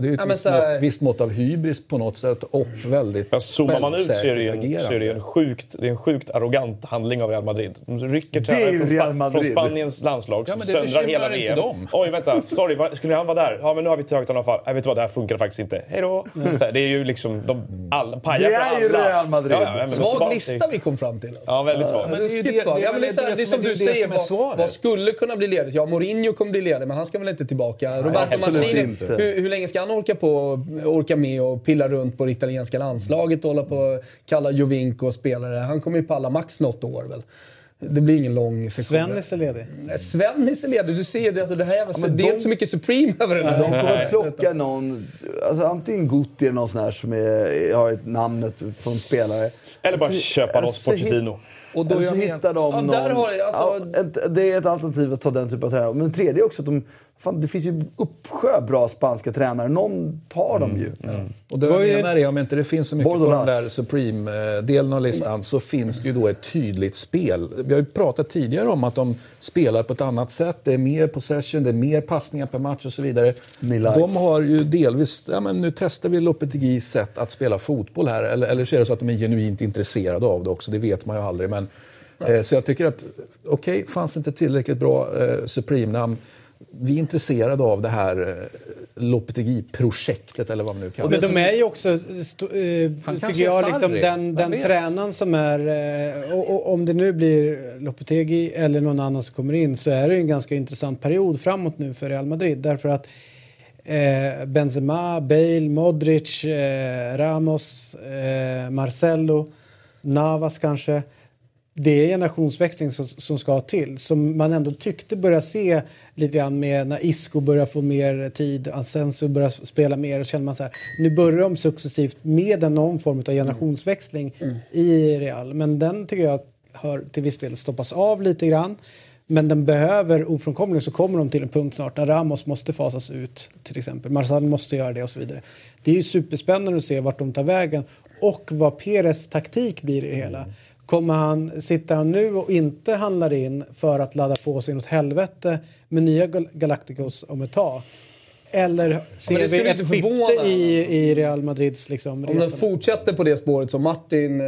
Det är ett visst mått av hybris på något sätt och väldigt självsäkert. Zoomar man ut så är det en sjukt arrogant handling av Real Madrid. De rycker tränare från Spaniens landslag som söndrar hela VM. Oj, vänta, sorry, skulle han vara där? Ja, men nu har vi tagit honom fall. Jag vet vad, det här funkar faktiskt inte. Hej då. Det är ju liksom de alla pajar. Det är ju Real Madrid. Svag lista vi kom fram till. Ja, väldigt svag. Men det är som du säger, vad skulle kunna bli ledigt? Ja, Mourinho kommer bli ledig, men han ska väl inte tillbaka. Roberto Mancini. Hur länge ska han orka med och pilla runt på det italienska landslaget och hålla på kalla Jovinko och spelare? Han kommer ju palla max något år väl. Det blir ingen lång sektion. Svennis är ledig. Du ser det, alltså, det här är inte så mycket Supreme över den här. De ska väl plocka någon, alltså, antingen Guti eller någon sån här som har ett namnet från spelare. Eller bara köpa loss Pochettino. Och då hittar de någon. Där har jag, det är ett alternativ att ta den typen av tränare. Men tredje är också att det finns ju uppsjö bra spanska tränare. Någon tar dem ju. Mm. Och då menar jag, om inte det finns så mycket på den där Supreme-delen av listan, så finns det ju då ett tydligt spel. Vi har ju pratat tidigare om att de spelar på ett annat sätt. Det är mer possession, det är mer passningar per match och så vidare. De har ju delvis, men nu testar vi Lopetegui sätt att spela fotboll här. Eller så är det så att de är genuint intresserade av det också. Det vet man ju aldrig. Men, så jag tycker att, okej, fanns inte tillräckligt bra Supreme-namn. Vi är intresserade av det här Lopetegui-projektet eller vad man nu kallar det. Men de är ju också, tycker jag, liksom den tränaren som är... Och om det nu blir Lopetegui eller någon annan som kommer in, så är det ju en ganska intressant period framåt nu för Real Madrid. Därför att Benzema, Bale, Modric, Ramos, Marcelo, Navas kanske... Det är generationsväxling som ska till. Som man ändå tyckte börja se lite grann med när Isco börjar få mer tid. Sen så börjar spela mer och känner man så här. Nu börjar de successivt med någon form av generationsväxling i Real. Men den tycker jag hör till viss del stoppas av lite grann. Men den behöver ofrånkomligen, så kommer de till en punkt snart. När Ramos måste fasas ut till exempel. Marcelo måste göra det och så vidare. Det är ju superspännande att se vart de tar vägen. Och vad Perez taktik blir i det hela. Kommer han sitta nu och inte handlar in för att ladda på sig något helvete med nya Galacticos om ett tag? Eller ser vi ett skifte i Real Madrids liksom resa? Om man fortsätter på det spåret som Martin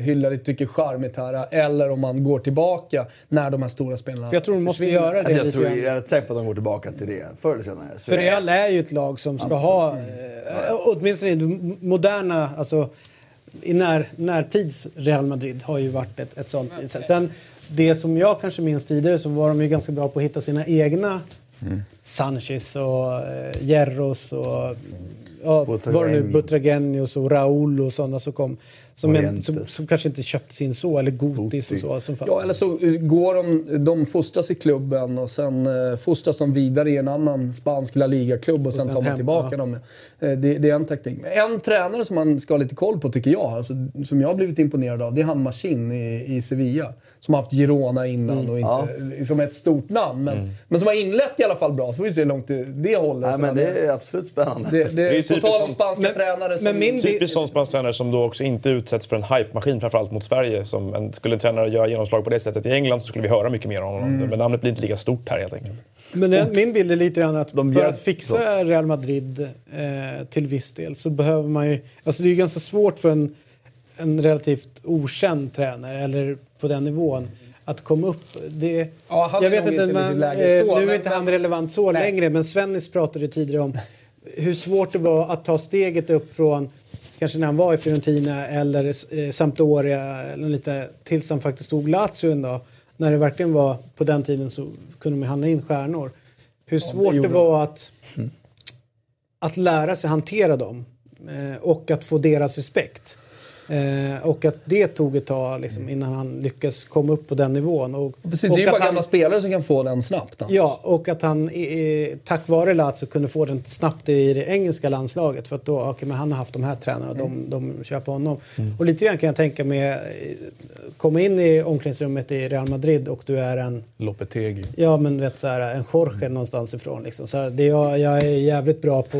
hyllar och tycker charmigt här, eller om man går tillbaka när de här stora spelarna... För jag tror de måste göra det. Jag är säker på att de går tillbaka till det förr eller senare. För Real är ju ett lag som ska ha... åtminstone moderna... Alltså, i närtids Real Madrid har ju varit ett sånt insätt. Sen det som jag kanske minns tidigare, så var de ju ganska bra på att hitta sina egna Sanchez och Gerros och Butragenius och Raul och sådana som kom. Som kanske inte köptes in så, eller Gotis och så. Eller så går de fostras i klubben och sen fostras de vidare i en annan spansk La Liga-klubb och sen tar man tillbaka dem. Det är en taktik. En tränare som man ska ha lite koll på, tycker jag, alltså, som jag har blivit imponerad av, det är han Machin i Sevilla. Som har haft Girona innan och inte, som är ett stort namn. Men som har inlett i alla fall bra. Så får vi se hur långt det håller. Nej, men det är absolut spännande. Det är totalt om spanska tränare. Typiskt sån spansk tränare som då också inte utsätts för en hype-maskin, framförallt mot Sverige. Som skulle en tränare göra genomslag på det sättet i England, så skulle vi höra mycket mer om honom. Men namnet blir inte lika stort här helt enkelt. Men min bild är lite grann att för att fixa Real Madrid till viss del, så behöver man ju... Alltså det är ju ganska svårt för en relativt okänd tränare eller på den nivån att komma upp. Det, ja, jag vet inte, nu är inte han relevant så längre, men Svennis pratade tidigare om hur svårt det var att ta steget upp från kanske när han var i Fiorentina eller Sampdoria eller lite tills han faktiskt tog Lazio en dag. När det verkligen var på den tiden, så kunde man handla in stjärnor. Hur svårt det var att lära sig hantera dem och att få deras respekt. Och att det tog ett tag liksom, innan han lyckas komma upp på den nivån. Precis, det är ju bara gamla spelare som kan få den snabbt. Ja, och att han tack vare Lazio kunde få den snabbt i det engelska landslaget. För att då, men han har haft de här tränarna och de köper honom. Och lite grann kan jag tänka mig, komma in i omklädningsrummet i Real Madrid och du är en... Lopetegui. Ja, men vet så här, en Jorge någonstans ifrån. Liksom. Så här, jag är jävligt bra på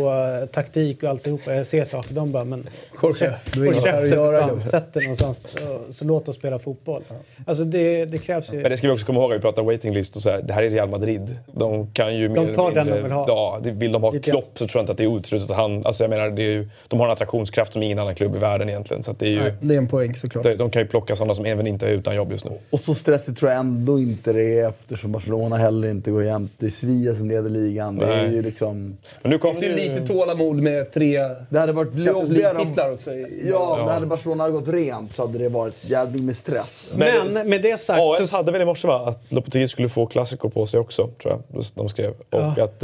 taktik och alltihopa. Jag ser saker, de bara, men... Jorge, du är fram, sätt det någonstans så låt oss spela fotboll. Ja. Alltså det krävs ju. Men det ska vi också komma ihåg, vi pratar waitinglist och så här. Det här är Real Madrid. De kan ju de tar den de vill ha. Ja, vill de ha Klopp så tror jag inte att det är uteslutet att han, alltså jag menar det är ju, de har en attraktionskraft som ingen annan klubb i världen egentligen, så att det är ju nej, det är en poäng såklart. De kan ju plocka sådana som även inte är utan jobb just nu. Och så stressigt tror jag ändå inte det är, eftersom Barcelona heller inte går jämnt. Det är Sevilla som leder ligan. Nej. Det är ju liksom. Men nu kommer det lite tålamod med tre. Det hade varit titlar också. Ja, men hade Barcelona gått rent så hade det varit jävligt med stress. Men med det sagt så hade väl i morse va att Lopetegui skulle få klassiker på sig också tror jag. De skrev och att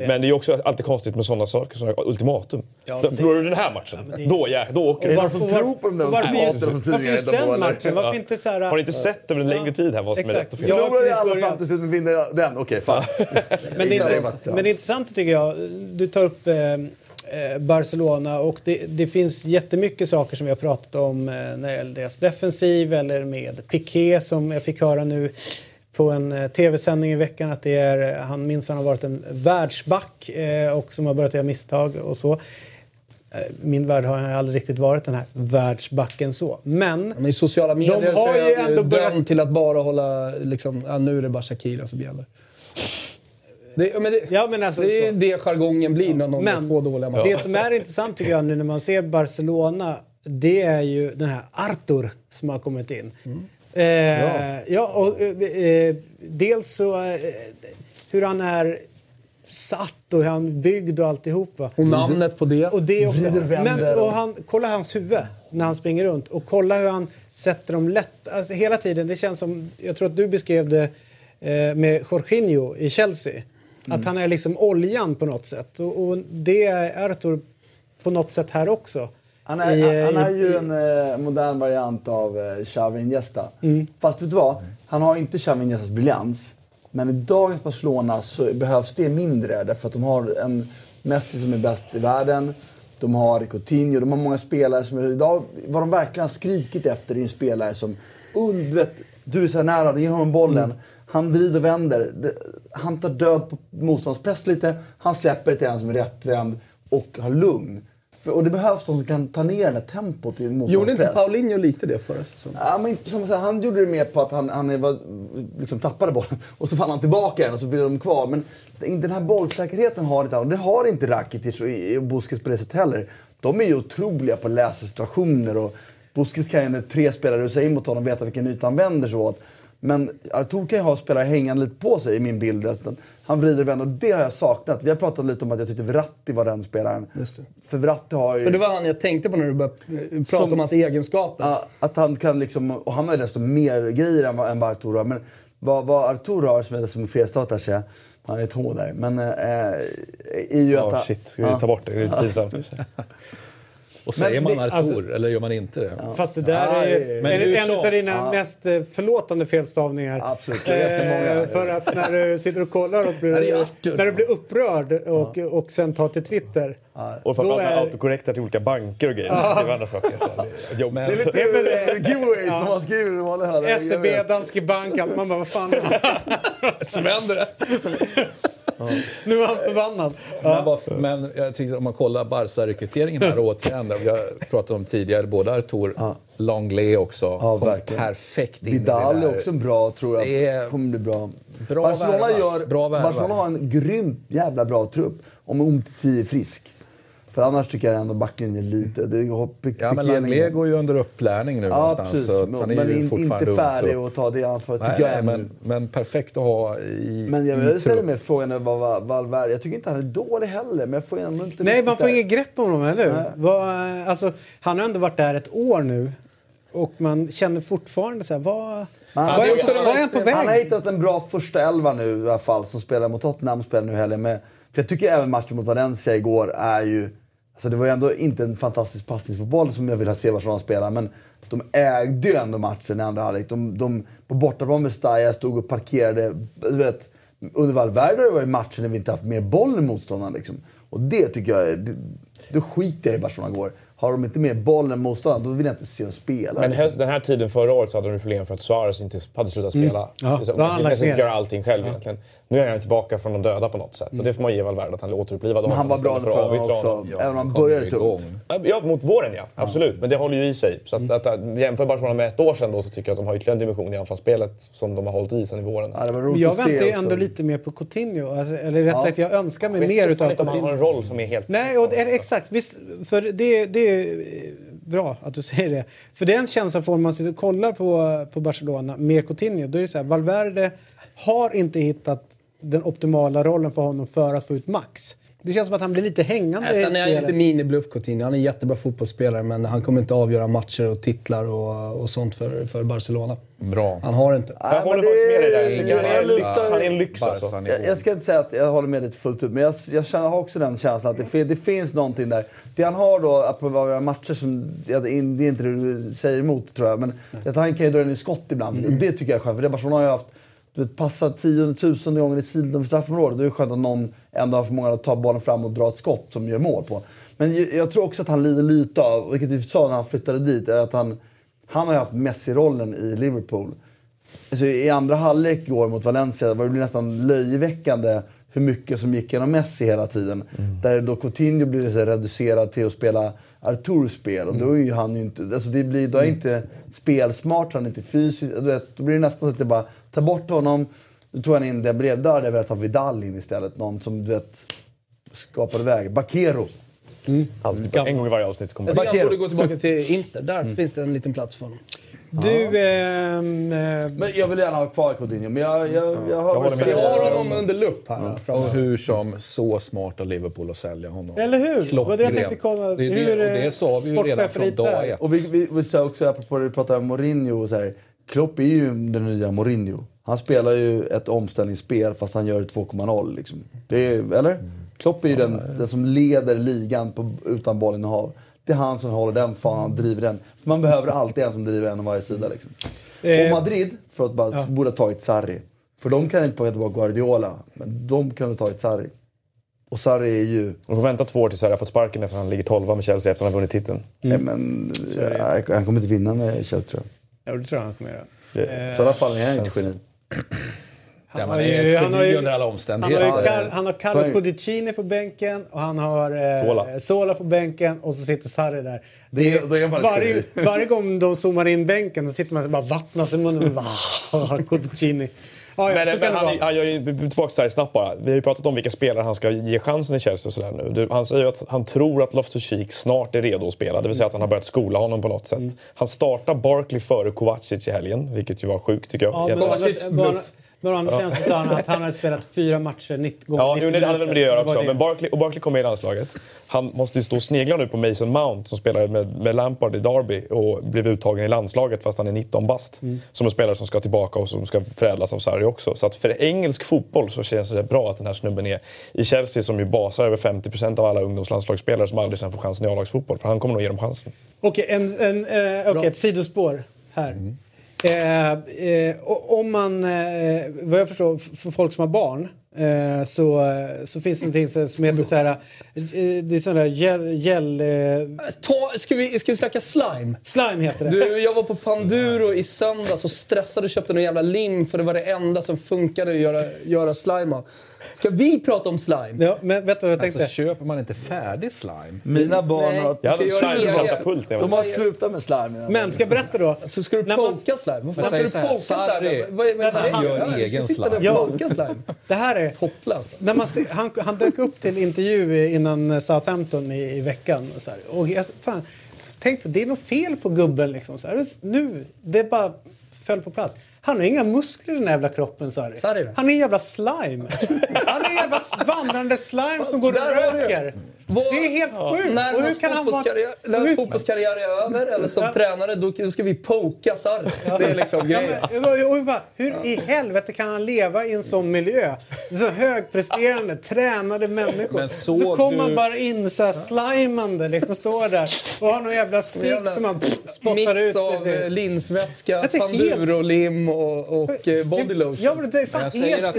men det är också alltid konstigt med sådana saker som ultimatum. Ja, då förlorar du den här matchen. Ja, då åker varför tror på den ultimatum? Varför inte så här, har ni inte sett det över en längre tid här vad som är rätt och fel? Förlorar ju alla fram tills man vinner den. Okej, fan. Men intressant tycker jag. Du tar upp Barcelona och det finns jättemycket saker som vi har pratat om när det gäller deras defensiv eller med Piqué som jag fick höra nu på en tv-sändning i veckan att det är, han minns han har varit en världsback och som har börjat göra misstag och så. Min värld har jag aldrig riktigt varit den här världsbacken så. Men i sociala medier de har ju ändå dömt till att bara hålla liksom, nu är det bara Shakira som gäller. Det är det jargongen blir när de är två dåliga matcher. Det som är intressant tycker jag nu när man ser Barcelona, det är ju den här Arthur som har kommit in. Mm. Dels så hur han är satt och hur han byggd och alltihopa. Och namnet på det. Och det också. Men, och han, kolla hans huvud när han springer runt och kolla hur han sätter dem lätt. Alltså, hela tiden, det känns som, jag tror att du beskrev det med Jorginho i Chelsea. Att han är liksom oljan på något sätt. Och det är Arthur på något sätt här också. Han är ju en modern variant av Xavi Iniesta. Mm. Fast vet du vad? Han har inte Xavi Iniestas briljans. Men i dagens Barcelona så behövs det mindre. Därför att de har en Messi som är bäst i världen. De har Coutinho. De har många spelare som idag, vad de verkligen har skrikit efter är en spelare som du är så här nära, det ger honom bollen. Mm. Han vrider och vänder. Han tar död på motståndspress lite. Han släpper till en som är rättvänd och har lugn. Och det behövs någon som kan ta ner den här tempot i motståndspress. Gjorde inte Paulinho lite det förra säsongen? Ja, men som säga, han gjorde det mer på att han var, liksom tappade bollen. Och så fann han tillbaka den och så blev de kvar. Men den här bollsäkerheten har inte han. Det har inte Rakitic och Busquets på det sättet heller. De är ju otroliga på att läsa situationer. Och Busquets kan ju när tre spelare rusa in mot honom veta vilken yta han vänder så åt. Men Artur kan ju ha spelare hängande lite på sig i min bild. Han vrider och vänder och det har jag saknat. Vi har pratat lite om att jag tyckte Verratti var den spelaren. Just det. För Verratti har ju... För det var han jag tänkte på när du började prata om hans egenskaper. Att han kan liksom... Och han har ju desto mer grejer än vad Artur har. Men vad Artur har som är desto felstartar sig... Han är ett hår där. Men är ju att... shit. Ska vi ta bort det? Det är lite pinsamt. Och säger man Artur eller gör man inte det? Ja. Fast det där är en av dina mest förlåtande felstavningar. Absolut. För att när du sitter och kollar och när du blir upprörd och sen tar till Twitter. Och framförallt när autokorrektar till olika banker och grejer. Det är andra saker. Det är lite giveaway som man skriver när man hör det. SEB, Danske Bank, allt. Man bara, vad fan svänder det? Nu var han förbannad. Men jag tycker om man kollar Barca-rekryteringen här återigen. Jag pratade om tidigare, både Artur Longley också. Perfekt. Vidal är också bra, tror jag. Det kommer bli bra. Barcelona har en grymt jävla bra trupp. Om Umtiti är frisk. För annars tycker jag ändå backlinjen lite. Men Longley går ju under upplärning nu någonstans. Precis. Så han är ju fortfarande inte färdig att ta det ansvaret. Men perfekt att ha i. Men jag ställer mig frågan över Valverde. Jag tycker inte han är dålig heller. Men jag får ändå inte. Nej, man får inget grepp om honom, eller hur? Alltså, han har ändå varit där ett år nu. Och man känner fortfarande så här, han har hittat en bra första elva nu i alla fall. Som spelar mot Tottenham, spelar nu heller med. För jag tycker även matchen mot Valencia igår är ju... Alltså det var ju ändå inte en fantastisk passningsfotboll som jag ville se Barcelona spela. Men de ägde ju ändå matchen i andra halvlek. De på bortaplan med Staya stod och parkerade. Du vet, under Valverde var ju matchen när vi inte haft mer boll i motståndaren. Liksom. Och det tycker jag... Det skiter jag i Barcelona går. har de inte med bollen motståndaren, då vill jag inte se dem spela. Men den här tiden förra året så hade de problem för att Suarez inte hade slutat spela. Ja, han gör allting själv egentligen. Nu är han tillbaka från de döda på något sätt. Och det får man ge Valverde att han återupplivad. Men han var bra för också, även om han började tungt. Ja, mot våren ja. Absolut. Men det håller ju i sig. Så att jämför Barcelona med ett år sedan då, så tycker jag att de har ytterligare en dimension i anfallsspelet som de har hållit i sedan i våren. Ja, jag väntar ju ändå lite mer på Coutinho. Alltså, eller rätt sagt, jag önskar mig mer utav Coutinho. Han har en roll som är helt... Nej, och exakt. Visst, för det är bra att du säger det. För det är en känsla för om man sitter och kollar på Barcelona med Coutinho. Då är det så här, Valverde har inte hittat den optimala rollen för honom för att få ut max. Det känns som att han blir lite hängande. Sen är han inte minibluff Coutinho. Han är en jättebra fotbollsspelare, men han kommer inte avgöra matcher och titlar och sånt för Barcelona. Bra. Han har inte. Jag håller faktiskt med dig där. Han är en lyx alltså. Jag ska inte säga att jag håller med dig fullt ut, men jag har också den känslan att det finns någonting där. Det han har då, att avgöra matcher som, det är inte det du säger emot tror jag, men att han kan ju dra en i skott ibland. Mm. Det tycker jag själv, för det är Barcelona har ju haft passar 10 000 gånger i sidan för straffområdet. Det är ju skönt att någon ändå har förmågan att ta bollen fram och dra ett skott som gör mål på. Men jag tror också att han lider lite av, vilket vi sa när han flyttade dit, är att han har haft Messi-rollen i Liverpool. Alltså, i andra halvlek går mot Valencia var det nästan löjeväckande hur mycket som gick genom Messi hela tiden. Mm. Där då Coutinho blir så reducerad till att spela Artur-spel. Och då är ju han ju inte... Alltså det blir, då är inte spelsmart, han är inte fysiskt. Då blir det nästan så att det bara... Ta bort honom, då tog han in det brev där, det var att ta Vidal in istället. Någon som, du vet, skapade väg. Bakero. Alltid, en gång i varje avsnitt kommer Bakero. Jag borde gå tillbaka till Inter, där finns det en liten plats för honom. Men jag vill gärna ha kvar Coutinho, men jag har honom under lupp här. Ja. Och hur som så smarta Liverpool att sälja honom. Eller hur? Vad det sa vi ju redan från dag ett. Och vi sa också, apropå det vi pratade om Mourinho och så här... Klopp är ju den nya Mourinho. Han spelar ju ett omställningsspel fast han gör 2,0 liksom. Det är, eller? Klopp är ju den som leder ligan utan bollen och hav. Det är han som håller den, fan han driver den. För man behöver alltid en som driver en om varje sida liksom. Och Madrid, för att bara, borde ha tagit Sarri. För de kan inte plocka tillbaka Guardiola. Men de kan ha tagit Sarri. Och Sarri är ju... De får vänta 2 år till Sarri har fått sparken efter han ligger 12 med Chelsea efter han vunnit titeln. Men han kommer inte vinna med Chelsea tror jag. Ja, det tror jag han kommer göra. Så i alla fall är han inte geni. Han är ju under alla omständigheter. Han har Carlo Codicini på bänken och han har Sola på bänken och så sitter Sarri där. Det är varje gång de zoomar in bänken så sitter man och bara vattnas i munnen och bara Codicini. Men han gör ju tillbaka Sarri snabbt bara. Vi har ju pratat om vilka spelare han ska ge chansen i Chelsea och sådär nu. Han säger ju att han tror att Loftus-Cheek snart är redo att spela. Det vill säga att han har börjat skola honom på något sätt. Han startar Barkley före Kovacic i helgen, vilket ju var sjukt tycker jag. Ja, men han sen så sa han att han hade spelat 4 matcher 90 gånger. Ja, det hade väl med det göra också. Men Barkley kommer i landslaget. Han måste ju stå och snegla nu på Mason Mount som spelade med Lampard i Derby och blev uttagen i landslaget fast han är 19 bast. Som en spelare som ska tillbaka och som ska förädlas av Sarri också. Så att för engelsk fotboll så känns det bra att den här snubben är i Chelsea som ju basar över 50% av alla ungdomslandslagsspelare som aldrig sen får chansen i A-lagsfotboll. För han kommer nog ge dem chansen. Okej, ett sidospår här. Om man vad jag förstår för folk som har barn så finns det någonting som heter så här det är sån där gel ska vi snacka slime heter det. Jag var på Panduro i söndags och stressade och köpte en jävla lim för det var det enda som funkade att göra slime av. Ska vi prata om slime? Ja, men vet du vad jag tänkte? Alltså, köper man inte färdig slime? Mina barn de har slutat med slime. Men ska jag berätta då? Så ska du polka slime? Vad gör en egen slime? Ja, slime. Det här är hopplöst. Han dök upp till intervju innan Southampton i veckan. Och så här, och jag, fan, tänkte, det är något fel på gubben. Liksom, så här, nu, det bara föll på plats. Han har inga muskler i den jävla kroppen, Sarri. Han är en jävla slime. Han är en jävla vandrande slime som går och röker. Det är helt sjukt. När hans fotbollskarriär är över eller som tränare, då ska vi poka Sarri. Det är liksom grejen. Hur i helvete kan han leva i en sån miljö? Så högpresterande, tränade människor. Men så kommer han bara in så här slimande, liksom står där och har någon jävla sick som han spottar ut. Mix av linsvätska, panduro, lim och body lotion. Jag säger att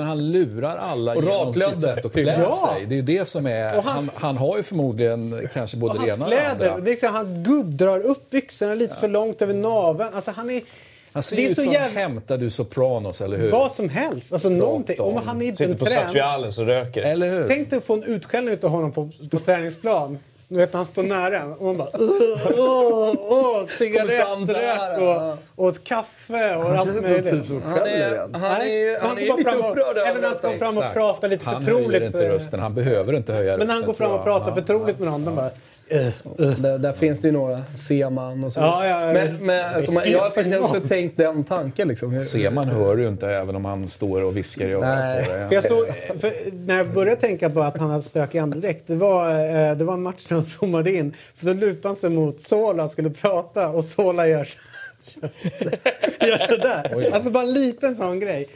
han lurar alla genom sitt sätt att klä sig. Det är ju det som är... han har ju förmodligen kanske både det ena och det andra. Liksom, han gubbdrar upp byxorna lite för långt över naveln. Alltså, han är... Han ser ut som hämtar du Sopranos, eller hur? Vad som helst, alltså någonting. Om han inte sitter på Satrialen så röker. Eller hur? Tänk dig att få en utskällning av honom på träningsplan. Nu vet han står nära en och han bara cigarettrök och ett kaffe och allt möjligt. Han är lite upprörd. Eller när han går fram och pratar lite förtroligt. Han höjer inte han behöver inte höja rösten. Men han går fram och pratar förtroligt med honom bara... Där finns det ju några Seman och så. Jag har faktiskt också tänkt den tanken liksom. Seman hör ju inte även om han står och viskar i örat på det. När jag började tänka på att han hade stök i andedräkt, det var en match när han zoomade in, för då lutade han sig mot Sola skulle prata och Sola gör sådär. Alltså bara en liten sån grej.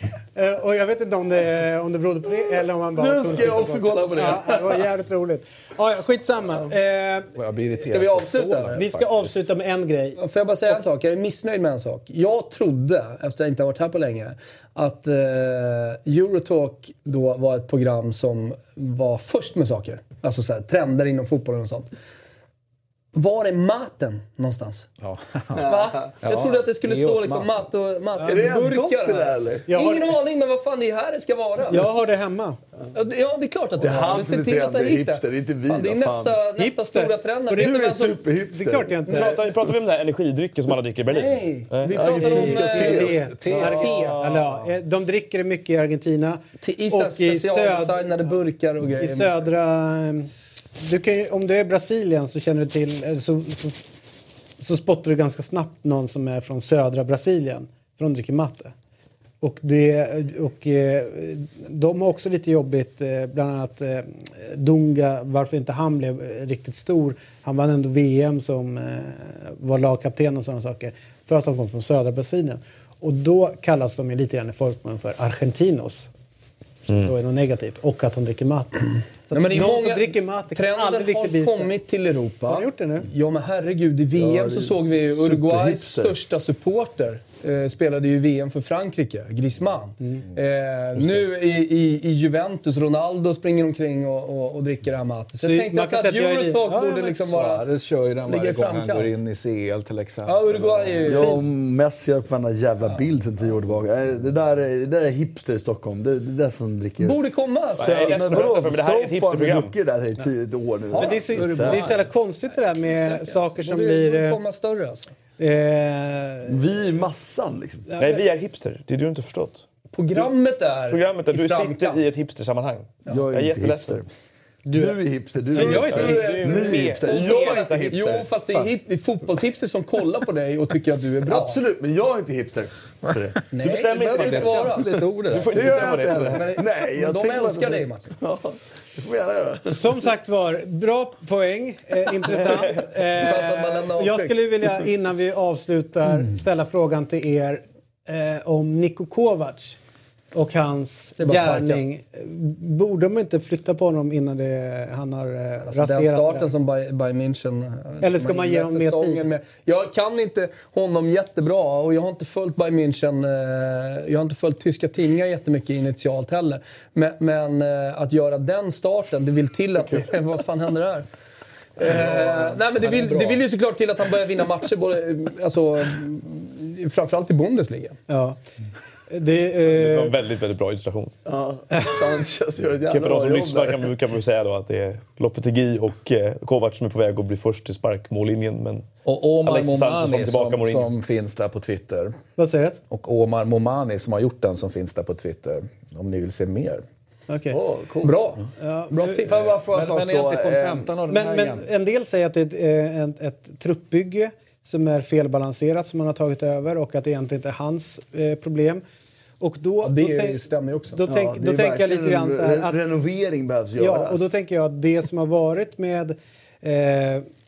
Och jag vet inte om det berodde på det eller om man bara... Nu ska jag också kolla på det. Ja, det var jävligt roligt. Ja, skitsamma. Ska vi avsluta? Vi ska avsluta med en grej. Får jag bara säga en sak? Jag är missnöjd med en sak. Jag trodde, efter att jag inte har varit här på länge, att Eurotalk då var ett program som var först med saker. Alltså så här, trender inom fotbollen och sånt. Var är maten någonstans? Ja. Va? Jag trodde att det skulle stå liksom mat och burkar där. Ingen aning men vad fan det här ska vara. Jag har det hemma. Ja, det är klart att du har. Vi ser till att hipster, det är inte vi. Ja, det är nästa stora trend. Det är superhipster. Det är klart jag inte. Pratar vi om det här energidrycker som alla dricker i Berlin? Nej. Vi pratar om te. De dricker det mycket i Argentina. Och i specialsignade burkar och grejer. I södra... Du kan, om du är i Brasilien så känner du till så spottar du ganska snabbt någon som är från södra Brasilien för de dricker matte. Och de har också lite jobbigt, bland annat Dunga, varför inte han blev riktigt stor. Han vann ändå VM som var lagkapten och sådana saker för att han kom från södra Brasilien. Och då kallas de lite grann i folkmun för Argentinos. Så då är det något negativt. Och att han dricker matte. Nej, men det är många dricker mat. Trenden har kommit till Europa. Har gjort det nu? Ja, men herregud. I VM så såg vi Uruguays största supporter. Spelade ju VM för Frankrike. Griezmann. Nu i Juventus. Ronaldo springer omkring och dricker det här maten. Så jag tänkte att Eurotalk borde liksom vara... Det kör ju den varje gång han går in i CL till exempel. Ja, Uruguay är ju fint. Ja, Messi har på den jävla bild sen 10 år tillbaka. Det där är hipster i Stockholm. Det där som dricker... Borde komma. Fan, vi duckar där i 10 år nu. Ja. Men det är så jävla konstigt det där med saker som blir... komma större alltså. Vi är massan liksom. Nej, vi är hipster. Det är du inte förstått. Programmet är du sitter i ett hipstersammanhang. Ja. Jag är inte hipster. Du är hipster. Jag är inte hipster. Jo, fast det är fotbollshipster som kollar på dig och tycker att du är bra. Absolut, men jag är inte hipster. Nej, du bestämmer inte det. Du får inte bestämma det. Nej, de älskar dig, Martin. Ja, det får vi gärna göra. Som sagt var, bra poäng. Intressant. Jag skulle vilja, innan vi avslutar, ställa frågan till er om Niko Kovac. Och hans gärning. Borde de inte flytta på honom innan han har raserat den starten det? Som Bayern München. Eller ska man ge honom mer tid? Jag kan inte honom jättebra. Och jag har inte följt Bayern München. Jag har inte följt tyska tidningar jättemycket initialt heller. Men att göra den starten, det vill till att... Vad fan händer här? Nej, men det vill ju såklart till att han börjar vinna matcher. Både, alltså, framförallt i Bundesliga. Ja. Det var en väldigt, väldigt bra illustration. Ja, Sanchez gör ett jävla bra jobb. För de som lyssnar kan man säga då att det är Lopetegui och Kovac som är på väg att bli först till sparkmållinjen. Men Omar Momani som finns där på Twitter. Vad säger du? Och Omar Momani som har gjort den som finns där på Twitter. Om ni vill se mer. Okay. Cool. Bra. Ja, bra tips. Men är inte kontentan av den här igen? Men en del säger att det är ett truppbygge som är felbalanserat som man har tagit över och att det egentligen inte är hans problem. Och det stämmer ju också. Då tänker jag lite grann så här att renovering behövs göras. Ja, och då tänker jag att det som har varit med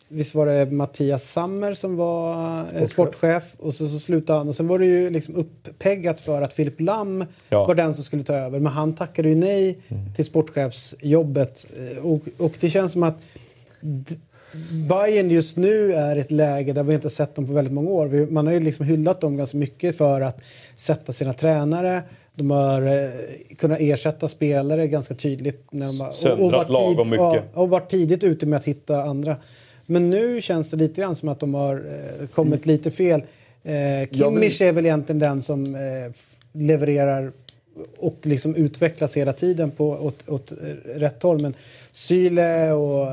visst var det Mattias Sammer som var sportchef och så slutade han. Och sen var det ju liksom uppeggat för att Filip Lamm var den som skulle ta över. Men han tackade ju nej till sportchefsjobbet. Och det känns som att... Bayern just nu är ett läge där vi inte har sett dem på väldigt många år. Man har ju liksom hyllat dem ganska mycket för att sätta sina tränare. De har kunnat ersätta spelare ganska tydligt. När de söndrat lag och mycket. Och varit tidigt ute med att hitta andra. Men nu känns det lite grann som att de har kommit lite fel. Kimmich är väl egentligen den som levererar och liksom utvecklas hela tiden åt rätt håll. Men Syle och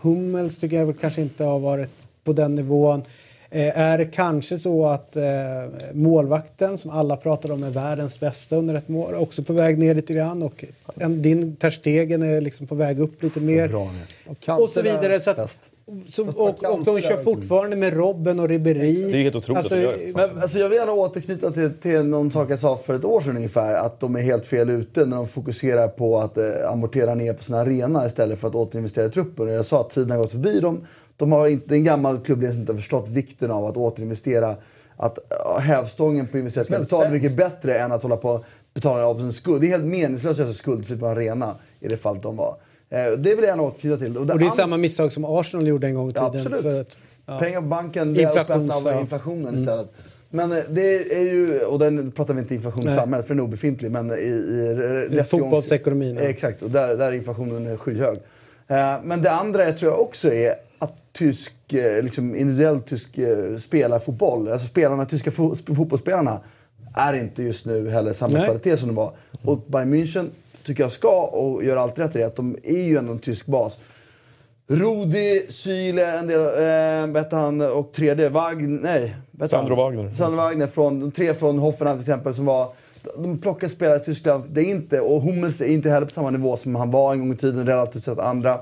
Hummels tycker jag väl kanske inte har varit på den nivån. Är det kanske så att målvakten som alla pratar om är världens bästa under ett mål också på väg ner lite grann, och din Terstegen är liksom på väg upp lite mer och så vidare, så att, och de kör fortfarande med Robben och Ribéry. Det är helt otroligt att göra det. Men, jag vill gärna återknyta till någon sak jag sa för ett år sedan ungefär, att de är helt fel ute när de fokuserar på att amortera ner på sina arena istället för att återinvestera i truppen. Jag sa att tiden har gått förbi dem. De har inte en gammal klubb som inte har förstått vikten av att återinvestera, att hävstången på investeringen betalar mycket bättre än att hålla på och betala av sin skuld. Det är helt meningslöst att göra skuldfri på en arena i det fall de var. Det vill jag gärna återknyta till. Och det är samma misstag som Arsenal gjorde en gång i tiden. Ja, absolut. För att, pengar på banken, det är uppätna av inflationen istället. Men det är ju, och den pratar vi inte inflationssamhället för, den är obefintlig, men i fotbollsekonomin. Exakt, och där är inflationen skyhög. Men det andra jag tror jag också är att individuell tysk spelar fotboll. Alltså tyska fotbollsspelarna är inte just nu heller samma kvalitet som de var. Och Bayern München tycker jag ska, och gör allt rätt i det, att de är ju ändå en tysk bas. Rudi, Syle, en del, och tredje Wagner, Sandro Wagner från de tre från Hoffenheim till exempel, som var, de plockar spelare i Tyskland. Det är inte, och Hummels är inte heller på samma nivå som han var en gång i tiden relativt sett andra.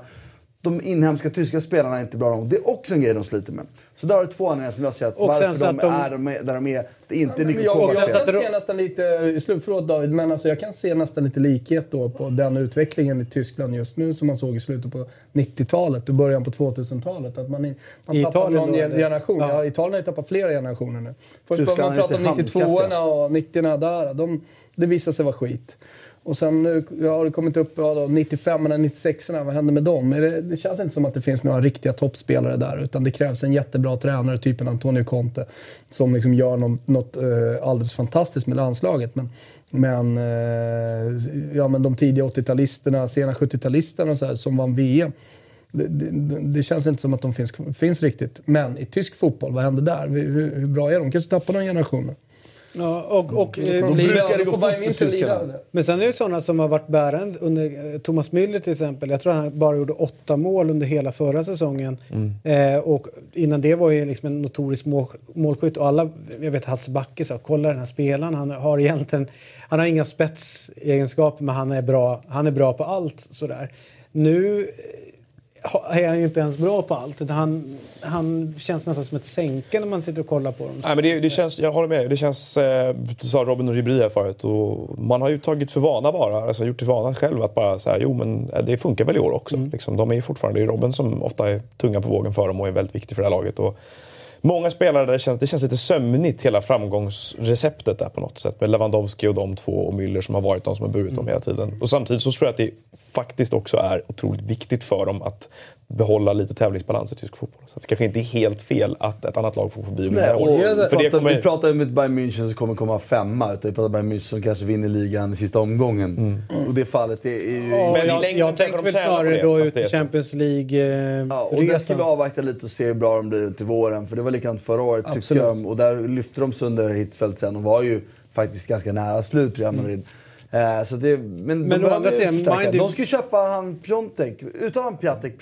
De inhemska tyska spelarna är inte bra nog. Det är också en grej de sliter med. Så där har du två anledningar som jag ser att varför de är där de är. Det är inte lika jag kan se nästan lite likhet då på den utvecklingen i Tyskland just nu som man såg i slutet på 90-talet och början på 2000-talet. Att man tappar någon generation. Ja, Italien har ju tappat flera generationer nu. Först Tyskland, man pratar om 92-orna och 90-orna där. Det visade sig vara skit. Och sen nu har det kommit upp 95-orna, 96-orna. Vad händer med dem? Det känns inte som att det finns några riktiga toppspelare där. Utan det krävs en jättebra tränare, typen Antonio Conte. Som liksom gör något alldeles fantastiskt med landslaget. Men de tidiga 80-talisterna, sena 70-talisterna och så här, som vann VM. Det känns inte som att de finns riktigt. Men i tysk fotboll, vad händer där? Hur bra är de? Kanske tappar de generationer. Ja, och brukar gå fort för tyskarna. Men sen är det sådana som har varit bärande under Thomas Müller till exempel. Jag tror han bara gjorde 8 mål under hela förra säsongen. Och innan det var ju liksom en notorisk målskytt. Och alla, jag vet Hasse Backe sa, kolla den här spelaren. Han har inga spetsegenskaper, men han är bra. Han är bra på allt sådär. Nu är han ju inte ens bra på allt. Han känns nästan som ett sänke när man sitter och kollar på dem. Nej, men det känns, jag håller med. Det känns, du sa Robin och Ribéry här förut. Och man har ju tagit för vana bara. Alltså gjort till vana själv att bara så här, jo men det funkar väl i år också. Liksom, de är ju fortfarande, det är Robin som ofta är tungan på vågen för dem och är väldigt viktig för det här laget. Och många spelare där det känns lite sömnigt hela framgångsreceptet där på något sätt. Med Lewandowski och de två och Müller som har varit de som har burit dem hela tiden. Och samtidigt så tror jag att det faktiskt också är otroligt viktigt för dem att behålla lite tävlingsbalans i tysk fotboll. Så det kanske inte är helt fel att ett annat lag får förbi det här året. Vi pratar om ett Bayern München som kommer komma 5:a. Vi pratar om Bayern München som kanske vinner ligan i sista omgången. Och det fallet är ju... Jag tänker väl snarare då ut i Champions League-resan. Och där ska vi avvakta lite och se hur bra de blir till våren. För det var likadant förra året tyckte jag. Och där lyfter de sönder Hitzfeldt sen. Och var ju faktiskt ganska nära slut Real Madrid. Så det, men å andra sidan de skulle köpa han Piatek utan han Piatek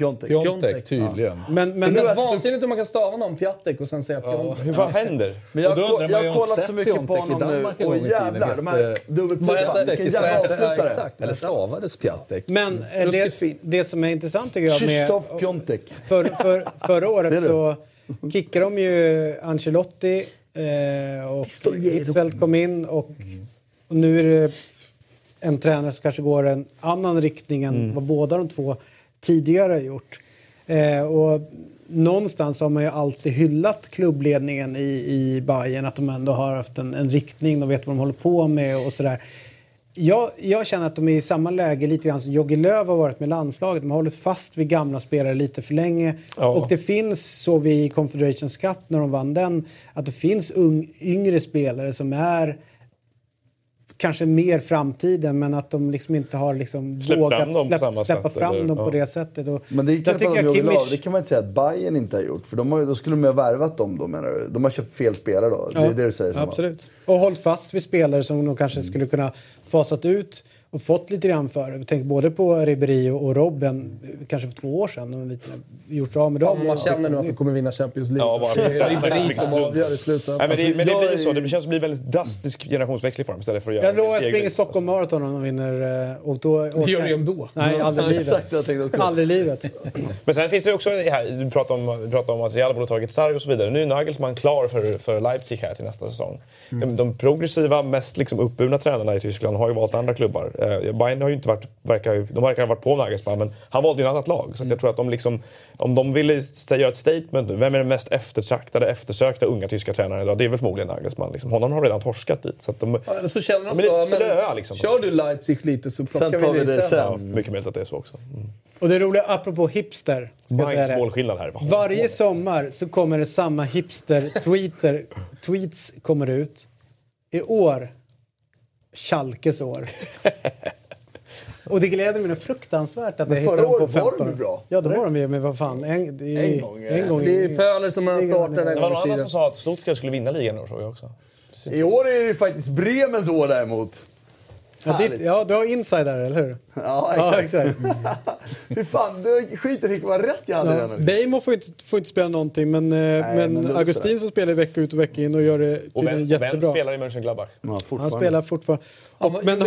tydligen. Men det är vansinnigt om man kan stava honom Piatek och sen säga Piatek. Hur fan händer? Men jag har kollat så mycket Piatek på honom nu och jävlar de här dubbelpipparna eller stavades Piatek. Men det som är intressant tycker jag med Christoph Piatek förra året så kickade de ju Ancelotti och Hitzfeldt kom in och nu är det en tränare som kanske går en annan riktning än vad båda de två tidigare gjort. Och någonstans har man ju alltid hyllat klubbledningen i Bayern att de ändå har haft en riktning, de vet vad de håller på med och sådär. Jag känner att de är i samma läge lite grann som Jogi Löw har varit med landslaget. De har hållit fast vid gamla spelare lite för länge. Ja. Och det finns, så vid Confederations Cup när de vann den, att det finns yngre spelare som är kanske mer framtiden, men att de liksom inte har liksom vågat släppa fram dem på det sättet. Och men det kan, det kan man inte säga att Bayern inte har gjort, för de har, då skulle de ha värvat dem då, menar du? De har köpt fel spelare då, ja, det är det du säger. Som absolut. Man. Och hållit fast vid spelare som de kanske skulle kunna fasat ut och fått lite grann för. Tänk både på Ribéry och Robben kanske för 2 år sedan. De har lite gjort av med dem. Ja, man känner nu att de kommer vinna Champions League. Ja, det är Ribéry som avgör i slutet. Men det blir ju så. Det känns som blir väldigt drastisk generationsväxling för dem istället för att göra. Jag springer Stockholm Marathon om de vinner. Och då, det gör de då. Nej, aldrig livet. Aldrig livet. Men sen finns det också här, du pratar om att Real borde tagit Sarri och så vidare. Nu är Nagelsmann klar för Leipzig här till nästa säsong. De progressiva, mest liksom uppburna tränarna i Tyskland har ju valt andra klubbar. Bayern har ju inte varit, verkar ha varit på Nagelsmann, men han valde ju ett annat lag. Så jag tror att de liksom, om de ville göra ett statement nu, vem är den mest eftersökta unga tyska tränaren idag? Det är väl förmodligen Nagelsmann. Liksom. Honom har redan torskat dit. Så att de, ja, så känner de så, lite slöa, liksom. Kör du Leipzig lite så plockar sen tar vi det sen. Ja, mycket möjligt att det är så också. Mm. Och det roliga, apropå hipster, här. Varje sommar så kommer det samma hipster-tweeter. Tweets kommer ut. I år... Schalkes år. Och det gläder mig fruktansvärt att det hittar dem på 15. Förra året var de bra. Ja, då var de ju, men vad fan. En gång. Det är Pöler som har startat en gång i tiden. Det var någon annan som sa att Stuttgart skulle vinna ligan nu, tror jag också. I år är det faktiskt Bremens år däremot. Ja, du har insider, eller hur? Ja, exakt. Hur fan, det skiter fick vara rätt i handen. Ja. Beimo får inte spela någonting, men Augustin som spelar vecka ut och vecka in och gör det jättebra. Vem spelar i Mönchengladbach? Ja, han spelar fortfarande. Och, ja, men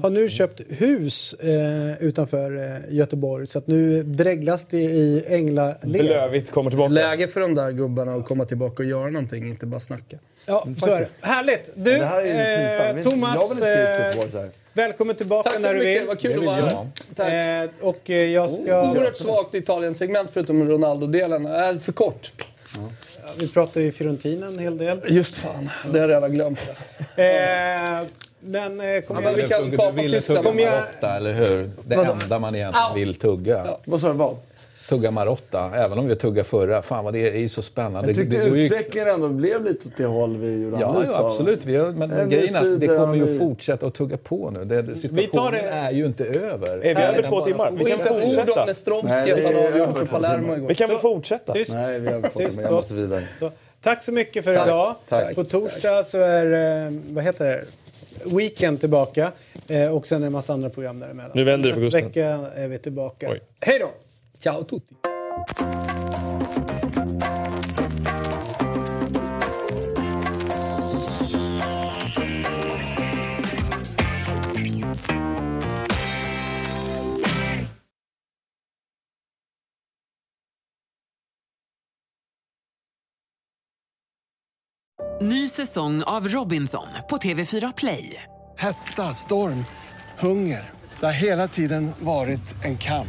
har nu köpt hus utanför Göteborg, så att nu dräglas det i Änglaled. Blövigt kommer tillbaka. Läge för de där gubbarna att komma tillbaka och göra någonting, inte bara snacka. Ja, så är det. Härligt. Du, Thomas, välkommen tillbaka när du vill. Tack så mycket, vad kul att vara här. Och jag ska... Oerhört svagt Italien-segment förutom Ronaldo-delen. För kort. Ja, vi pratade i Fiorentina en hel del. Just fan, det har jag redan glömt. Men vi kan kapa Tyskland. Tugga Marotta, eller hur? Det enda man egentligen vill tugga. Ja. Vad sa du, vad? Tugga Marotta, även om vi tugga förra. Fan vad det är ju så spännande. Jag tyckte utvecklingen ändå blev lite åt det håll vi gjorde. Ja, jo, absolut. Men grejen är att det kommer ju fortsätta att tugga på nu. Situationen är ju inte över. Är vi över 2 timmar? Vi kan fortsätta. Vi kan väl fortsätta? Nej, vi har fått det. Jag måste vidare. Tack så mycket för idag. På torsdag så är, vad heter det? Weekend tillbaka. Och sen är det en massa andra program däremellan. Nu vänder det för Gusten. Nästa vecka är vi tillbaka. Hej då! Ciao a tutti. Ny säsong av Robinson på TV4 Play. Hetta, storm, hunger. Det har hela tiden varit en kamp.